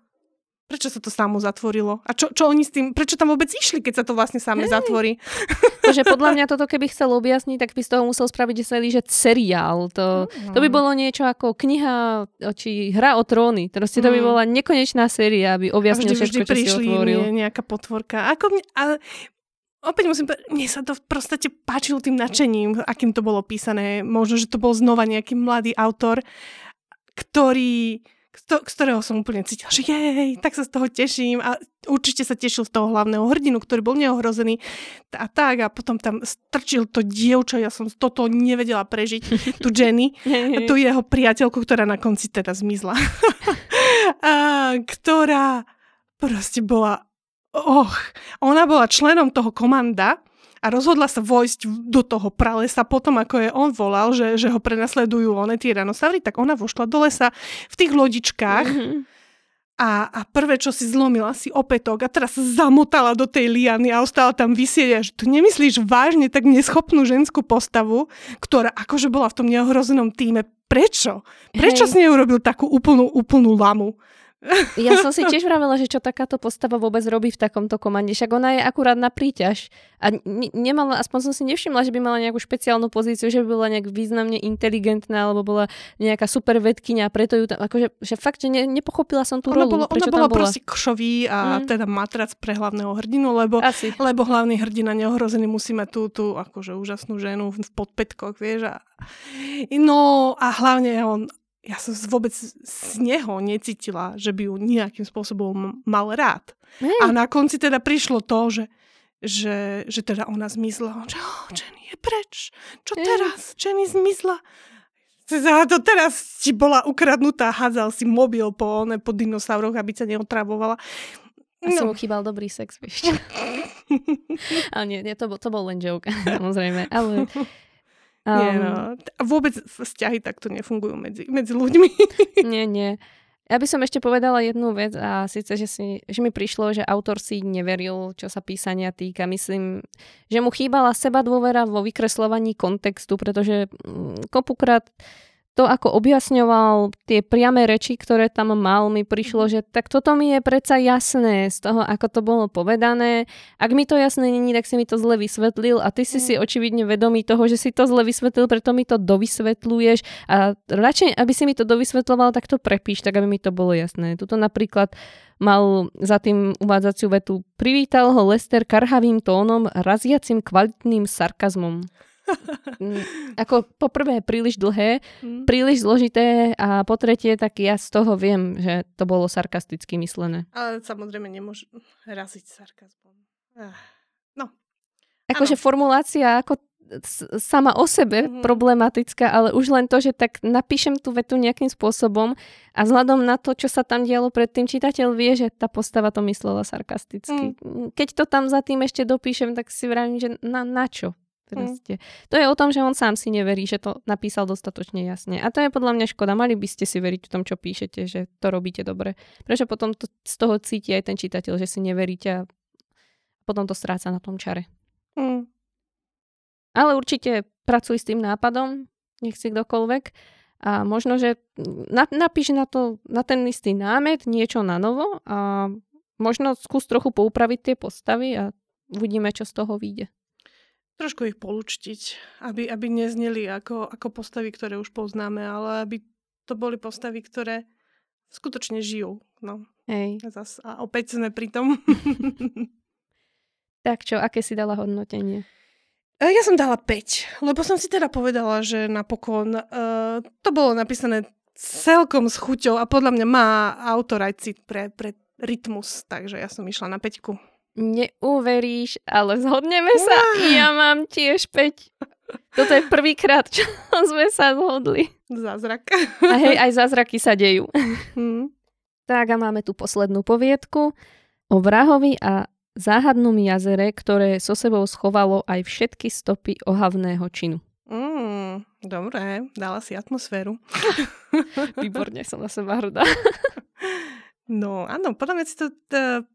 Prečo sa to samo zatvorilo? A čo, čo oni s tým, prečo tam vôbec išli, keď sa to vlastne same hey. zatvorí? Takže podľa mňa toto, keby chcel objasniť, tak by z toho musel spraviť celý, že seriál. To, mm. to by bolo niečo ako kniha, či hra o tróny. Proste to mm. by bola nekonečná séria, aby objasnil všetko, čo si otvoril. Nie, nejaká potvorka. Ako mňa, ale... Opäť musím povedať, mne sa to v prostate páčilo tým nadšením, akým to bolo písané. Možno, že to bol znova nejaký mladý autor, ktorý, kto, ktorého som úplne cítila, že jej, tak sa z toho teším. A určite sa tešil z toho hlavného hrdinu, ktorý bol neohrozený. A tak, a potom tam strčil to dievča, ja som toto nevedela prežiť, tu Jenny, tú jeho priateľku, ktorá na konci teda zmizla. A, ktorá proste bola... Och, ona bola členom toho komanda a rozhodla sa vojsť do toho pralesa potom, ako je on volal, že, že ho prenasledujú one tie ranosaury, tak ona vošla do lesa v tých lodičkách mm-hmm. a, a prvé, čo si zlomila, si opätok a teraz zamotala do tej liany a ostala tam vysieť a že tu nemyslíš vážne tak neschopnú ženskú postavu, ktorá akože bola v tom neohrozenom týme. Prečo? Prečo Hej. si neurobil takú úplnú, úplnú lamu? Ja som si tiež vravela, že čo takáto postava vôbec robí v takomto komande. Však ona je akurát na príťaž. A n- nemala, aspoň som si nevšimla, že by mala nejakú špeciálnu pozíciu, že by bola nejak významne inteligentná, alebo bola nejaká super vedkyňa, preto ju tam, akože že fakt, že ne, nepochopila som tú ona rolu. Bolo, ona tam bola proste kšoví a mm. teda matrac pre hlavného hrdinu, lebo, lebo hlavný hrdina neohrozený musí mať tú, tú akože úžasnú ženu v podpätkoch, vieš. A... No a hlavne on ja som vôbec z neho necítila, že by ju nejakým spôsobom mal rád. Hey. A na konci teda prišlo to, že, že, že teda ona zmizla. Že oh, Jenny je preč. Čo hey. teraz? Jenny zmizla. Za to teraz ti bola ukradnutá. Hádzal si mobil po, ne, po dinosauroch, aby sa neotravovala. A som no. mu chýbal dobrý sex, vieš. Ale nie, nie to, bol, to bol len joke, samozrejme. Ale... Um, nie, no. Vôbec vzťahy takto nefungujú medzi, medzi ľuďmi. Nie, nie. Ja by som ešte povedala jednu vec a síce, že, si, že mi prišlo, že autor si neveril, čo sa písania týka. Myslím, že mu chýbala sebadôvera vo vykreslovaní kontextu, pretože kopukrát to, ako objasňoval tie priame reči, ktoré tam mal, mi prišlo, že tak toto mi je predsa jasné z toho, ako to bolo povedané. Ak mi to jasné není, tak si mi to zle vysvetlil a ty si si očividne vedomý toho, že si to zle vysvetlil, preto mi to dovysvetľuješ a radšej, aby si mi to dovysvetľoval, tak to prepíš, tak aby mi to bolo jasné. Tuto napríklad mal za tým uvádzaciu vetu. Privítal ho Lester karhavým tónom, raziacim kvalitným sarkazmom. Ako po prvé príliš dlhé, mm. príliš zložité a po tretie, tak ja z toho viem, že to bolo sarkasticky myslené. Ale samozrejme nemôžu raziť sarkazmom. No. Akože formulácia ako sama o sebe mm. problematická, ale už len to, že tak napíšem tú vetu nejakým spôsobom a vzhľadom na to, čo sa tam dialo predtým, čitateľ vie, že tá postava to myslela sarkasticky. Mm. Keď to tam za tým ešte dopíšem, tak si vravím, že na, na čo? Teraz mm. ste. To je o tom, že on sám si neverí, že to napísal dostatočne jasne. A to je podľa mňa škoda. Mali by ste si veriť v tom, čo píšete, že to robíte dobre. Prečo potom to, z toho cíti aj ten čitateľ, že si neveríte a potom to stráca na tom čare. Mm. Ale určite pracuj s tým nápadom, nech si kdokoľvek. A možno, že na, napíš na, to, na ten istý námet niečo na novo a možno skús trochu poupraviť tie postavy a uvidíme, čo z toho vyjde. Trošku ich polúčtiť, aby, aby nezneli ako, ako postavy, ktoré už poznáme, ale aby to boli postavy, ktoré skutočne žijú. No. Hej. Zas, a opäť sme pri tom. Tak čo, aké si dala hodnotenie? Ja som dala päť, lebo som si teda povedala, že napokon uh, to bolo napísané celkom s chuťou a podľa mňa má autor aj cit pre, pre rytmus, takže ja som išla na päťku. Neuveríš, ale zhodneme sa. Ja mám tiež päť. Toto je prvýkrát, čo sme sa zhodli. Zázrak. A hej, aj zázraky sa dejú. Hm. Tak a máme tu poslednú poviedku o vrahovi a záhadnom jazere, ktoré so sebou schovalo aj všetky stopy ohavného činu. Mm, dobre, dala si atmosféru. Výborne, som na seba hrdá. No áno, podľa mňa si to... T-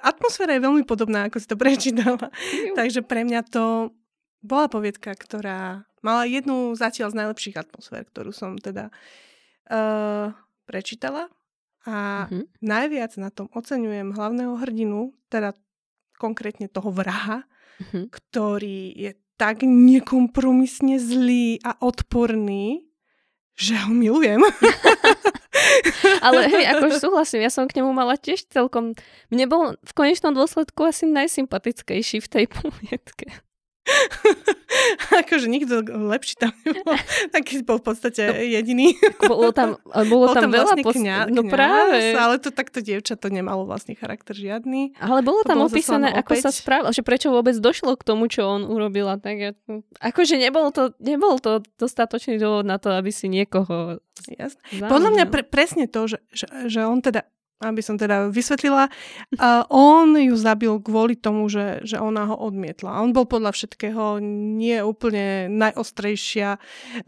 Atmosféra je veľmi podobná, ako si to prečítala. Takže pre mňa to bola poviedka, ktorá mala jednu zatiaľ z najlepších atmosfér, ktorú som teda uh, prečítala. A uh-huh. najviac na tom oceňujem hlavného hrdinu, teda konkrétne toho vraha, uh-huh. ktorý je tak nekompromisne zlý a odporný, že ho milujem. Ale hej, akože súhlasím, ja som k nemu mala tiež celkom... Mne bol v konečnom dôsledku asi najsympatickejší v tej poviedke. Akože nikto lepší tam nebol. Taký bol v podstate no, jediný. Bolo tam, bolo bol tam, tam veľa vlastne post... kňaz, no práve. Ale to takto dievča to nemalo vlastne charakter žiadny. Ale bolo to tam bolo opísané, ako opäť sa správal, že prečo vôbec došlo k tomu, čo on urobila. Tak, akože nebol to, nebol to dostatočný dôvod na to, aby si niekoho... Jasne. Podľa mňa pre, presne to, že, že, že on teda, aby som teda vysvetlila, uh, on ju zabil kvôli tomu, že, že ona ho odmietla. On bol podľa všetkého nie úplne najostrejšia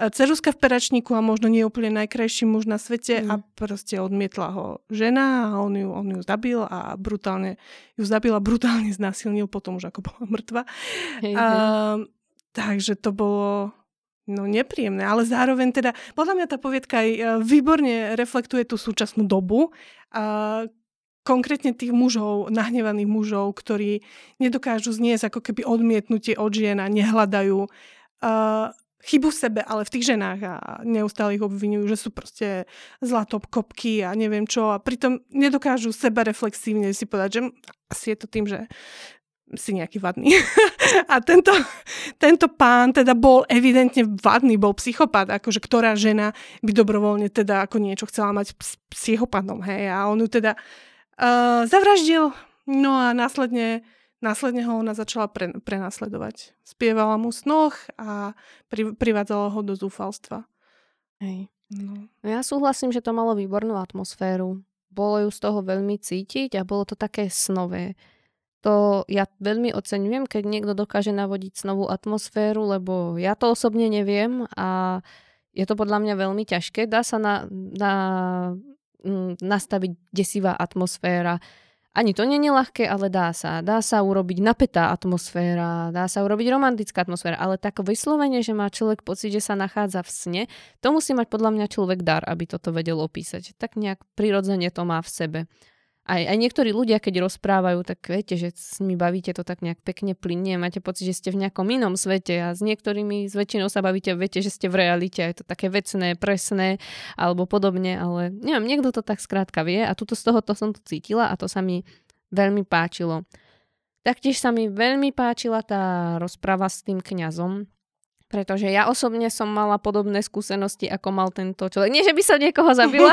ceruska v peračníku a možno nie úplne najkrajší muž na svete mm. a proste odmietla ho žena a on ju, on ju zabil a brutálne ju zabil a brutálne znásilnil potom už ako bola mŕtva. Hey, uh, takže to bolo... No nepríjemné, ale zároveň teda podľa mňa tá poviedka aj výborne reflektuje tú súčasnú dobu a konkrétne tých mužov, nahnevaných mužov, ktorí nedokážu zniesť ako keby odmietnutie od žien a nehľadajú uh, chybu v sebe, ale v tých ženách a neustále ich obvinujú, že sú proste zlatokopky a neviem čo a pritom nedokážu seba reflexívne si povedať, že asi je to tým, že si nejaký vadný. A tento, tento pán teda bol evidentne vadný, bol psychopat, akože ktorá žena by dobrovoľne teda ako niečo chcela mať s psychopatom, hej. A on ju teda uh, zavraždil, no a následne, následne ho ona začala pre, prenasledovať. Spievala mu snoh a pri, privádzala ho do zúfalstva. Hej. No. Ja súhlasím, že to malo výbornú atmosféru. Bolo ju z toho veľmi cítiť a bolo to také snové. To ja veľmi oceňujem, keď niekto dokáže navodiť snovú atmosféru, lebo ja to osobne neviem a je to podľa mňa veľmi ťažké. Dá sa na, na, nastaviť desivá atmosféra. Ani to nie je ľahké, ale dá sa. Dá sa urobiť napätá atmosféra, dá sa urobiť romantická atmosféra, ale tak vyslovene, že má človek pocit, že sa nachádza v sne, to musí mať podľa mňa človek dar, aby toto vedel opísať. Tak nejak prirodzene to má v sebe. Aj, aj niektorí ľudia, keď rozprávajú, tak viete, že s nimi bavíte to tak nejak pekne plynne, máte pocit, že ste v nejakom inom svete a s niektorými s väčšinou sa bavíte a viete, že ste v realite a je to také vecné, presné alebo podobne, ale neviem, niekto to tak skrátka vie a tuto z toho to som to cítila a to sa mi veľmi páčilo. Taktiež sa mi veľmi páčila tá rozpráva s tým kňazom, Pretože ja osobne som mala podobné skúsenosti, ako mal tento človek. Nie, že by som niekoho zabila.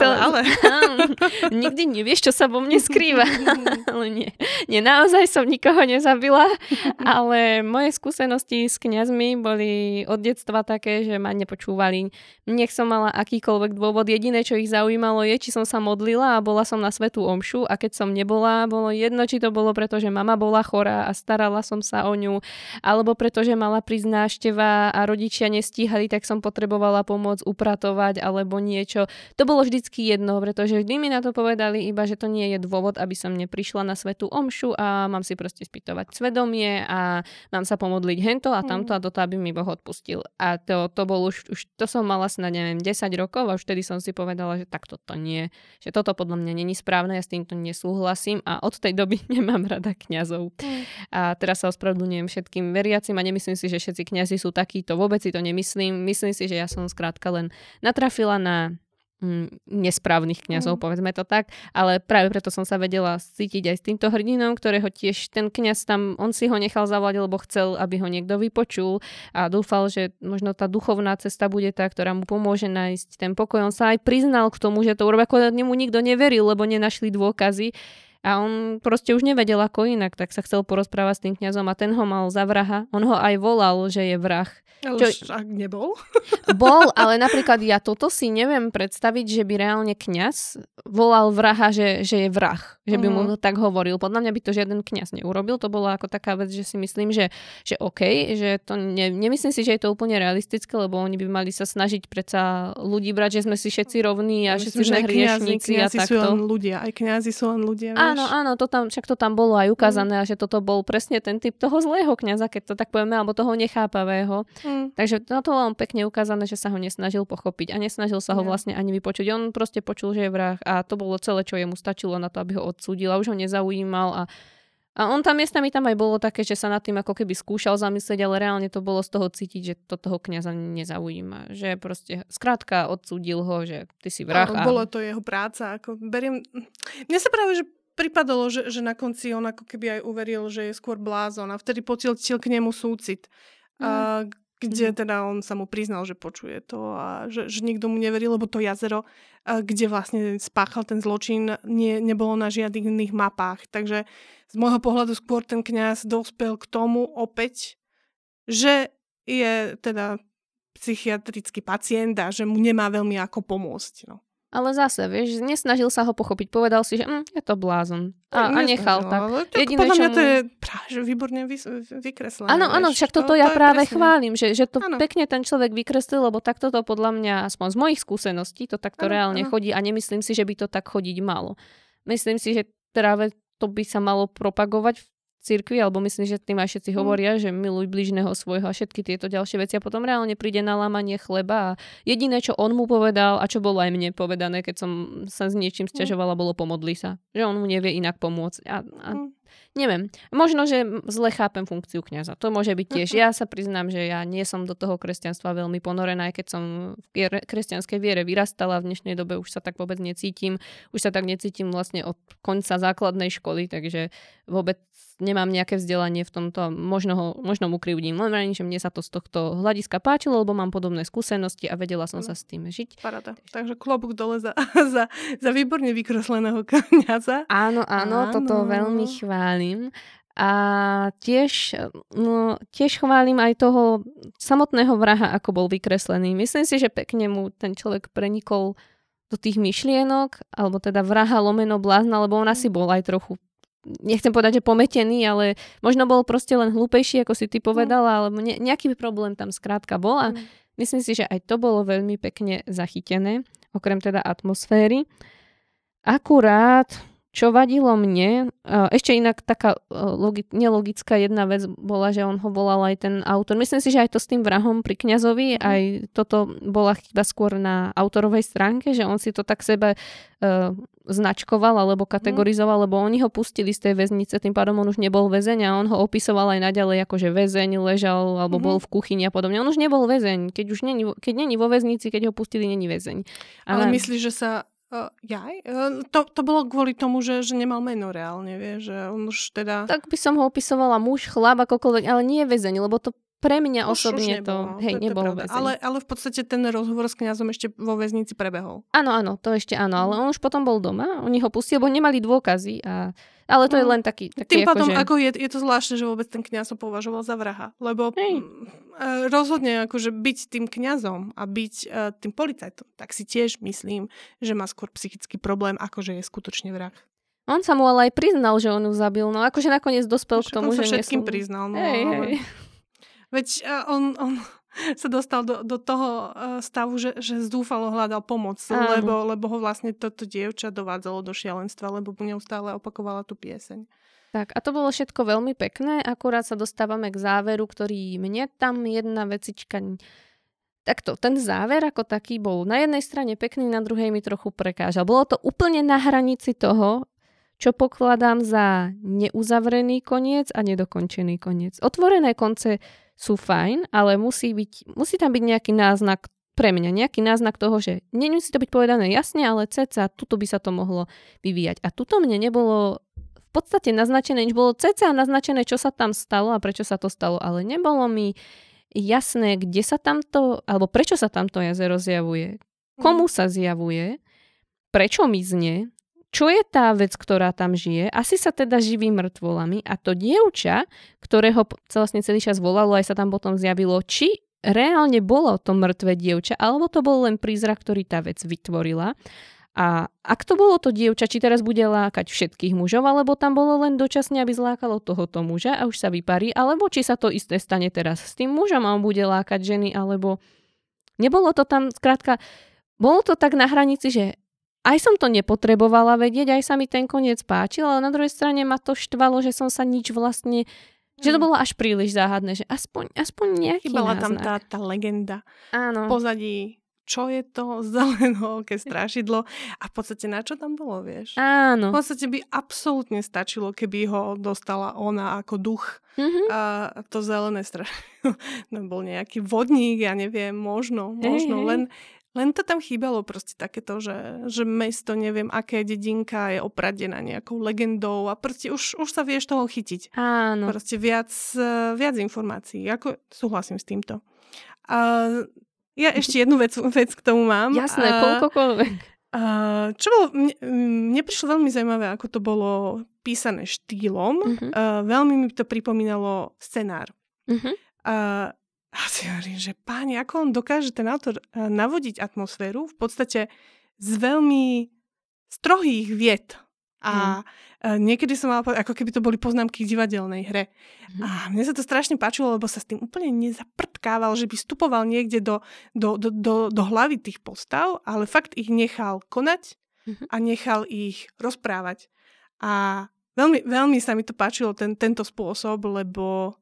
to, ale, ale. Nikdy nevieš, čo sa vo mne skrýva. ale nie. nie, naozaj som nikoho nezabila. Ale moje skúsenosti s kňazmi boli od detstva také, že ma nepočúvali. Nech som mala akýkoľvek dôvod. Jediné, čo ich zaujímalo je, či som sa modlila a bola som na svätú omšu. A keď som nebola, bolo jedno, či to bolo, pretože mama bola chorá a starala som sa o ňu. Alebo pretože mala prísť návšteva a rodičia nestíhali, tak som potrebovala pomôcť upratovať alebo niečo. To bolo vždycky jedno, pretože vždy mi na to povedali iba, že to nie je dôvod, aby som neprišla na svätú omšu a mám si proste spýtovať svedomie a mám sa pomodliť hento a tamto a toto, aby mi Boh odpustil. A to, to bolo už, už, to som mala snad, neviem, desať rokov a už vtedy som si povedala, že tak toto nie, že toto podľa mňa není správne, ja s týmto nesúhlasím a od tej doby nemám rada kňazov. A teraz sa ospravedlňujem všetkým veriacim a nemyslím si, že všetci kňazi sú takíto, vôbec si to nemyslím. Myslím si, že ja som skrátka len natrafila na mm, nesprávnych kňazov, mm. povedzme to tak, ale práve preto som sa vedela cítiť aj s týmto hrdinom, ktorého tiež ten kňaz tam, on si ho nechal zavolať, lebo chcel, aby ho niekto vypočul a dúfal, že možno tá duchovná cesta bude tá, ktorá mu pomôže nájsť ten pokoj. On sa aj priznal k tomu, že to urobí, ako mu nikto neveril, lebo nenašli dôkazy. A on proste už nevedel ako inak, tak sa chcel porozprávať s tým kňazom a ten ho mal za vraha. On ho aj volal, že je vrah. Ale Čo... však nebol? Bol, ale napríklad ja toto si neviem predstaviť, že by reálne kňaz volal vraha, že, že je vrah. Že by mm-hmm. mu tak hovoril. Podľa mňa by to žiaden kňaz neurobil. To bola ako taká vec, že si myslím, že, že OK, že to ne... nemyslím si, že je to úplne realistické, lebo oni by mali sa snažiť predsa ľudí brať, že sme si všetci rovní a všetci sme hriešnici a takto. Kňazi sú len ľudia, aj kňazi sú len ľudia. Vieš? Áno, áno, to tam, však to tam bolo aj ukázané, mm. a že toto bol presne ten typ toho zlého kňaza, keď to tak povieme, alebo toho nechápavého. Mm. Takže na to bolo pekne ukázané, že sa ho nesnažil pochopiť a nesnažil sa ho yeah. vlastne ani vypočuť. On proste počul, že je vrah a to bolo celé, čo jemu stačilo na to, aby ho odsúdil a už ho nezaujímal a A on tam miestami tam aj bolo také, že sa nad tým ako keby skúšal zamyslieť, ale reálne to bolo z toho cítiť, že to toho kňaza nezaujíma. Že proste skrátka odsúdil ho, že ty si vrah. A... Bolo to jeho práca. Ako beriem... Mne sa práve, že pripadalo, že, že na konci on ako keby aj uveril, že je skôr blázon a vtedy pocítil k nemu súcit. Mm. A kde mm. teda on sa mu priznal, že počuje to a že, že nikto mu neveril, lebo to jazero, kde vlastne spáchal ten zločin, nie, nebolo na žiadnych iných mapách. Takže z môjho pohľadu skôr ten kňaz dospel k tomu opäť, že je teda psychiatrický pacient a že mu nemá veľmi ako pomôcť. No. Ale zase, vieš, nesnažil sa ho pochopiť. Povedal si, že hm, je to blázon. A, a nechal tak. tak Jediné, podľa mňa čomu... to je práve výborne vy, vykreslené. Áno, áno, však toto to, ja to práve presne. chválim, že, že to ano. pekne ten človek vykreslil, lebo takto to podľa mňa, aspoň z mojich skúseností, to takto ano, reálne ano. chodí a nemyslím si, že by to tak chodiť malo. Myslím si, že práve to by sa malo propagovať v cirkvi, alebo myslím, že tým aj všetci hovoria, mm. že miluj blížneho svojho a všetky tieto ďalšie veci a potom reálne príde na lámanie chleba a jediné, čo on mu povedal a čo bolo aj mne povedané, keď som sa s niečím sťažovala, bolo pomodli sa, že on mu nevie inak pomôcť a, a mm. neviem, možno, že zle chápem funkciu kňaza, to môže byť tiež. Mm-hmm. Ja sa priznám, že ja nie som do toho kresťanstva veľmi ponorená, aj keď som v kresťanskej viere vyrastala, v dnešnej dobe už sa tak vôbec necítim, už sa tak necítim vlastne od konca základnej školy, takže vôbec nemám nejaké vzdelanie v tomto, možno, ho, možno mu krivdím. Len vrajím, že mne sa to z tohto hľadiska páčilo, lebo mám podobné skúsenosti a vedela som sa s tým žiť. Paráda. Takže klobúk dole za, za, za výborne vykresleného kňaza. Áno, áno, áno, toto veľmi chválim. A tiež, no, tiež chválim aj toho samotného vraha, ako bol vykreslený. Myslím si, že pekne mu ten človek prenikol do tých myšlienok, alebo teda vraha lomeno blázna, lebo on asi bol aj trochu, nechcem povedať, že pometený, ale možno bol proste len hlúpejší, ako si ty povedala, alebo ne, nejaký problém tam skrátka bol a mm. myslím si, že aj to bolo veľmi pekne zachytené, okrem teda atmosféry. Akurát, čo vadilo mne, ešte inak taká logi- nelogická jedna vec bola, že on ho volal aj ten autor. Myslím si, že aj to s tým vrahom pri kňazovi, mm. aj toto bola chyba skôr na autorovej stránke, že on si to tak sebe uh, značkoval alebo kategorizoval, mm. lebo oni ho pustili z tej väznice, tým pádom on už nebol väzeň a on ho opisoval aj naďalej ako, že väzeň ležal alebo mm. bol v kuchyni a podobne. On už nebol väzeň, keď už není, keď není vo väznici, keď ho pustili, není väzeň. Ale, Ale myslíš, že sa... Uh, jaj? Uh, to, to bolo kvôli tomu, že, že nemal meno reálne, vieš, že on už teda... Tak by som ho opisovala muž, chlap, akokoľvek, ale nie väzeň, lebo to Pre mňa už, osobne už nebolo, to, hej, to, nebolo to väzeň. Ale, ale v podstate ten rozhovor s kňazom ešte vo väznici prebehol. Áno, áno, to ešte áno, ale on už potom bol doma, oni ho pustili, bo nemali dôkazy a... Ale to no, je len taký... taký tým pádom, ako, že... ako je, je to zvláštne, že vôbec ten kňaz ho považoval za vraha. Lebo hey. m, rozhodne, akože byť tým kňazom a byť uh, tým policajtom, tak si tiež myslím, že má skôr psychický problém, ako že je skutočne vrah. On sa mu ale aj priznal, že on ju zabil. No akože nakoniec dospel Až k tomu, že... On sa všetkým nesl... priznal. No, hey, ale... hey. Veď uh, on... on... sa dostal do, do toho stavu, že, že zdúfalo hľadal pomoc, lebo, lebo ho vlastne toto dievča dovádzalo do šialenstva, lebo neustále opakovala tú pieseň. Tak, a to bolo všetko veľmi pekné, akurát sa dostávame k záveru, ktorý mne tam jedna vecička... Takto, ten záver ako taký bol na jednej strane pekný, na druhej mi trochu prekážal. Bolo to úplne na hranici toho, čo pokladám za neuzavrený koniec a nedokončený koniec. Otvorené konce sú fajn, ale musí, byť, musí tam byť nejaký náznak pre mňa, nejaký náznak toho, že nemusí to byť povedané jasne, ale ceca, tuto by sa to mohlo vyvíjať. A tuto mne nebolo v podstate naznačené, nič bolo ceca naznačené, čo sa tam stalo a prečo sa to stalo, ale nebolo mi jasné, kde sa tamto, alebo prečo sa tamto jazero zjavuje, komu sa zjavuje, prečo mizne, čo je tá vec, ktorá tam žije? Asi sa teda živí mŕtvolami a to dievča, ktorého vlastne celý čas volalo, aj sa tam potom zjavilo, či reálne bolo to mŕtve dievča, alebo to bol len prízrak, ktorý tá vec vytvorila. A ak to bolo to dievča, či teraz bude lákať všetkých mužov, alebo tam bolo len dočasne, aby zlákalo tohoto muža a už sa vyparí, alebo či sa to isté stane teraz s tým mužom a on bude lákať ženy, alebo nebolo to tam, skrátka, bolo to tak na hranici, že aj som to nepotrebovala vedieť, aj sa mi ten koniec páčil, ale na druhej strane ma to štvalo, že som sa nič vlastne... Že to bolo až príliš záhadné, že aspoň, aspoň nejaký chýbala náznak. Chýbala tam tá, tá legenda. Áno. V pozadí, čo je to zelenoké strašidlo a v podstate na čo tam bolo, vieš? Áno. V podstate by absolútne stačilo, keby ho dostala ona ako duch. Mm-hmm. A to zelené strašidlo. No bol nejaký vodník, ja neviem, možno, možno, hey, len... Len to tam chýbalo proste takéto, že, že mesto, neviem, aké dedinka je opradená nejakou legendou a proste už, už sa vieš toho chytiť. Áno. Proste viac, viac informácií. Ako súhlasím s týmto. A ja ešte jednu vec, vec k tomu mám. Jasné, a, koľkokoľvek. A, čo bolo, mne, mne prišlo veľmi zaujímavé, ako to bolo písané štýlom. Uh-huh. A, veľmi mi to pripomínalo scenár. Uh-huh. A a si hovorím, že páni, ako on dokáže ten autor navodiť atmosféru v podstate z veľmi strohých vied. A mm. niekedy som mala, ako keby to boli poznámky k divadelnej hre. Mm. A mne sa to strašne páčilo, lebo sa s tým úplne nezaprtkával, že by vstupoval niekde do, do, do, do, do hlavy tých postav, ale fakt ich nechal konať mm-hmm. a nechal ich rozprávať. A veľmi, veľmi sa mi to páčilo, ten, tento spôsob, lebo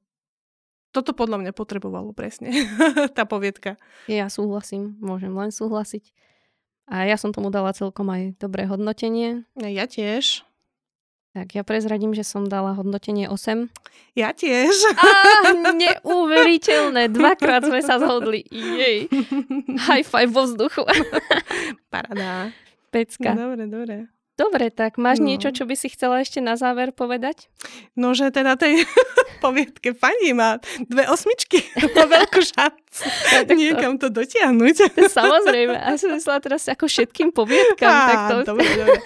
toto podľa mňa potrebovalo presne, tá poviedka. Ja súhlasím, môžem len súhlasiť. A ja som tomu dala celkom aj dobré hodnotenie. Ja tiež. Tak ja prezradím, že som dala hodnotenie osem. Ja tiež. Á, neuveriteľné, dvakrát sme sa zhodli. Jej, high five vo vzduchu. Paráda. Pecka. No, dobre, dobre. Dobre, tak máš no. niečo, čo by si chcela ešte na záver povedať? No, že teda tej poviedke pani má dve osmičky. Má veľkú šancu no, niekam to dotiahnuť. Samozrejme. A som myslela teraz ako všetkým poviedkam. Á, takto. Dobre, dobre.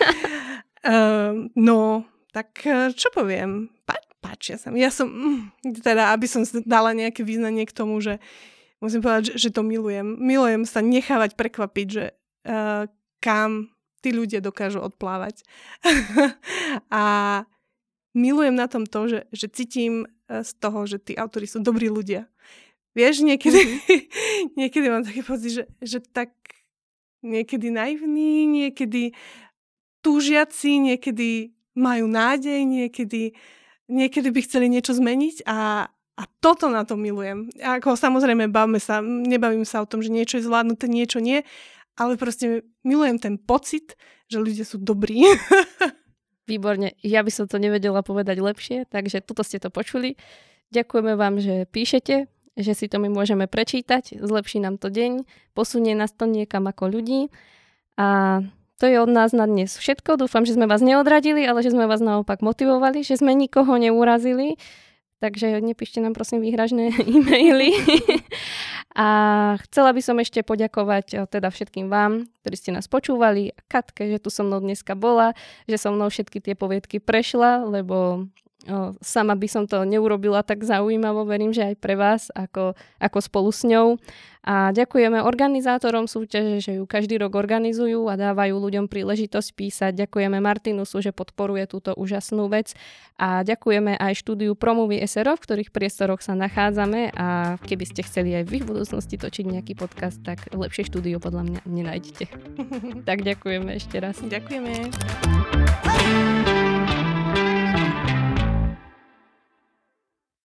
Uh, no, tak čo poviem? Pá- páčia sa mi. Ja som, teda, aby som dala nejaké význanie k tomu, že musím povedať, že, že to milujem. Milujem sa nechávať prekvapiť, že uh, kam... tí ľudia dokážu odplávať. A milujem na tom to, že, že cítim z toho, že tí autori sú dobrí ľudia. Vieš, niekedy, mm-hmm. niekedy mám taký pocit, že, že tak niekedy naivní, niekedy túžiaci, niekedy majú nádej, niekedy, niekedy by chceli niečo zmeniť a A toto na to milujem. Ako samozrejme, bavme sa, nebavím sa o tom, že niečo je zvládnuté, niečo nie, ale proste milujem ten pocit, že ľudia sú dobrí. Výborne. Ja by som to nevedela povedať lepšie, takže tuto ste to počuli. Ďakujeme vám, že píšete, že si to my môžeme prečítať, zlepší nám to deň, posunie nás to niekam ako ľudí a... To je od nás na dnes všetko. Dúfam, že sme vás neodradili, ale že sme vás naopak motivovali, že sme nikoho neurazili. Takže nepíšte nám prosím výhražné e-maily. A chcela by som ešte poďakovať teda všetkým vám, ktorí ste nás počúvali, Katke, že tu so mnou dneska bola, že so mnou všetky tie poviedky prešla, lebo o, sama by som to neurobila tak zaujímavo, verím, že aj pre vás, ako, ako spolu s ňou. A ďakujeme organizátorom súťaže, že ju každý rok organizujú a dávajú ľuďom príležitosť písať. Ďakujeme Martinusu, že podporuje túto úžasnú vec. A ďakujeme aj štúdiu Promovy es er o, v ktorých priestoroch sa nachádzame. A keby ste chceli aj vy v budúcnosti točiť nejaký podcast, tak lepšie štúdiu podľa mňa nenájdete. Tak ďakujeme ešte raz. Ďakujeme.